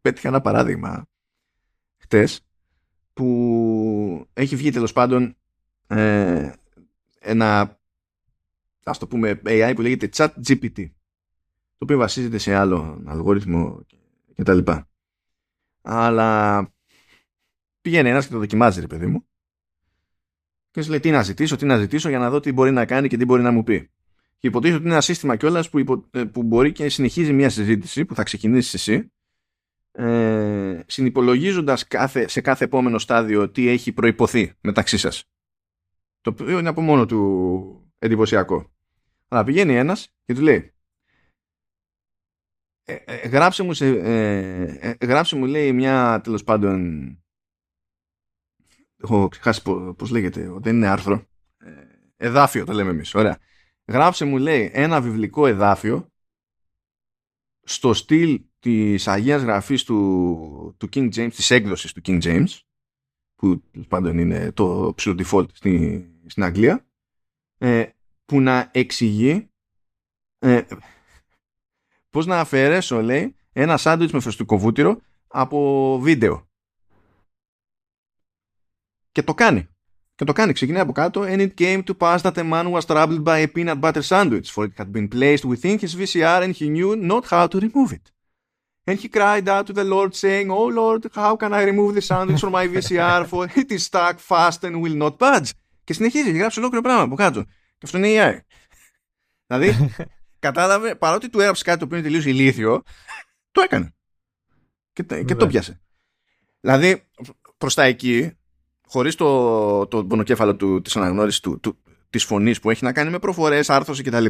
πέτυχα ένα παράδειγμα χτες που έχει βγει, τέλος πάντων, ένα, ας το πούμε, AI που λέγεται ChatGPT, το οποίο βασίζεται σε άλλο αλγόριθμο και τα λοιπά, αλλά πηγαίνει ένας και το δοκιμάζει, ρε παιδί μου, και σου λέει τι να ζητήσω για να δω τι μπορεί να κάνει και τι μπορεί να μου πει. Και υποτίθεται ότι είναι ένα σύστημα κιόλας που μπορεί και συνεχίζει μια συζήτηση που θα ξεκινήσεις εσύ, συνυπολογίζοντας σε κάθε επόμενο στάδιο τι έχει προϋποθεί μεταξύ σας. Το οποίο είναι από μόνο του εντυπωσιακό. Αλλά πηγαίνει ένας και του λέει γράψε μου, λέει, μια, τέλος πάντων, έχω ξεχάσει πώς λέγεται, δεν είναι άρθρο, εδάφιο το λέμε εμείς, ωραία. Γράψε μου, λέει, ένα βιβλικό εδάφιο στο στυλ της Αγίας Γραφής του King James, της έκδοσης του King James, που πάντων είναι το ψηλό default στην Αγγλία, που να εξηγεί πώς να αφαιρέσω, λέει, ένα σάντουιτς με φρεστικοβούτυρο από βίντεο. Και το κάνει. Ξεκινάει από κάτω. And it came to pass that a man was troubled by a peanut butter sandwich, for it had been placed within his VCR and he knew not how to remove it. And he cried out to the Lord, saying, Oh Lord, how can I remove this sandwich from my VCR, for it is stuck fast and will not budge. Και συνεχίζει, γράψει ολόκληρο πράγμα από κάτω. Και αυτό είναι AI. Δηλαδή, κατάλαβε, παρότι του έγραψε κάτι το οποίο είναι τελείως ηλίθιο, το έκανε. Και το πιάσε. Δηλαδή, προς τα εκεί, χωρίς το πονοκέφαλο της αναγνώρισης της φωνής που έχει να κάνει με προφορές, άρθρωση κτλ.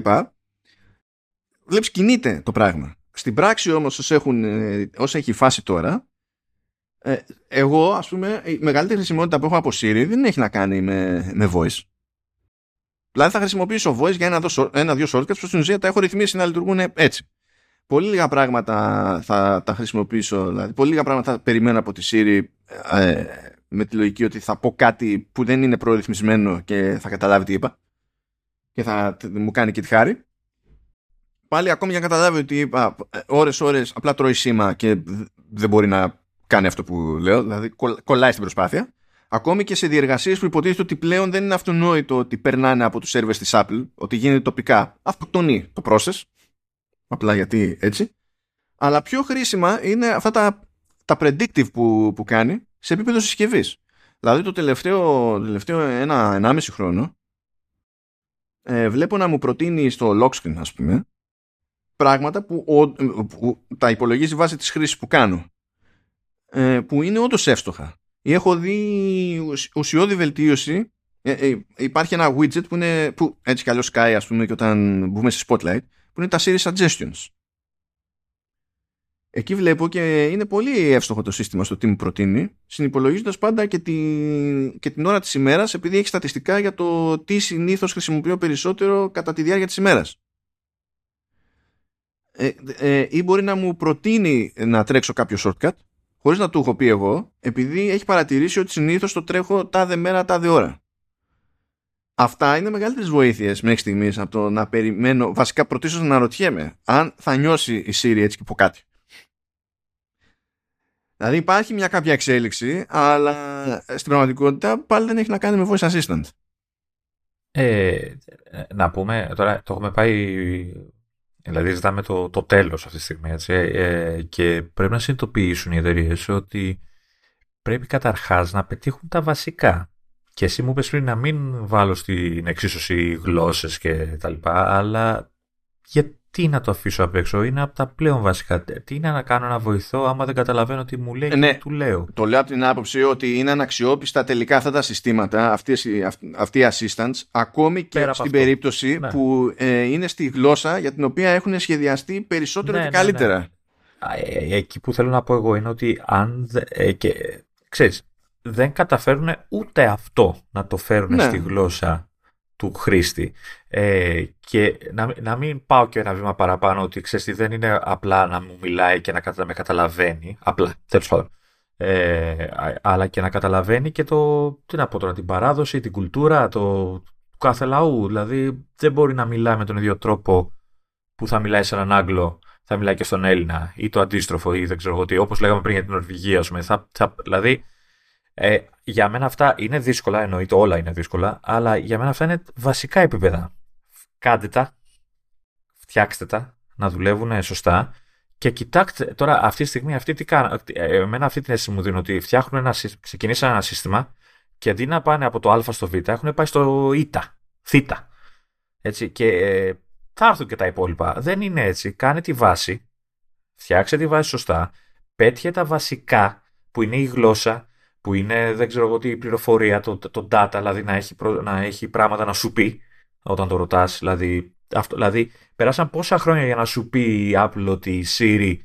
Βλέπεις, κινείται το πράγμα. Στην πράξη όμως, όσα έχει φάση τώρα, εγώ, ας πούμε, η μεγαλύτερη χρησιμότητα που έχω από Siri δεν έχει να κάνει με voice. Δηλαδή θα χρησιμοποιήσω voice για ένα-δύο shortcuts που στην ουσία τα έχω ρυθμίσει να λειτουργούν έτσι. Πολύ λίγα πράγματα θα τα χρησιμοποιήσω, δηλαδή πολύ λίγα πράγματα θα περιμένω από τη Siri με τη λογική ότι θα πω κάτι που δεν είναι προρυθμισμένο και θα καταλάβει τι είπα και θα μου κάνει και τη χάρη. Πάλι ακόμη για να καταλάβει ότι είπα ώρες απλά τρώει σήμα και δεν μπορεί να κάνει αυτό που λέω, δηλαδή κολλάει στην προσπάθεια. Ακόμη και σε διεργασίες που υποτίθεται ότι πλέον δεν είναι αυτονόητο ότι περνάνε από τους σερβερς της Apple, ότι γίνεται τοπικά, αυτοκτονεί το process. Απλά γιατί έτσι. Αλλά πιο χρήσιμα είναι αυτά τα predictive που κάνει σε επίπεδο συσκευής. Δηλαδή το τελευταίο 1,5 χρόνο βλέπω να μου προτείνει στο lock screen, ας πούμε, πράγματα που τα υπολογίζει βάσει της χρήσης που κάνω, που είναι όντως εύστοχα. Έχω δει ουσιώδη βελτίωση. Υπάρχει ένα widget που έτσι κι αλλιώς σκάει, ας πούμε, και όταν μπούμε σε spotlight, που είναι τα Siri Suggestions. Εκεί βλέπω και είναι πολύ εύστοχο το σύστημα στο τι μου προτείνει, συνυπολογίζοντας πάντα και την ώρα της ημέρας, επειδή έχει στατιστικά για το τι συνήθως χρησιμοποιώ περισσότερο κατά τη διάρκεια της ημέρας. Ή μπορεί να μου προτείνει να τρέξω κάποιο shortcut, χωρίς να του έχω πει εγώ, επειδή έχει παρατηρήσει ότι συνήθως το τρέχω τάδε μέρα, τάδε ώρα. Αυτά είναι μεγαλύτερες βοήθειες μέχρι στιγμής από το να περιμένω. Βασικά πρωτίστως να ρωτιέμαι αν θα νιώσει η Siri έτσι και από κάτι. Δηλαδή υπάρχει μια κάποια εξέλιξη, αλλά στην πραγματικότητα πάλι δεν έχει να κάνει με voice assistant. Να πούμε, τώρα το έχουμε πάει, δηλαδή ζητάμε το τέλος αυτή τη στιγμή, έτσι, και πρέπει να συνειδητοποιήσουν οι εταιρείες ότι πρέπει καταρχάς να πετύχουν τα βασικά. Και εσύ μου είπες πριν να μην βάλω στην εξίσωση γλώσσες και τα λοιπά, αλλά γιατί να το αφήσω απ' έξω? Είναι από τα πλέον βασικά. Τι είναι να κάνω να βοηθώ άμα δεν καταλαβαίνω τι μου λέει και τι του λέω? Το λέω από την άποψη ότι είναι αναξιόπιστα τελικά αυτά τα συστήματα, αυτοί οι assistants, ακόμη και πέρα στην περίπτωση που είναι στη γλώσσα για την οποία έχουν σχεδιαστεί περισσότερο και καλύτερα. Εκεί που θέλω να πω εγώ είναι ότι αν... ξέρεις, δεν καταφέρουν ούτε αυτό να το φέρουν στη γλώσσα του χρήστη. Και να μην πάω και ένα βήμα παραπάνω, ότι ξέρεις τι, δεν είναι απλά να μου μιλάει και να με καταλαβαίνει, απλά, τέλος πάντων. Αλλά και να καταλαβαίνει και την παράδοση, την κουλτούρα του κάθε λαού. Δηλαδή δεν μπορεί να μιλάει με τον ίδιο τρόπο που θα μιλάει σε έναν Άγγλο, θα μιλάει και στον Έλληνα, ή το αντίστροφο, ή δεν ξέρω εγώ τι, όπως λέγαμε πριν για την Νορβηγία, ας πούμε. Δηλαδή, για μένα αυτά είναι δύσκολα, εννοείται όλα είναι δύσκολα, αλλά για μένα αυτά είναι βασικά επίπεδα. Κάντε τα, φτιάξτε τα, να δουλεύουν σωστά και κοιτάξτε τώρα αυτή τη στιγμή, τι κάνω. Εμένα αυτή την αίσθηση μου δίνει ότι ξεκινήσαν ένα σύστημα και αντί να πάνε από το α στο β, έχουν πάει στο θ. Έτσι, και θα έρθουν και τα υπόλοιπα. Δεν είναι έτσι. Κάνε τη βάση, φτιάξε τη βάση σωστά, πέτυχε τα βασικά που είναι η γλώσσα, που είναι, δεν ξέρω εγώ τι, η πληροφορία, το data, δηλαδή να έχει πράγματα να σου πει όταν το ρωτάς. Δηλαδή, περάσαν πόσα χρόνια για να σου πει η Apple ότι η Siri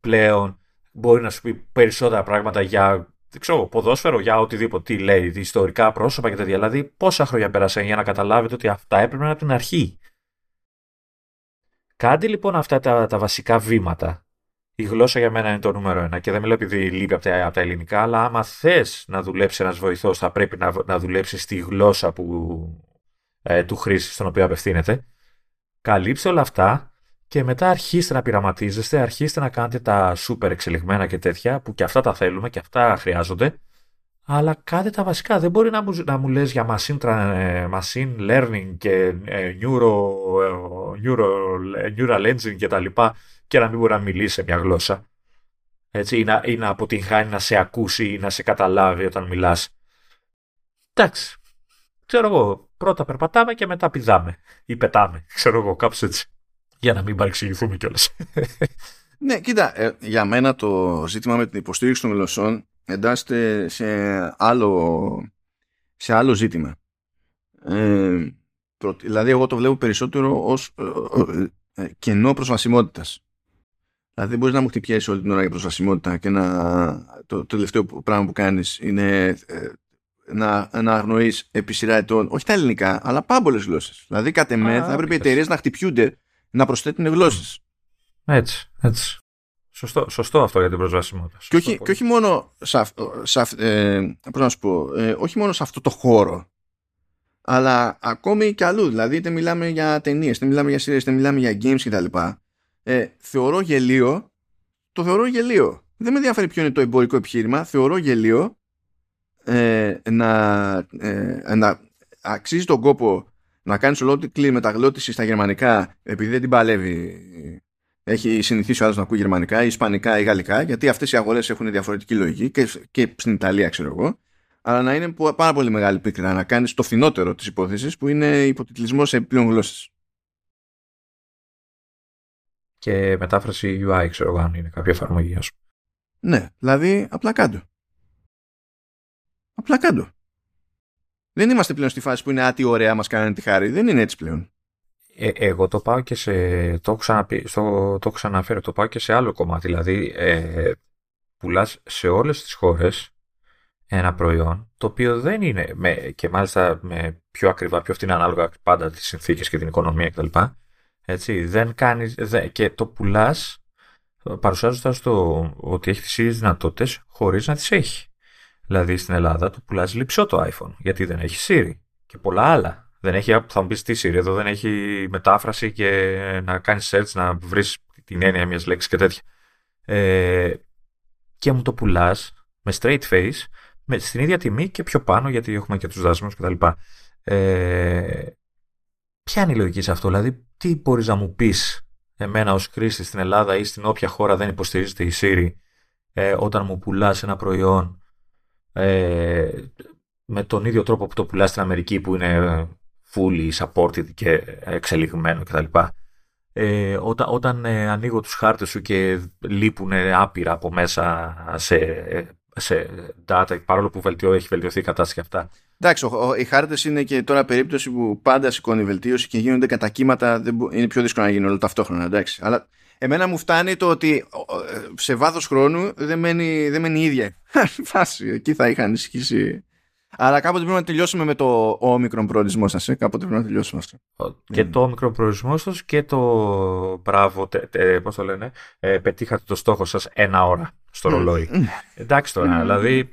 πλέον μπορεί να σου πει περισσότερα πράγματα για, δεν ξέρω, ποδόσφαιρο, για οτιδήποτε, τι λέει, ιστορικά πρόσωπα και τέτοια. Δηλαδή, πόσα χρόνια πέρασαν για να καταλάβετε ότι αυτά έπρεπε να είναι από την αρχή. Κάντε λοιπόν αυτά τα βασικά βήματα. Η γλώσσα για μένα είναι το νούμερο 1 και δεν μιλάω επειδή λείπει από τα ελληνικά, αλλά άμα θες να δουλέψει ένας βοηθός, θα πρέπει να δουλέψει στη γλώσσα του χρήστη στον οποίο απευθύνεται. Καλύψτε όλα αυτά και μετά αρχίστε να πειραματίζεστε, αρχίστε να κάνετε τα super εξελιγμένα και τέτοια, που και αυτά τα θέλουμε και αυτά χρειάζονται, αλλά κάντε τα βασικά. Δεν μπορεί να μου λες για machine learning και neural engine και τα λοιπά, και να μην μπορεί να μιλήσει σε μια γλώσσα. Έτσι, ή να αποτυγχάνει να σε ακούσει ή να σε καταλάβει όταν μιλάς. Εντάξει. Ξέρω εγώ, πρώτα περπατάμε και μετά πηδάμε. Ή πετάμε. Ξέρω εγώ, κάπως έτσι. Για να μην παρεξηγηθούμε κιόλας. Ναι, κοίτα, για μένα το ζήτημα με την υποστήριξη των γλωσσών εντάσσεται σε άλλο ζήτημα. Δηλαδή, εγώ το βλέπω περισσότερο ως κενό προσβασιμότητας. Δηλαδή δεν μπορείς να μου χτυπιέσεις όλη την ώρα για προσβασιμότητα και το τελευταίο πράγμα που κάνεις είναι να αγνοείς επί σειρά ετών, όχι τα ελληνικά, αλλά πάμπολες γλώσσες. Δηλαδή, κατ' εμέ, θα έπρεπε οι εταιρείες να χτυπιούνται να προσθέτουν γλώσσες. Έτσι, έτσι. Σωστό αυτό για την προσβασιμότητα. Και όχι μόνο σε αυτό το χώρο, αλλά ακόμη και αλλού. Δηλαδή, είτε μιλάμε για ταινίες, είτε μιλάμε για series, είτε μιλάμε για games κτλ. Θεωρώ γελίο. Το θεωρώ γελίο. Δεν με ενδιαφέρει ποιο είναι το εμπορικό επιχείρημα. Θεωρώ γελίο να αξίζει τον κόπο να κάνεις ολόκληρη μεταγλώτηση στα γερμανικά, επειδή δεν την παλεύει. Έχει συνηθίσει ο άλλος να ακούει γερμανικά ή ισπανικά ή γαλλικά, γιατί αυτές οι αγορές έχουν διαφορετική λογική και στην Ιταλία, ξέρω εγώ. Αλλά να είναι πάρα πολύ μεγάλη πίκρα να κάνεις το φθηνότερο της υπόθεσης, που είναι υποτιτλισμός σε πλέον γλώσσες. Και μετάφραση UI, ξέρω εγώ, αν είναι κάποια εφαρμογή, ας πούμε. Ναι, δηλαδή απλά κάτω. Απλά κάτω. Δεν είμαστε πλέον στη φάση που είναι άτι ωραία, μας κάνανε τη χάρη. Δεν είναι έτσι πλέον. Εγώ το πάω και σε. Το έχω ξαναφέρει. Το πάω και σε άλλο κομμάτι. Δηλαδή, πουλάς σε όλες τις χώρες ένα προϊόν το οποίο δεν είναι. Και μάλιστα με πιο ακριβά, πιο φθηνά, ανάλογα πάντα τις συνθήκες και την οικονομία κτλ. Έτσι. Και το πουλάς παρουσιάζοντας το ότι έχει τις ίδιες δυνατότητες χωρίς να τις έχει. Δηλαδή στην Ελλάδα το πουλάζει λυψό το iPhone, γιατί δεν έχει Siri και πολλά άλλα. Δεν έχει, θα μου πεις τι Siri, εδώ δεν έχει μετάφραση και να κάνεις search, να βρεις την έννοια μιας λέξης και τέτοια. Και μου το πουλάς με straight face, στην ίδια τιμή και πιο πάνω, γιατί έχουμε και τους δασμούς κτλ. Ποια είναι η λογική σε αυτό, δηλαδή τι μπορείς να μου πεις εμένα ως χρήστη στην Ελλάδα ή στην όποια χώρα δεν υποστηρίζεται η Siri, όταν μου πουλάς ένα προϊόν με τον ίδιο τρόπο που το πουλάς στην Αμερική, που είναι fully supported και εξελιγμένο κτλ. Όταν ανοίγω τους χάρτες σου και λείπουν άπειρα από μέσα σε data, παρόλο που έχει βελτιωθεί η κατάσταση και αυτά. Εντάξει, οι χάρτες είναι και τώρα περίπτωση που πάντα σηκώνει βελτίωση και γίνονται κατά κύματα, είναι πιο δύσκολο να γίνει όλο ταυτόχρονα, εντάξει. Αλλά εμένα μου φτάνει το ότι σε βάθος χρόνου δεν μένει η ίδια φάση. Εκεί θα είχα ανησυχήσει. Αλλά κάποτε πρέπει να τελειώσουμε με το όμικρον προορισμό σας. Κάποτε πρέπει να τελειώσουμε αυτό. Και το όμικρον προορισμό σας και το μπράβο, πώς το λένε, πετύχατε το στόχο σας 1 ώρα στο ρολόι. Εντάξει τώρα, δηλαδή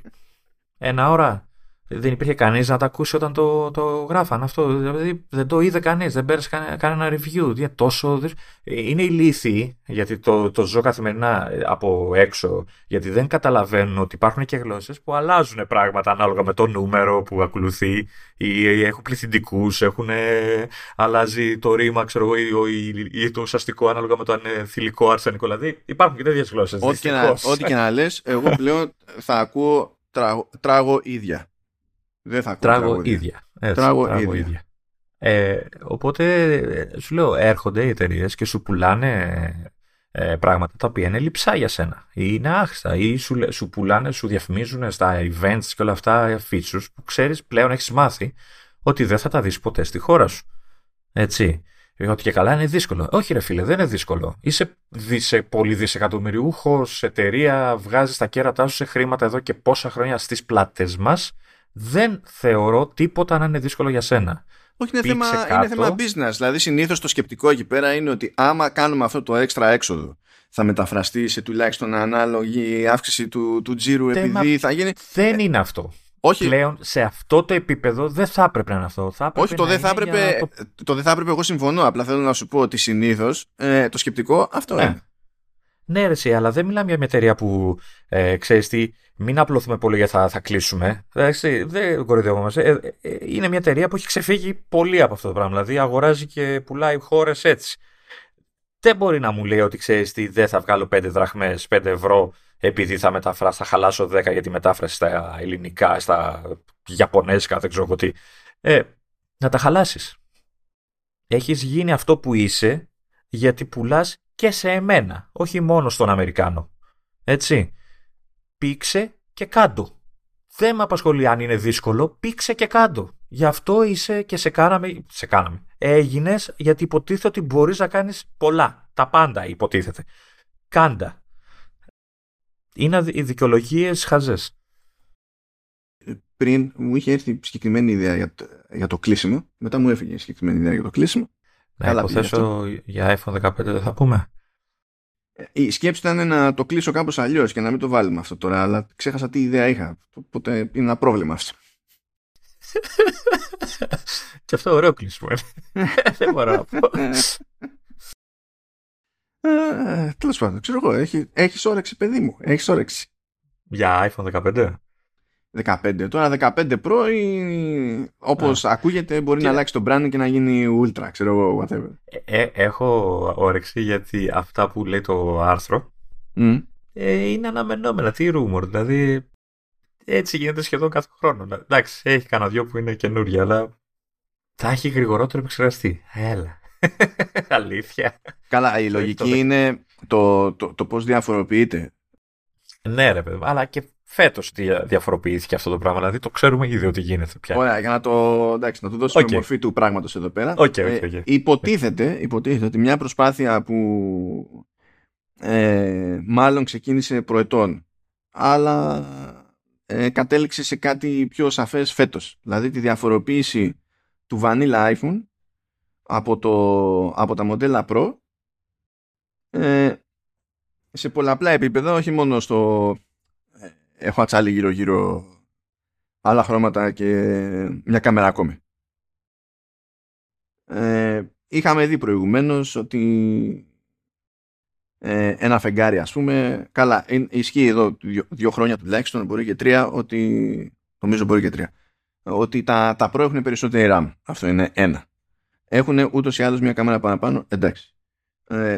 1 ώρα δεν υπήρχε κανείς να τα ακούσει όταν το γράφαν αυτό. Δηλαδή δεν το είδε κανείς, δεν πέρασε κανένα review. Δηλαδή, είναι ηλίθιοι, γιατί το ζω καθημερινά από έξω, γιατί δεν καταλαβαίνουν ότι υπάρχουν και γλώσσες που αλλάζουν πράγματα ανάλογα με το νούμερο που ακολουθεί, ή έχουν πληθυντικούς, αλλάζει το ρήμα, ξέρω εγώ, ή το ουσιαστικό ανάλογα με το θηλυκό, αρσενικό. Δηλαδή υπάρχουν και τέτοιες γλώσσες. Ό,τι και να λες, εγώ πλέον θα ακούω τράγω ίδια. Δεν θα τράγω ίδια. Τράγω ίδια. Οπότε σου λέω, έρχονται οι εταιρείες και σου πουλάνε πράγματα τα οποία είναι λειψά για σένα ή είναι άχρηστα ή σου πουλάνε, σου διαφημίζουν στα events και όλα αυτά features που ξέρεις πλέον, έχεις μάθει ότι δεν θα τα δεις ποτέ στη χώρα σου. Έτσι. Ότι και καλά είναι δύσκολο. Όχι ρε φίλε, δεν είναι δύσκολο. Είσαι πολυδισεκατομμυριούχος εταιρεία, βγάζεις τα κέρατά σου σε χρήματα εδώ και πόσα χρόνια στις πλάτες μας. Δεν θεωρώ τίποτα να είναι δύσκολο για σένα. Όχι, είναι θέμα business. Δηλαδή, συνήθως το σκεπτικό εκεί πέρα είναι ότι άμα κάνουμε αυτό το έξτρα έξοδο, θα μεταφραστεί σε τουλάχιστον ανάλογη αύξηση του τζίρου, επειδή θα γίνει. Δεν είναι αυτό. Όχι. Πλέον σε αυτό το επίπεδο δεν θα έπρεπε να είναι αυτό. Το δεν θα έπρεπε, εγώ συμφωνώ. Απλά θέλω να σου πω ότι συνήθως το σκεπτικό αυτό είναι. Ναι, ρε, αλλά δεν μιλάμε για μια εταιρεία που ξέρεις τι, μην απλωθούμε πολύ γιατί θα κλείσουμε. Δεν κοροϊδεύομαστε. Είναι μια εταιρεία που έχει ξεφύγει πολύ από αυτό το πράγμα. Δηλαδή αγοράζει και πουλάει χώρες έτσι. Δεν μπορεί να μου λέει ότι ξέρεις τι, δεν θα βγάλω 5 δραχμές, 5 ευρώ, επειδή θα χαλάσω 10 για τη μετάφραση στα ελληνικά, στα γιαπωνέζικα, δεν ξέρω εγώ τι. Να τα χαλάσεις. Έχεις γίνει αυτό που είσαι γιατί πουλάς και σε εμένα, όχι μόνο στον Αμερικάνο. Έτσι. Πήξε και κάντο. Δεν με απασχολεί αν είναι δύσκολο, πήξε και κάντο. Γι' αυτό είσαι και σε κάναμε. Έγινες γιατί υποτίθεται ότι μπορείς να κάνεις πολλά. Τα πάντα υποτίθεται. Κάντα. Είναι οι δικαιολογίες χαζές. πριν μου είχε έρθει συγκεκριμένη ιδέα για το κλείσιμο. Μετά μου έφυγε συγκεκριμένη ιδέα για το κλείσιμο. Να υποθέσω για iPhone 15 δεν θα πούμε. Η σκέψη ήταν να το κλείσω κάπως αλλιώς και να μην το βάλουμε αυτό τώρα, αλλά ξέχασα τι ιδέα είχα. Οπότε είναι ένα πρόβλημα αυτό. Και αυτό ωραίο κλείσιμο. Δεν μπορώ να πω. Τέλος πάντων, ξέρω εγώ, έχεις όρεξη, παιδί μου. Έχεις όρεξη. Για iPhone 15. 15. Τώρα 15 Pro ή όπως ακούγεται μπορεί να αλλάξει το brand και να γίνει Ultra, ξέρω εγώ, whatever. Έχω όρεξη γιατί αυτά που λέει το άρθρο είναι αναμενόμενα. Τι rumor, δηλαδή έτσι γίνεται σχεδόν κάθε χρόνο. Εντάξει, έχει κανένα δυο που είναι καινούργια, αλλά θα έχει γρηγορότερο επεξεργαστή. Έλα. Αλήθεια. Καλά, η λογική είναι το πώς διαφοροποιείται. Ναι, ρε παιδί, αλλά και φέτος διαφοροποιήθηκε αυτό το πράγμα. Δηλαδή το ξέρουμε ήδη ότι γίνεται πια. Ωραία, για να του δώσουμε μορφή του πράγματος εδώ πέρα. Υποτίθεται ότι μια προσπάθεια που μάλλον ξεκίνησε προετών, αλλά κατέληξε σε κάτι πιο σαφές φέτος. Δηλαδή τη διαφοροποίηση του vanilla iPhone από τα μοντέλα Pro σε πολλαπλά επίπεδα, όχι μόνο στο έχω ατσάλι γύρω-γύρω, άλλα χρώματα και μια κάμερα ακόμη. Είχαμε δει προηγουμένως ότι ένα φεγγάρι, ας πούμε, καλά, ισχύει εδώ 2 χρόνια τουλάχιστον, μπορεί και 3, ότι τα Pro έχουν περισσότερη RAM. Αυτό είναι ένα. Έχουν ούτως ή άλλως μια κάμερα παραπάνω, εντάξει.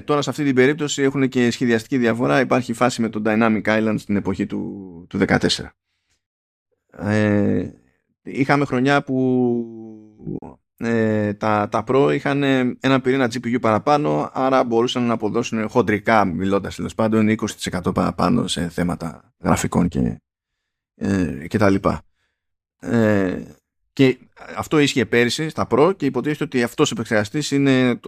Τώρα σε αυτή την περίπτωση έχουν και σχεδιαστική διαφορά. Υπάρχει φάση με το Dynamic Island στην εποχή του 14. Είχαμε χρονιά που τα Pro είχαν ένα πυρήνα GPU παραπάνω, άρα μπορούσαν να αποδώσουν χοντρικά, μιλώντας τέλος πάντων, 20% παραπάνω σε θέματα γραφικών και τα λοιπά. Και αυτό ίσχυε πέρυσι στα Pro και υποτίθεται ότι αυτός ο επεξεργαστής είναι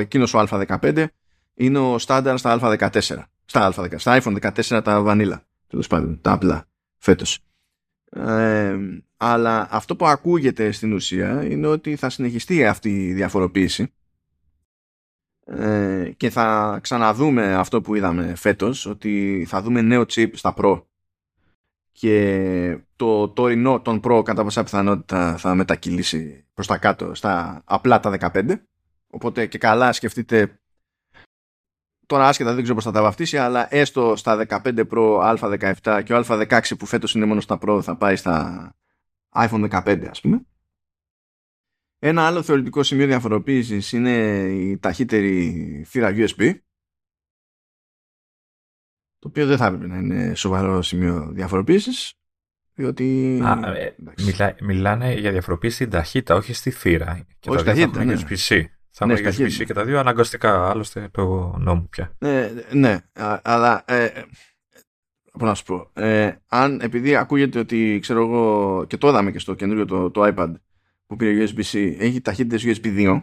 εκείνος ο Α15, είναι ο στάνταρ στα Α14. Στα iPhone 14 τα βανίλα, τέλος πάντων, τα απλά φέτος. Αλλά αυτό που ακούγεται στην ουσία είναι ότι θα συνεχιστεί αυτή η διαφοροποίηση και θα ξαναδούμε αυτό που είδαμε φέτος, ότι θα δούμε νέο chip στα Pro και το τωρινό των Pro κατά πάσα πιθανότητα θα μετακυλήσει προς τα κάτω στα απλά τα 15. Οπότε και καλά σκεφτείτε, τώρα άσχετα δεν ξέρω πώς θα τα βαφτίσει, αλλά έστω στα 15 Pro, Α17 και ο Α16 που φέτος είναι μόνο στα Pro θα πάει στα iPhone 15, ας πούμε. Ένα άλλο θεωρητικό σημείο διαφοροποίησης είναι η ταχύτερη θύρα USB, το οποίο δεν θα έπρεπε να είναι σοβαρό σημείο διαφοροποίησης, διότι... Μιλάνε για διαφοροποίηση στην ταχύτητα, όχι στη θύρα. Και όχι ταχύτητα, ναι. USB-C. Θα είναι USB-C και τα δύο αναγκαστικά, άλλωστε το νόμο πια. Ναι, αλλά πώς να σου πω, αν επειδή ακούγεται ότι, ξέρω εγώ, και το είδαμε και στο καινούριο το iPad που πήρε USB-C, έχει ταχύτητες USB 2.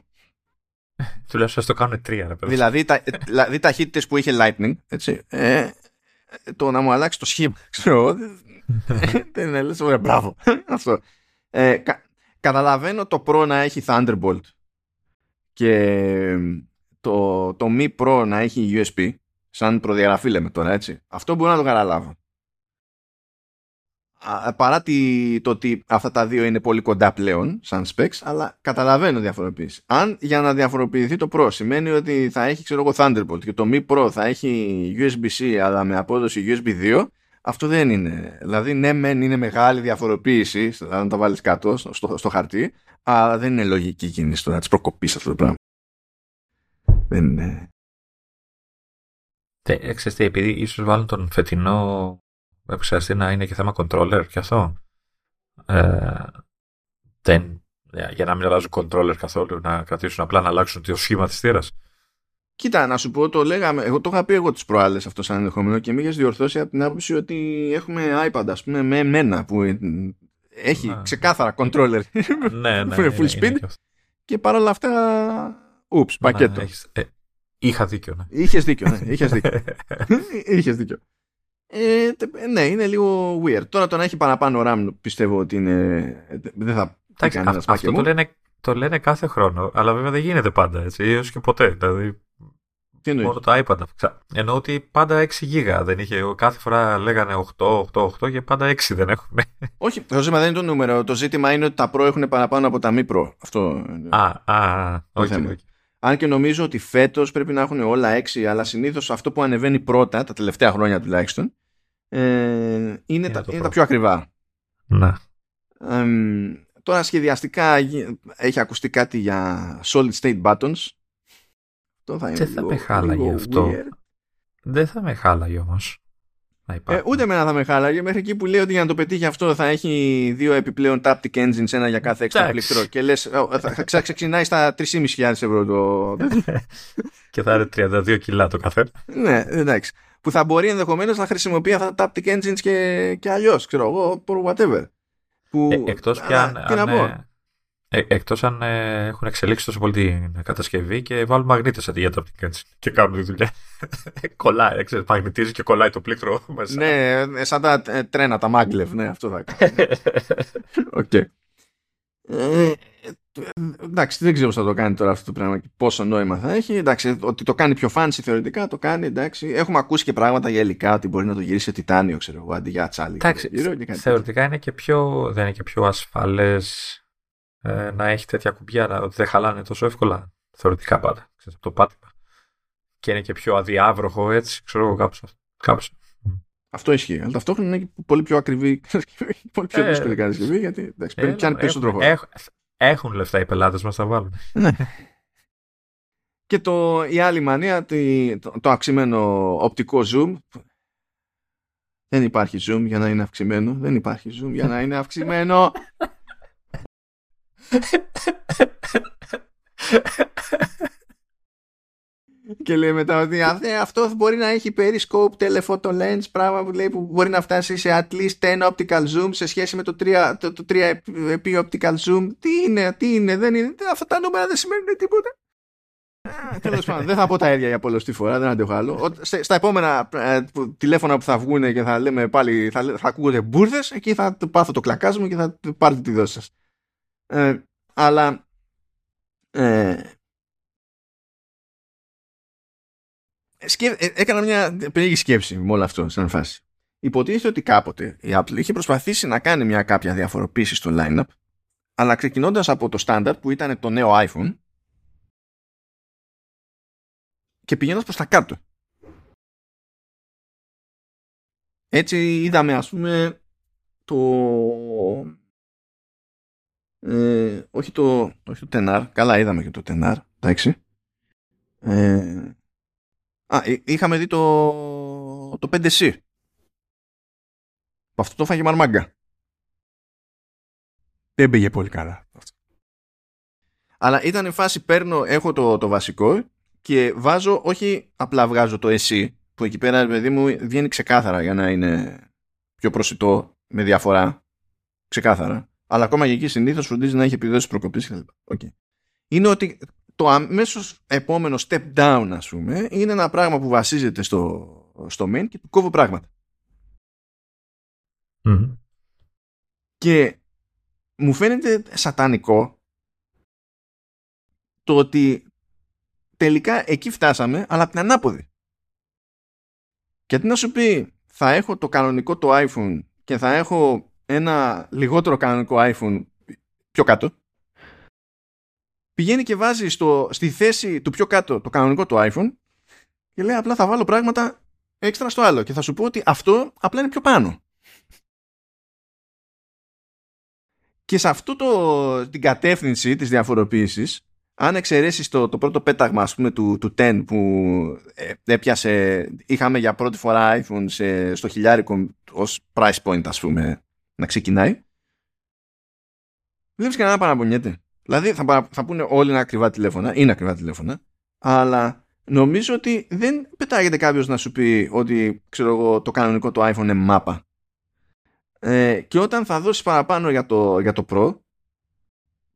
Τουλάχιστον το κάνουν 3. Δηλαδή ταχύτητες που είχε Lightning, έτσι, το να μου αλλάξει το σχήμα, ξέρω εγώ, δεν είναι, λες, ωραία, μπράβο. Αυτό. Καταλαβαίνω το Pro να έχει Thunderbolt και το Mi Pro να έχει USB, σαν προδιαγραφή λέμε τώρα, έτσι. Αυτό μπορώ να το καταλάβω. Παρά το ότι αυτά τα δύο είναι πολύ κοντά πλέον σαν specs, αλλά καταλαβαίνω διαφοροποίηση. Αν για να διαφοροποιηθεί το Pro σημαίνει ότι θα έχει, ξέρω εγώ, Thunderbolt και το Mi Pro θα έχει USB-C αλλά με απόδοση USB 2, αυτό δεν είναι. Δηλαδή ναι μεν είναι μεγάλη διαφοροποίηση αν τα βάλεις κάτω στο χαρτί, αλλά δεν είναι λογική κίνηση τώρα να τις προκοπείς αυτό το πράγμα. Δεν είναι. Ξέρετε, επειδή ίσως βάλουν τον φετινό επεξεργαστή να είναι και θέμα controller και αυτό. Για να μην αλλάζουν controller καθόλου, να κρατήσουν απλά να αλλάξουν το σχήμα της θύρας. Κοίτα, να σου πω, το λέγαμε, εγώ το είχα πει τις προάλλες αυτό σαν ενδεχόμενο και μη είχες διορθώσει από την άποψη ότι έχουμε iPad, ας πούμε, με εμένα που έχει ξεκάθαρα controller που είναι full speed είναι και παρόλα αυτά, πακέτο. Είχα δίκιο, ναι. Είχες δίκιο. Ναι, είναι λίγο weird. Τώρα το να έχει παραπάνω RAM πιστεύω ότι είναι, δεν θα κάνει ένα σπάκι. Αυτό το λένε κάθε χρόνο, αλλά βέβαια δεν γίνεται πάντα έτσι, έως και ποτέ. Δηλαδή, μόνο τα iPad. Εννοώ ότι πάντα 6 GB δεν είχε. Κάθε φορά λέγανε 8 και πάντα 6 δεν έχουμε. Όχι, το ζήτημα δεν είναι το νούμερο. Το ζήτημα είναι ότι τα Pro έχουν παραπάνω από τα μη Pro. Αυτό. Όχι. Αν και νομίζω ότι φέτος πρέπει να έχουν όλα 6, αλλά συνήθως αυτό που ανεβαίνει πρώτα, τα τελευταία χρόνια τουλάχιστον, είναι τα πιο ακριβά. Να. Τώρα σχεδιαστικά έχει ακουστεί κάτι για solid state buttons. Δεν θα με χάλαγε όμως. Ούτε εμένα θα με χάλαγε, μέχρι εκεί που λέει ότι για να το πετύχει αυτό θα έχει 2 επιπλέον Taptic Engines, ένα για κάθε έξτρα πλήκτρο. Και λες, θα ξεκινάει στα 3.500 ευρώ το. Και θα είναι 32 κιλά το καθένα. Ναι, εντάξει. Που θα μπορεί ενδεχομένως να χρησιμοποιεί αυτά τα Taptic Engines και αλλιώς, ξέρω εγώ, for whatever. Εκτός και αν έχουν εξελίξει τόσο πολύ την κατασκευή και βάλουν μαγνήτες αντί για τα Taptic και κάνουν τη δουλειά. Κολλάει, μαγνητίζει και κολλάει το πλήκτρο μέσα. Ναι, σαν τα τρένα, τα μάγκλευ, ναι, αυτό θα κάνει. Οκ. Εντάξει, δεν ξέρω πώς θα το κάνει τώρα αυτό το πράγμα και πόσο νόημα θα έχει. Εντάξει, ότι το κάνει πιο fancy θεωρητικά, το κάνει, εντάξει. Έχουμε ακούσει και πράγματα για υλικά, ότι μπορεί να το γυρίσει σε τιτάνιο, ξέρω εγώ, αντί για ατσάλι. Εντάξει, θεωρητικά είναι και πιο, δεν είναι και πιο ασφαλές να έχει τέτοια κουμπιά, ότι δεν χαλάνε τόσο εύκολα θεωρητικά πάντα, ξέρεις, από το πάτημα. Και είναι και πιο αδιάβροχο, έτσι, ξέρω εγώ, κάπως. Αυτό ισχύει. Αλλά ταυτόχρονα είναι πολύ πιο ακριβή, πολύ πιο δύσκολη κατασκευή, γιατί εντάξει, παίρνει και αν πίσω τροχό. Έχουν λεφτά οι πελάτες μας, θα βάλουν. Και η άλλη μανία, το αυξημένο οπτικό zoom. Δεν υπάρχει zoom για να είναι αυξημένο. Δεν υπάρχει zoom για να είναι αυξημένο. Και λέει μετά ότι αυτό μπορεί να έχει periscope telephoto lens, πράγμα που λέει που μπορεί να φτάσει σε at least 10 optical zoom σε σχέση με το 3x optical zoom. Τι είναι, δεν είναι. Αυτά τα νούμερα δεν σημαίνουν τίποτα. Τέλος πάντων, δεν θα πω τα ίδια για πολλωστή φορά, δεν αντέχω άλλο. Στα επόμενα τηλέφωνα που θα βγουν και θα λέμε πάλι, θα ακούγονται μπουρδες, εκεί θα πάθω το κλακάζουμε και θα πάρετε τη δόση σας. Αλλά έκανα μια περίεργη σκέψη με όλο αυτό σαν φάση. Υποτίθεται ότι κάποτε η Apple είχε προσπαθήσει να κάνει μια κάποια διαφοροποίηση στο lineup, αλλά ξεκινώντας από το standard που ήταν το νέο iPhone και πηγαίνοντας προς τα κάτω. Έτσι είδαμε, ας πούμε, όχι το Tenar, καλά είδαμε και το Tenar, εντάξει. Είχαμε δει το 5C. Αυτό το φάγε μαρμάγκα. Δεν πήγε πολύ καλά. Αλλά ήταν η φάση, έχω το βασικό και βάζω, όχι απλά βγάζω το SE, που εκεί πέρα, παιδί μου, βγαίνει ξεκάθαρα για να είναι πιο προσιτό, με διαφορά, ξεκάθαρα. Αλλά ακόμα και εκεί συνήθως φροντίζει να έχει επιδόσεις προκοπής κτλ. Okay. Είναι ότι το αμέσως επόμενο step down, ας πούμε, είναι ένα πράγμα που βασίζεται στο main και του κόβω πράγματα. Mm-hmm. Και μου φαίνεται σατανικό το ότι τελικά εκεί φτάσαμε, αλλά από την ανάποδη. Γιατί να σου πει, θα έχω το κανονικό το iPhone και θα έχω ένα λιγότερο κανονικό iPhone πιο κάτω, πηγαίνει και βάζει στη θέση του πιο κάτω το κανονικό του iPhone και λέει απλά θα βάλω πράγματα έξτρα στο άλλο και θα σου πω ότι αυτό απλά είναι πιο πάνω. Και σε αυτό την κατεύθυνση της διαφοροποίησης, αν εξαιρέσεις το πρώτο πέταγμα, ας πούμε, του 10 που έπιασε, είχαμε για πρώτη φορά iPhone στο $1,000 ως price point, ας πούμε, να ξεκινάει, βλέπεις κανένα παραπονιέται. Δηλαδή θα πούνε όλοι να ακριβά τηλέφωνα, είναι ακριβά τηλέφωνα, αλλά νομίζω ότι δεν πετάγεται κάποιος να σου πει ότι, ξέρω εγώ, το κανονικό το iPhone είναι μάπα. Και όταν θα δώσεις παραπάνω για το Pro,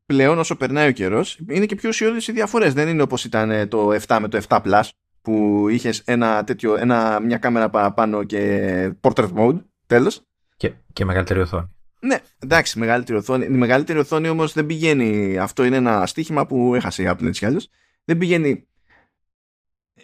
πλέον όσο περνάει ο καιρός, είναι και πιο ουσιώδεις οι διαφορές. Δεν είναι όπως ήταν το 7 με το 7 Plus, που είχες μια κάμερα παραπάνω και portrait mode, τέλος. Και μεγαλύτερη οθόνη. Ναι, εντάξει, μεγαλύτερη οθόνη. Η μεγαλύτερη οθόνη όμως δεν πηγαίνει. Αυτό είναι ένα στοίχημα που έχασε η Apple έτσι κι άλλως. Δεν πηγαίνει.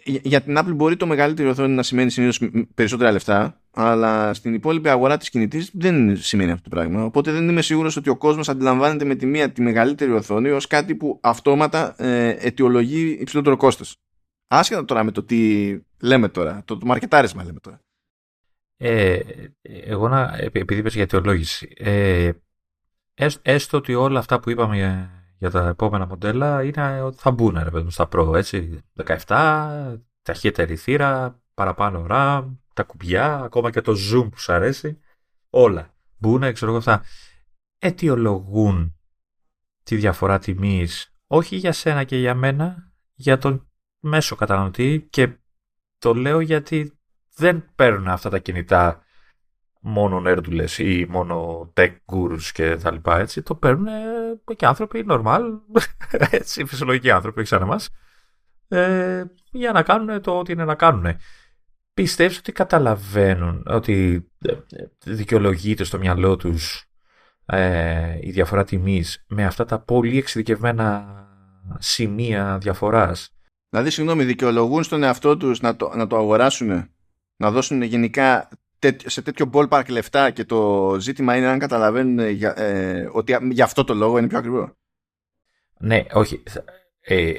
Για την Apple μπορεί το μεγαλύτερη οθόνη να σημαίνει συνήθως περισσότερα λεφτά, αλλά στην υπόλοιπη αγορά της κινητής δεν σημαίνει αυτό το πράγμα. Οπότε δεν είμαι σίγουρος ότι ο κόσμος αντιλαμβάνεται με τη μία τη μεγαλύτερη οθόνη ως κάτι που αυτόματα αιτιολογεί υψηλότερο κόστος. Άσχετα τώρα με το τι λέμε τώρα, το μαρκετάρισμα λέμε τώρα. Επειδή είπες για αιτιολόγηση, έστω ότι όλα αυτά που είπαμε για τα επόμενα μοντέλα είναι ότι θα μπουν, ρε παιδί μου, στα Pro, έτσι, 17, ταχύτερη θύρα, παραπάνω RAM, τα κουμπιά, ακόμα και το zoom που σου αρέσει, όλα μπουν, ξέρω εγώ αυτά. Αιτιολογούν τη διαφορά τιμής, όχι για σένα και για μένα, για τον μέσο καταναλωτή, και το λέω γιατί δεν παίρνουν αυτά τα κινητά μόνο νέρντουλες ή μόνο tech gurus και τα λοιπά, έτσι. Το παίρνουν και άνθρωποι normal, έτσι, φυσιολογικοί άνθρωποι, όχι σαν εμάς, για να κάνουν το ό,τι είναι να κάνουν. Πιστεύεις ότι καταλαβαίνουν, ότι δικαιολογείται στο μυαλό τους η διαφορά τιμής με αυτά τα πολύ εξειδικευμένα σημεία διαφοράς? Δηλαδή, συγγνώμη, δικαιολογούν στον εαυτό τους να το αγοράσουν, να δώσουν γενικά σε τέτοιο ballpark λεφτά, και το ζήτημα είναι αν καταλαβαίνουν ότι για αυτό το λόγο είναι πιο ακριβό. Ναι, όχι.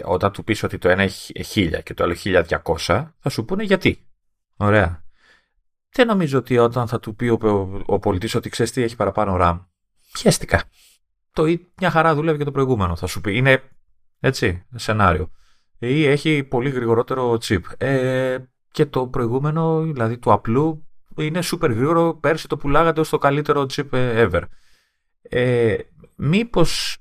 Όταν του πεις ότι το ένα έχει 1000 και το άλλο 1200, θα σου πούνε γιατί. Ωραία. Δεν νομίζω ότι όταν θα του πει ο πολιτής ότι ξέρεις τι έχει παραπάνω RAM, πιέστηκα. Μια χαρά δουλεύει και το προηγούμενο, θα σου πει. Είναι έτσι, σενάριο. Ή έχει πολύ γρηγορότερο chip. Και το προηγούμενο, δηλαδή του απλού, είναι super γρήγορο. Πέρσι το πουλάγατε ως το καλύτερο chip ever. Μήπως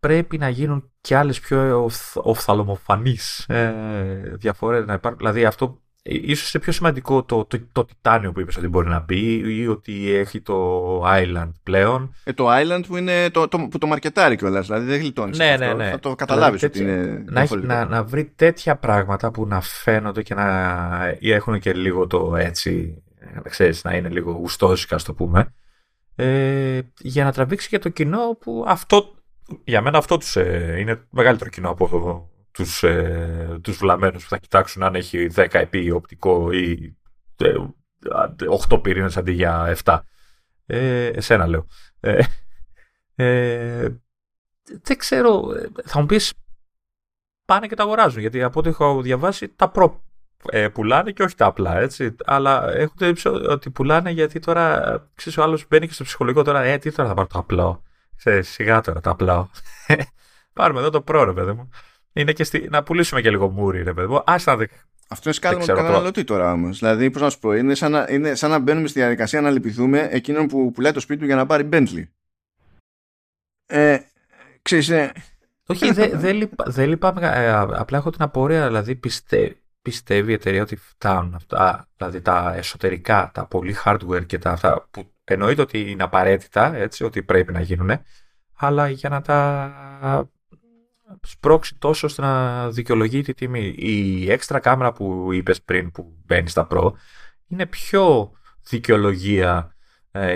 πρέπει να γίνουν και άλλες πιο οφθαλμοφανείς διαφορές να υπάρχουν? Δηλαδή αυτό ίσως είναι πιο σημαντικό, το τιτάνιο που είπες ότι μπορεί να μπει, ή ότι έχει το Island πλέον. Το Island που είναι το μαρκετάρι κιόλας, δηλαδή δεν γλιτώνεις. Ναι. Θα το καταλάβεις, δηλαδή, ότι είναι να βρει τέτοια πράγματα που να φαίνονται και να έχουν και λίγο το έτσι, ξέρεις, να είναι λίγο γουστόζικα, ας το πούμε, για να τραβήξει και το κοινό που αυτό, για μένα αυτό τους είναι μεγαλύτερο κοινό από το τους βλαμμένους που θα κοιτάξουν αν έχει 10 επί οπτικό ή 8 πυρήνες αντί για 7. Εσένα λέω. Δεν ξέρω, θα μου πεις πάνε και τα αγοράζουν, γιατί από ό,τι έχω διαβάσει τα προ πουλάνε και όχι τα απλά, έτσι. Αλλά έχουν το ύψο ότι πουλάνε, γιατί τώρα ξέρεις, ο άλλος μπαίνει και στο ψυχολογικό τώρα, τι τώρα θα πάρω το απλό, σιγά τώρα το απλό. Πάρουμε εδώ το προ, ρε παιδί μου. Είναι και να πουλήσουμε και λίγο μούρι, ρε παιδί. Αυτό είναι σκάλωμα του καταναλωτή τώρα όμως. Δηλαδή, πώς να σου πω, είναι σαν να μπαίνουμε στη διαδικασία να λυπηθούμε εκείνον που πουλάει το σπίτι του για να πάρει Bentley. Όχι, δεν λυπάμαι. Απλά έχω την απορία. Δηλαδή, πιστεύει η εταιρεία ότι φτάνουν αυτά, δηλαδή τα εσωτερικά, τα πολύ hardware και τα αυτά που εννοείται ότι είναι απαραίτητα, έτσι, ότι πρέπει να γίνουν, αλλά για να τα σπρώξει τόσο ώστε να δικαιολογεί τη τιμή. Η έξτρα κάμερα που είπες πριν που μπαίνει στα Pro είναι πιο δικαιολογία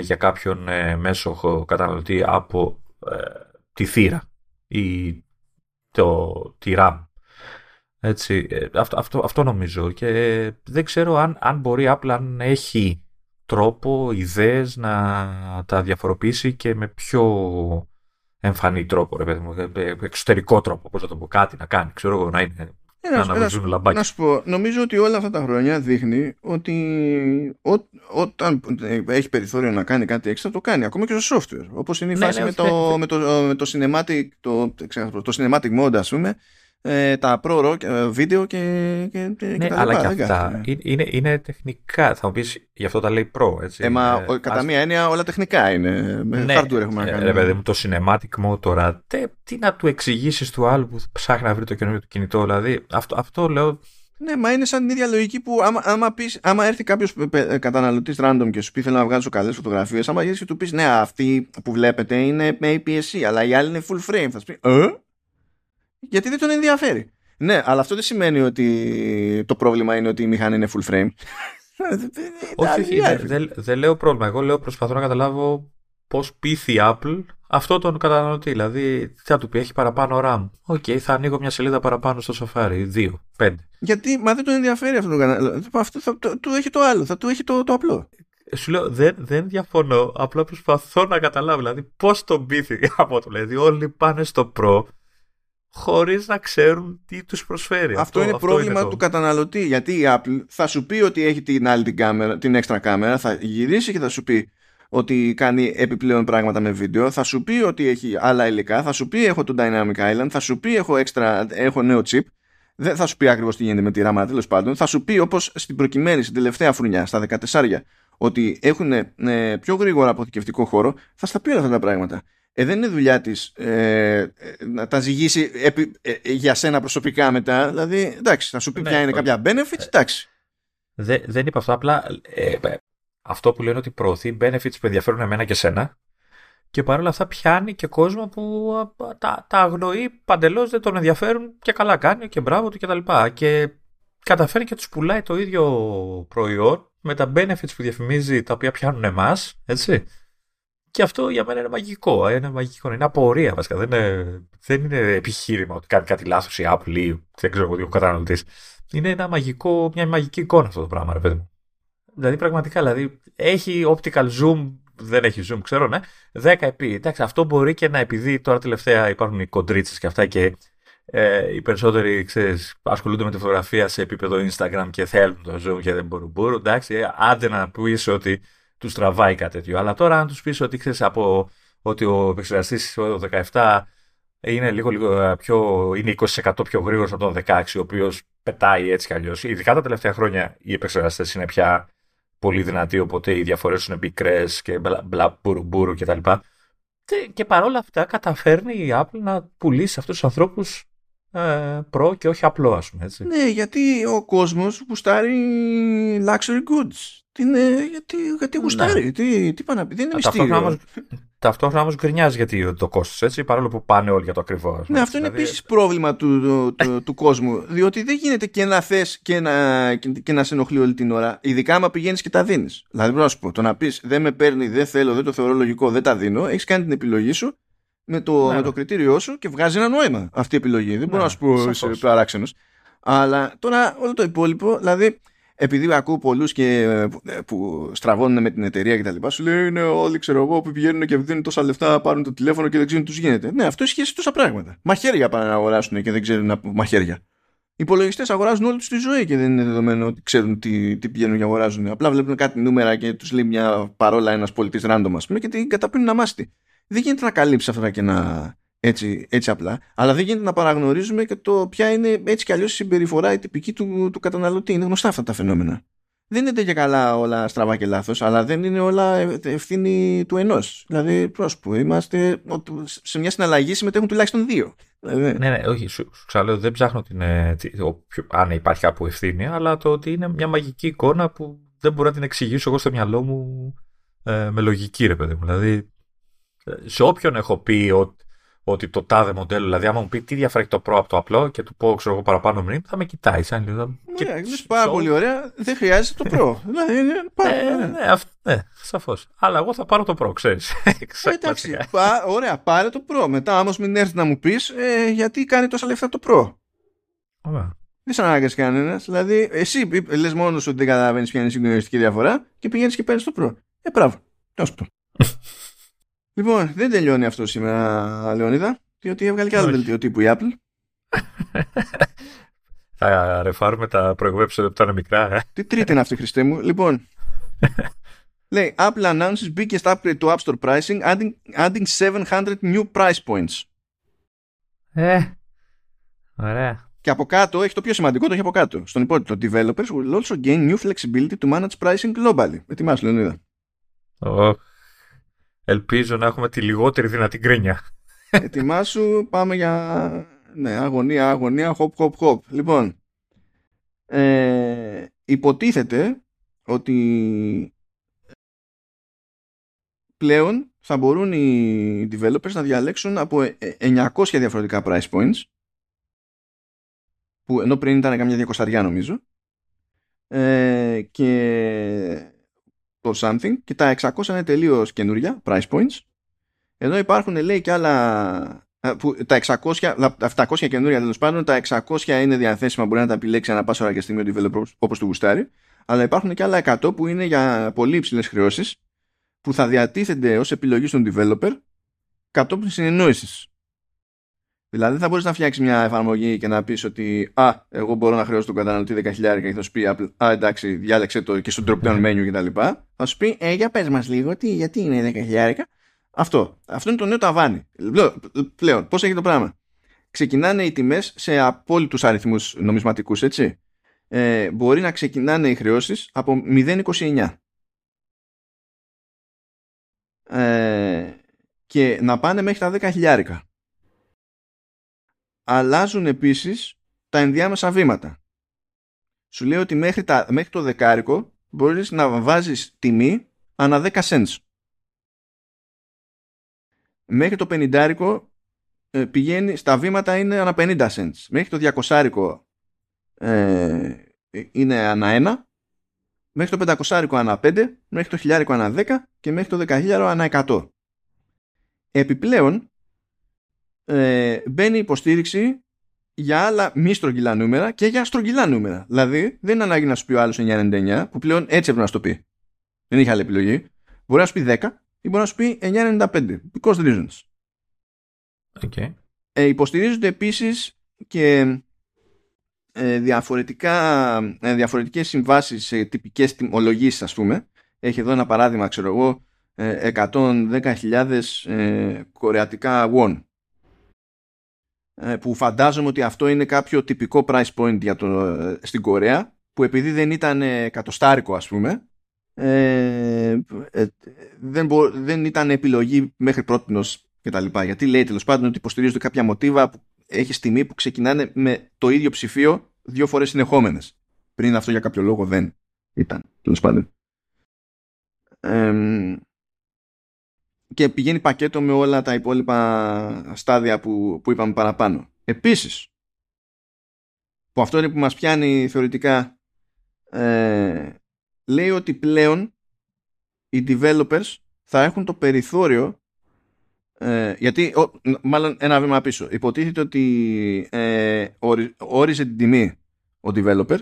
για κάποιον μέσο καταναλωτή από τη θύρα ή τη RAM. Έτσι, αυτό νομίζω, και δεν ξέρω αν μπορεί απλά να έχει τρόπο, ιδέες να τα διαφοροποιήσει και με πιο εμφανή τρόπο, ρε παιδί μου, εξωτερικό τρόπο, πώς να το πω, κάτι να κάνει, ξέρω εγώ, να είναι αναβρίζουν λαμπάκι. Να σου πω, νομίζω ότι όλα αυτά τα χρόνια δείχνει ότι όταν έχει περιθώριο να κάνει κάτι έξω, το κάνει, ακόμα και στο software. Όπως είναι η φάση με το cinematic mode, ας πούμε, τα pro βίντεο και ναι, τα αλλά λοιπά, και αυτά είναι τεχνικά. Θα μου πεις, γι' αυτό τα λέει pro, έτσι. Κατά μία έννοια όλα τεχνικά είναι. Με hardware έχουμε να κάνουμε. Βέβαια, το cinematic mode τώρα, τι να του εξηγήσεις του άλλου που ψάχνει να βρει το καινούριο του κινητό, δηλαδή. Αυτό λέω. Ναι, μα είναι σαν την ίδια λογική που άμα έρθει κάποιος καταναλωτής random και σου πει θέλω να βγάλω καλές φωτογραφίες, άμα γυρίσει και του πεις ναι, αυτή που βλέπετε είναι APS-C, αλλά η άλλη είναι full frame, θα σου πει γιατί δεν τον ενδιαφέρει. Ναι, αλλά αυτό δεν σημαίνει ότι το πρόβλημα είναι ότι η μηχανή είναι full frame. Όχι, δεν λέω πρόβλημα. Εγώ λέω προσπαθώ να καταλάβω πώς πείθει η Apple αυτό τον καταναλωτή. Δηλαδή, θα του πει: έχει παραπάνω RAM. Οκ, θα ανοίγω μια σελίδα παραπάνω στο Safari. 2, 5. Γιατί, μα δεν τον ενδιαφέρει αυτό το καταναλωτή. Αυτό θα του έχει το άλλο, θα του έχει το απλό. Σου λέω, δεν διαφωνώ. Απλά προσπαθώ να καταλάβω. Δηλαδή, πώς τον πείθει από το. Δηλαδή, όλοι πάνε στο Pro χωρίς να ξέρουν τι τους προσφέρει. Αυτό είναι πρόβλημα του καταναλωτή. Γιατί η Apple θα σου πει ότι έχει την άλλη την κάμερα, την έξτρα κάμερα, θα γυρίσει και θα σου πει ότι κάνει επιπλέον πράγματα με βίντεο, θα σου πει ότι έχει άλλα υλικά, θα σου πει έχω το Dynamic Island, θα σου πει έχω νέο chip, δεν θα σου πει ακριβώς τι γίνεται με τη RAM, τέλος πάντων, θα σου πει όπως στην προκειμένη, στην τελευταία φουρνιά, στα 14, ότι έχουν πιο γρήγορα αποθηκευτικό χώρο, θα στα πει αυτά τα πράγματα. Δεν είναι δουλειά της να τα ζυγίσει για σένα προσωπικά μετά. Δηλαδή, εντάξει, θα σου πει ποια είναι κάποια benefits, εντάξει. Δεν είπα αυτό. Απλά αυτό που λένε ότι προωθεί benefits που ενδιαφέρουν εμένα και σένα. Και παρόλα αυτά πιάνει και κόσμο που τα αγνοεί παντελώς, δεν τον ενδιαφέρουν και καλά κάνει και μπράβο του κτλ. Και καταφέρει και τους πουλάει το ίδιο προϊόν με τα benefits που διαφημίζει, τα οποία πιάνουν εμάς, έτσι. Και αυτό για μένα είναι μαγικό. Είναι απορία βασικά. Δεν είναι επιχείρημα ότι κάνει κάτι λάθος η Apple ή δεν ξέρω εγώ τι ο καταναλωτής. Είναι μια μαγική εικόνα αυτό το πράγμα, ρε παιδί μου. Δηλαδή πραγματικά έχει optical zoom, δεν έχει zoom, ξέρω, ναι. 10x. Εντάξει, αυτό μπορεί και να επειδή τώρα τελευταία υπάρχουν οι κοντρίτσες και αυτά και οι περισσότεροι ασχολούνται με τη φωτογραφία σε επίπεδο Instagram και θέλουν το zoom και δεν μπορούν. Εντάξει, άντε να πεις ότι τους τραβάει κάτι τέτοιο. Αλλά τώρα, αν τους πεις ότι ότι ο επεξεργαστής ο 17 είναι λίγο πιο, είναι 20% πιο γρήγορος από τον 16, ο οποίος πετάει έτσι κι αλλιώς. Ειδικά τα τελευταία χρόνια οι επεξεργαστές είναι πια πολύ δυνατοί, οπότε οι διαφορές είναι πικρές και μπλα μπουρουμπουρου κτλ. Και παρόλα αυτά, καταφέρνει η Apple να πουλήσει αυτούς τους ανθρώπους προ και όχι απλό, ας πούμε. Έτσι. Ναι, γιατί ο κόσμος γουστάρει luxury goods. Γιατί γουστάρει, τι πάνε να πει, δεν είναι μυστήριο. Ταυτόχρονα όμως γκρινιάζει γιατί το κόστος, έτσι, παρόλο που πάνε όλοι για το ακριβό. Ναι, αυτό είναι επίσης πρόβλημα του κόσμου, διότι δεν γίνεται και να θες και να σε ενοχλεί όλη την ώρα, ειδικά άμα πηγαίνεις και τα δίνεις. Δηλαδή, πρέπει να σου πω, το να πεις δεν με παίρνει, δεν θέλω, δεν το θεωρώ λογικό, δεν τα δίνω, έχεις κάνει την επιλογή σου με το κριτήριό σου και βγάζει ένα νόημα αυτή η επιλογή. Δεν μπορώ να σου πω είσαι παράξενος. Αλλά τώρα όλο το υπόλοιπο, δηλαδή. Επειδή ακούω πολλούς που στραβώνουν με την εταιρεία και τα λοιπά, σου λέει είναι όλοι ξέρω εγώ που πηγαίνουν και δίνουν τόσα λεφτά, πάρουν το τηλέφωνο και δεν ξέρουν τι τους γίνεται. Ναι, αυτό ισχύει σε τόσα πράγματα. Μαχαίρια πάνε να αγοράσουν και δεν ξέρουν μαχαίρια. Οι υπολογιστές αγοράζουν όλη τους τη ζωή και δεν είναι δεδομένο ότι ξέρουν τι πηγαίνουν και αγοράζουν. Απλά βλέπουν κάτι νούμερα και τους λέει μια παρόλα ένας πολιτής random, ας πούμε, και την καταπίνουν αμάστη. Δεν γίνεται να καλύψει αυτά τα κενά έτσι απλά, αλλά δεν γίνεται να παραγνωρίζουμε και το ποια είναι έτσι κι αλλιώς η συμπεριφορά η τυπική του καταναλωτή. Είναι γνωστά αυτά τα φαινόμενα. Δεν είναι και καλά όλα στραβά και λάθος, αλλά δεν είναι όλα ευθύνη του ενός. Δηλαδή, πρόσωπο, είμαστε σε μια συναλλαγή συμμετέχουν τουλάχιστον δύο. Ναι, όχι, σου ξαναλέω, δεν ψάχνω αν υπάρχει κάπου ευθύνη, αλλά το ότι είναι μια μαγική εικόνα που δεν μπορώ να την εξηγήσω εγώ στο μυαλό μου με λογική, ρε παιδί μου. Δηλαδή, σε όποιον έχω πει ότι το τάδε μοντέλο, δηλαδή, άμα μου πει τι διαφέρει το Pro από το απλό και του πω, ξέρω εγώ, παραπάνω μνήμη, θα με κοιτάει. Σαν λίγο. Ναι, πάρα πολύ ωραία, δεν χρειάζεται το Pro. Ναι, σαφώς. Αλλά εγώ θα πάρω το Pro, ξέρεις. Εντάξει, ωραία, πάρε το Pro. Μετά, όμως, μην έρθει να μου πεις γιατί κάνει τόσα λεφτά το Pro. Ωραία. Δεν σε ανάγκασε κανένα. Δηλαδή, εσύ λες μόνος ότι δεν καταλαβαίνεις ποια είναι η συγκλονιστική διαφορά και πηγαίνεις και παίρνεις το Pro. Μπράβο. Λοιπόν, δεν τελειώνει αυτό σήμερα, Λεωνίδα, διότι έβγαλε και άλλο δελτίο τύπου η Apple. Θα ρεφάρουμε τα προηγούμενα επεισόδια που ήταν μικρά. Τι τρίτη είναι αυτή, Χριστέ μου. Λοιπόν, λέει, Apple announces biggest upgrade to App Store pricing, adding 700 new price points. Ωραία. Και από κάτω, έχει το πιο σημαντικό, το έχει από κάτω. Στον υπότιτλο, developers will also gain new flexibility to manage pricing globally. Ετοιμάσαι, Λεωνίδα. Ελπίζω να έχουμε τη λιγότερη δυνατή γκρίνια. Ετοιμάσου, πάμε για αγωνία, αγωνία, hop, hop, hop. Λοιπόν, υποτίθεται ότι πλέον θα μπορούν οι developers να διαλέξουν από 900 διαφορετικά price points που ενώ πριν ήταν καμιά 200 νομίζω, και το something, και τα 600 είναι τελείως καινούρια price points, ενώ υπάρχουν λέει και άλλα που, τα 700 καινούρια τέλος πάντων, τα 600 είναι διαθέσιμα, μπορεί να τα επιλέξει ανά πάσα ώρα και στιγμή ο developer όπως του γουστάρει, αλλά υπάρχουν και άλλα 100 που είναι για πολύ υψηλές χρεώσεις που θα διατίθενται ως επιλογή στον developer κατόπιν συνεννόησης. Δηλαδή θα μπορείς να φτιάξεις μια εφαρμογή και να πεις ότι εγώ μπορώ να χρεώσω τον καταναλωτή 10.000 και θα σου πει Apple, εντάξει, διάλεξε το και στο drop down menu κτλ. Θα σου πει για πες μας λίγο, γιατί είναι 10.000. Αυτό είναι το νέο ταβάνι. Πλέον, πώς έχει το πράγμα. Ξεκινάνε οι τιμές σε απόλυτους αριθμούς νομισματικούς, έτσι. Μπορεί να ξεκινάνε οι χρεώσεις από 0,29. Και να πάνε μέχρι τα 10.000. Αλλάζουν επίσης τα ενδιάμεσα βήματα. Σου λέει ότι μέχρι το 10 μπορείς να βάζεις τιμή ανά 10 cents. Μέχρι το 50 πηγαίνει, στα βήματα είναι ανά 50 cents. Μέχρι το 200 είναι ανά 1. Μέχρι το 500 ανά 5. Μέχρι το 1000 ανά 10. Και μέχρι το 10.000 ανά 100. Επιπλέον μπαίνει υποστήριξη για άλλα μη στρογγυλά νούμερα και για στρογγυλά νούμερα. Δηλαδή δεν είναι ανάγκη να σου πει ο άλλος 999, που πλέον έτσι έπρεπε να σου το πει. Δεν είχε άλλη επιλογή. Μπορεί να σου πει 10 ή μπορεί να σου πει 995. Because reasons. Okay. Υποστηρίζονται επίσης και διαφορετικές συμβάσεις σε τυπικές τιμολογίες, ας πούμε. Έχει εδώ ένα παράδειγμα, ξέρω εγώ, 110.000 κορεατικά won, που φαντάζομαι ότι αυτό είναι κάποιο τυπικό price point για στην Κορέα, που επειδή δεν ήταν κατοστάρικο, ας πούμε, δεν ήταν επιλογή μέχρι πρότινος κτλ. Γιατί λέει τέλος πάντων ότι υποστηρίζονται κάποια μοτίβα που έχει τιμή που ξεκινάνε με το ίδιο ψηφίο δύο φορές συνεχόμενες. Πριν αυτό για κάποιο λόγο δεν ήταν, τέλος πάντων. Και πηγαίνει πακέτο με όλα τα υπόλοιπα στάδια που είπαμε παραπάνω. Επίσης, που αυτό είναι που μας πιάνει θεωρητικά, λέει ότι πλέον οι developers θα έχουν το περιθώριο, γιατί μάλλον ένα βήμα πίσω, υποτίθεται ότι όριζε την τιμή ο developer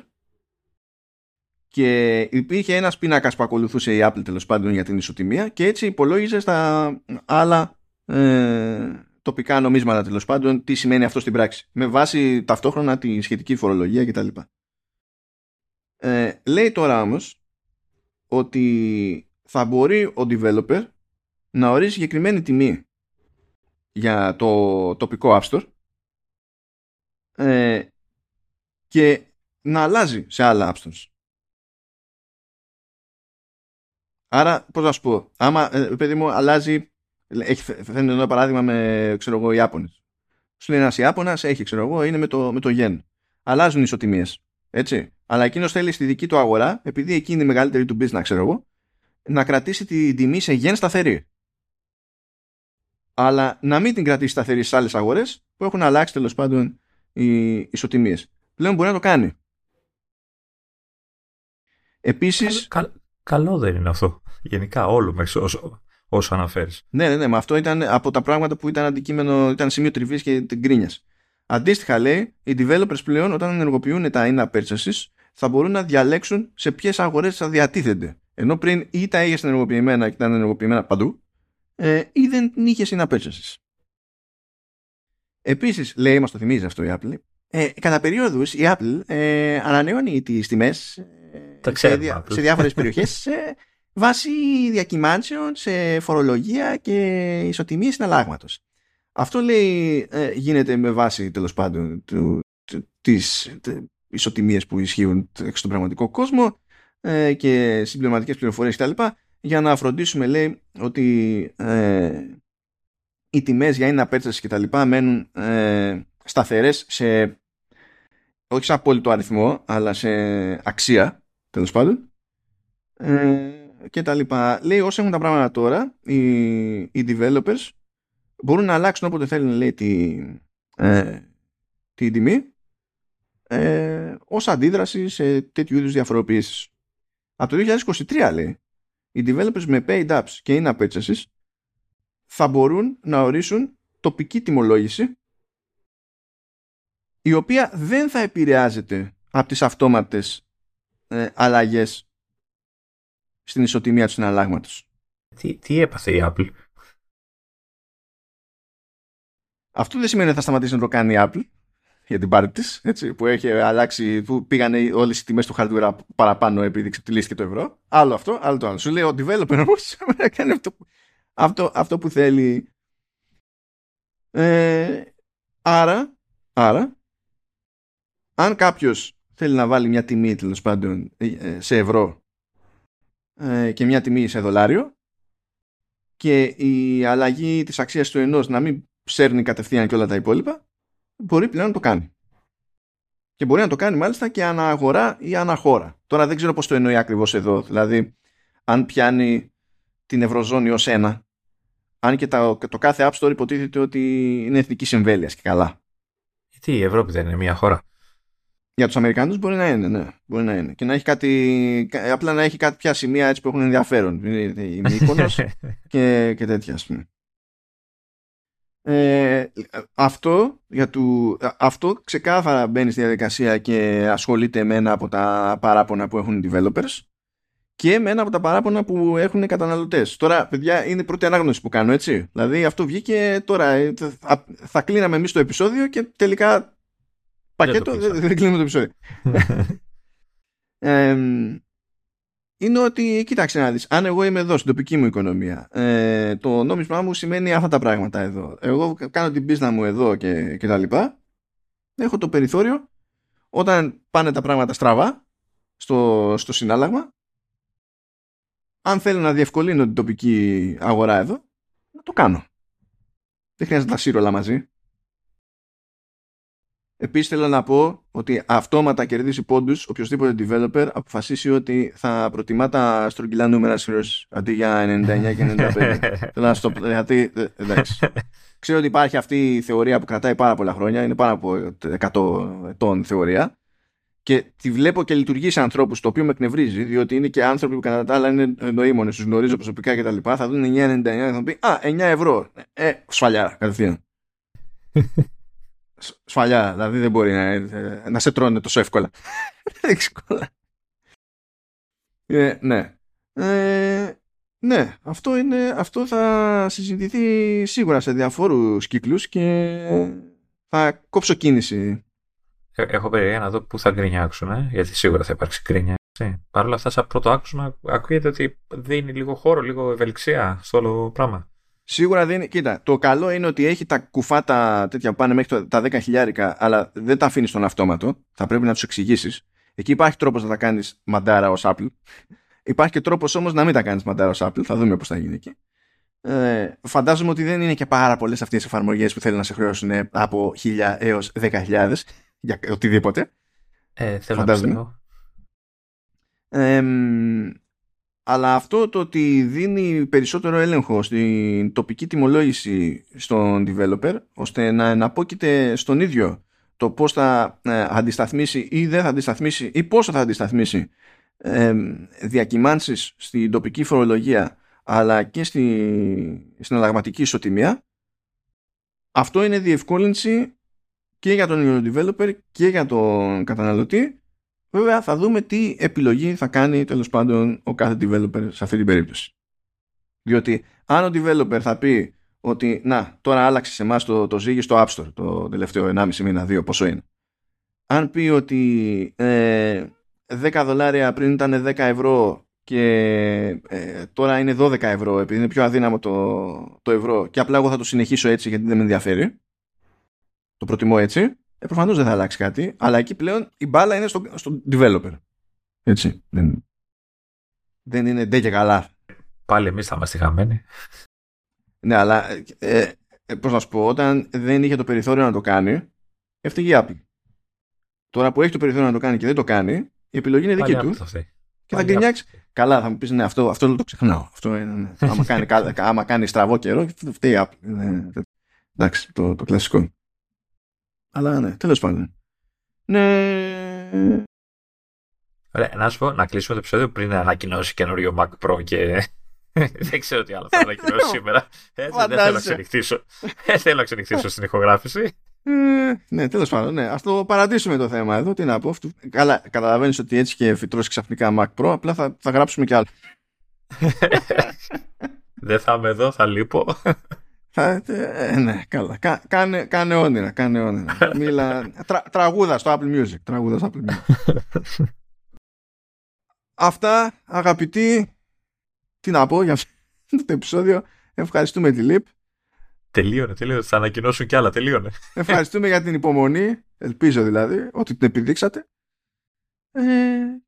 και υπήρχε ένας πίνακας που ακολουθούσε η Apple τέλος πάντων για την ισοτιμία, και έτσι υπολόγιζε στα άλλα τοπικά νομίσματα τέλος πάντων τι σημαίνει αυτό στην πράξη, με βάση ταυτόχρονα τη σχετική φορολογία κτλ. Λέει τώρα όμως ότι θα μπορεί ο developer να ορίσει συγκεκριμένη τιμή για το τοπικό App Store και να αλλάζει σε άλλα App Stores. Άρα, πώς να σου πω, άμα παιδί μου αλλάζει, φαίνεται ένα παράδειγμα με, ξέρω εγώ, Ιάπωνες. Σου λέει ένας Ιάπωνας, έχει, ξέρω εγώ, είναι με το γεν. Αλλάζουν οι ισοτιμίες, έτσι. Αλλά εκείνος θέλει στη δική του αγορά, επειδή εκείνη είναι η μεγαλύτερη του business, ξέρω εγώ, να κρατήσει την τιμή σε γεν σταθερή. Αλλά να μην την κρατήσει σταθερή στις άλλες αγορές που έχουν αλλάξει τέλος πάντων οι ισοτιμίες. Πλέον μπορεί να το κάνει. Επίσης. Καλό δεν είναι αυτό, γενικά όλο μέχρι όσο αναφέρεις. Ναι, μα αυτό ήταν από τα πράγματα που ήταν αντικείμενο, ήταν σημείο τριβής και γκρίνιας. Αντίστοιχα λέει, οι developers πλέον όταν ενεργοποιούν τα in-app purchases θα μπορούν να διαλέξουν σε ποιες αγορές θα διατίθενται. Ενώ πριν ή τα είχες ενεργοποιημένα και ήταν ενεργοποιημένα παντού, ή δεν είχες in-app purchases. Επίσης, λέει, μας το θυμίζει αυτό η Apple, κατά περίοδους η Apple ανανεώνει τις τιμές σε διάφορες περιοχές βάσει διακυμάνσεων σε φορολογία και ισοτιμίες συναλλάγματος. Αυτό λέει γίνεται με βάση τέλος πάντων τις ισοτιμίες που ισχύουν στον πραγματικό κόσμο και συμπληρωματικές πληροφορίες κτλ. Για να φροντίσουμε, λέει, ότι οι τιμές για ένα purchase κτλ. Μένουν σταθερές σε, όχι σε απόλυτο αριθμό, αλλά σε αξία. Τέλος πάντων, και τα λοιπά. Λέει, όσοι έχουν τα πράγματα τώρα, οι developers μπορούν να αλλάξουν όποτε θέλουν, λέει, τη τιμή ως αντίδραση σε τέτοιου είδους διαφοροποιήσεις. Από το 2023 λέει, οι developers με paid apps και in-app purchases θα μπορούν να ορίσουν τοπική τιμολόγηση η οποία δεν θα επηρεάζεται από τις αυτόματες αλλαγές στην ισοτιμία του συναλλάγματος. Τι έπαθε η Apple? Αυτό δεν σημαίνει ότι θα σταματήσει να το κάνει η Apple για την πάρτη της, έτσι, που έχει αλλάξει, που πήγανε όλες οι τιμές του hardware παραπάνω επειδή ξεπτυλίστηκε το ευρώ. Άλλο αυτό, άλλο το άλλο. Σου λέει ο developer όμως να κάνει αυτό που θέλει. Άρα, αν κάποιος θέλει να βάλει μια τιμή τέλος πάντων σε ευρώ και μια τιμή σε δολάριο και η αλλαγή της αξίας του ενός να μην ψέρνει κατευθείαν και όλα τα υπόλοιπα, μπορεί πλέον να το κάνει. Και μπορεί να το κάνει μάλιστα και αναγορά ή αναχώρα. Τώρα δεν ξέρω πώς το εννοεί ακριβώς εδώ. Δηλαδή, αν πιάνει την Ευρωζώνη ως ένα, αν και το κάθε App Store υποτίθεται ότι είναι εθνικής εμβέλειας και καλά. Γιατί η Ευρώπη δεν είναι μια χώρα? Για τους Αμερικανούς μπορεί να είναι, ναι. Μπορεί να είναι. Και να έχει κάτι, απλά να έχει κάποια σημεία έτσι που έχουν ενδιαφέρον. Η Μύκονος και τέτοια, ας πούμε. Αυτό ξεκάθαρα μπαίνει στη διαδικασία και ασχολείται με ένα από τα παράπονα που έχουν οι developers και με ένα από τα παράπονα που έχουν οι καταναλωτές. Τώρα, παιδιά, είναι η πρώτη ανάγνωση που κάνω, έτσι. Δηλαδή, αυτό βγήκε τώρα. Θα κλείναμε εμείς το επεισόδιο και τελικά πακέτο δεν κλείνουμε το επεισόδιο. Είναι ότι, κοίταξε να δεις, αν εγώ είμαι εδώ στην τοπική μου οικονομία, το νόμισμά μου σημαίνει αυτά τα πράγματα εδώ. Εγώ κάνω την πίσνα μου εδώ και τα λοιπά. Έχω το περιθώριο, όταν πάνε τα πράγματα στραβά στο συνάλλαγμα, αν θέλω να διευκολύνω την τοπική αγορά εδώ, να το κάνω. Δεν χρειάζεται να τα σύρω όλα μαζί. Επίσης θέλω να πω ότι αυτόματα κερδίσει πόντους οποιοδήποτε developer αποφασίσει ότι θα προτιμά τα στρογγυλά νούμερα σειρός αντί για 99 και 95. Θέλω να στο πω, γιατί εντάξει. Ξέρω ότι υπάρχει αυτή η θεωρία που κρατάει πάρα πολλά χρόνια, είναι πάνω από 100 ετών θεωρία και τη βλέπω και λειτουργεί σε ανθρώπους, το οποίο με εκνευρίζει, διότι είναι και άνθρωποι που κατά τα άλλα είναι νοήμονες, τους γνωρίζω προσωπικά κτλ. Θα δουν 9,99 και θα πει «Α, 9 ευρώ, σφαλιάρα κατευθείαν». Σφαλιά, δηλαδή δεν μπορεί να σε τρώνε τόσο εύκολα. Ναι. Ναι, αυτό θα συζητηθεί σίγουρα σε διαφόρους κύκλους και θα κόψω κίνηση. Έχω περιέργεια να δω πού θα γκρινιάξουν, γιατί σίγουρα θα υπάρξει γκρινιά. Παρ' όλα αυτά, σαν πρώτο άκουσμα, ακούγεται ότι δίνει λίγο χώρο, λίγο ευελιξία στο όλο πράγμα. Σίγουρα δεν είναι. Κοίτα, το καλό είναι ότι έχει τα κουφά τα τέτοια που πάνε μέχρι τα 10.000, αλλά δεν τα αφήνει στον αυτόματο. Θα πρέπει να του εξηγήσει. Εκεί υπάρχει τρόπο να τα κάνει μαντάρα ω Apple. Υπάρχει και τρόπο όμω να μην τα κάνει μαντάρα ω Apple. Θα δούμε πώ θα γίνει εκεί. Φαντάζομαι ότι δεν είναι και πάρα πολλέ αυτέ οι εφαρμογέ που θέλουν να σε χρεώσουν από 1.000 έω 10.000 για οτιδήποτε. Θέλω φαντάζομαι. Να αλλά αυτό το ότι δίνει περισσότερο έλεγχο στην τοπική τιμολόγηση στον developer, ώστε να εναπόκειται στον ίδιο το πώς θα αντισταθμίσει ή δεν θα αντισταθμίσει ή πόσο θα αντισταθμίσει διακυμάνσεις στην τοπική φορολογία αλλά και στην αλλαγματική ισοτιμία, αυτό είναι διευκόλυνση και για τον developer και για τον καταναλωτή. Βέβαια θα δούμε τι επιλογή θα κάνει τέλος πάντων ο κάθε developer σε αυτή την περίπτωση. Διότι αν ο developer θα πει ότι να, τώρα άλλαξε σε εμάς το ζύγι στο App Store το τελευταίο 1,5 μήνα, 2 πόσο είναι. Αν πει ότι $10 πριν ήταν 10 ευρώ και τώρα είναι 12 ευρώ επειδή είναι πιο αδύναμο το ευρώ και απλά εγώ θα το συνεχίσω έτσι γιατί δεν με ενδιαφέρει, το προτιμώ έτσι, προφανώς δεν θα αλλάξει κάτι, αλλά εκεί πλέον η μπάλα είναι στον developer. Έτσι. Δεν είναι ντε και καλά. Πάλι εμείς θα είμαστε χαμένοι. Ναι, αλλά πώς να σου πω, όταν δεν είχε το περιθώριο να το κάνει, έφταιγε η Apple. Τώρα που έχει το περιθώριο να το κάνει και δεν το κάνει, η επιλογή είναι δική του. Και θα γκρινιάξει. Καλά, θα μου πεις, ναι, αυτό το ξεχνάω. Αυτό είναι, άμα κάνει στραβό καιρό, φταίει η Apple. Εντάξει, το κλασικό. Αλλά ναι, τέλος πάντων. Ναι, Ωραία, να σου πω να κλείσουμε το επεισόδιο πριν να ανακοινώσει καινούριο Mac Pro και δεν ξέρω τι άλλο θα ανακοινώσει σήμερα. Έτσι, δεν θέλω να ξενυχτήσω. Δεν θέλω να ξενυχτήσω στην ηχογράφηση. Ναι, τέλος πάντων, ναι. Ας το παρατήσουμε το θέμα εδώ. Τι να πω. Καλά, καταλαβαίνεις ότι έτσι και φυτρώσει ξαφνικά Mac Pro. Απλά θα γράψουμε κι άλλο. Δεν θα είμαι εδώ, θα λείπω. Ναι, καλά. Κάνε όνειρα, κάνε όνειρα. Τραγούδα στο Apple Music. Τραγούδα στο Apple Music. Αυτά, αγαπητοί. Τι να πω για αυτό το επεισόδιο. Ευχαριστούμε τη LEAP. Τελείωνε. Θα ανακοινώσουν κι άλλα. Τελείωνε. Ευχαριστούμε για την υπομονή. Ελπίζω δηλαδή ότι την επιδείξατε.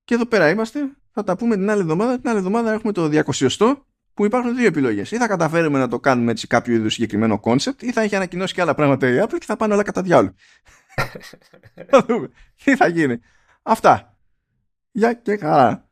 Και εδώ πέρα είμαστε. Θα τα πούμε την άλλη εβδομάδα. Την άλλη εβδομάδα έχουμε το 200 που υπάρχουν δύο επιλογές. Ή θα καταφέρουμε να το κάνουμε έτσι κάποιο είδους συγκεκριμένο κόνσεπτ, ή θα έχει ανακοινώσει και άλλα πράγματα η Apple και θα πάνε όλα κατά διάολο. Θα δούμε. Τι θα γίνει. Αυτά. Γεια και χαρά.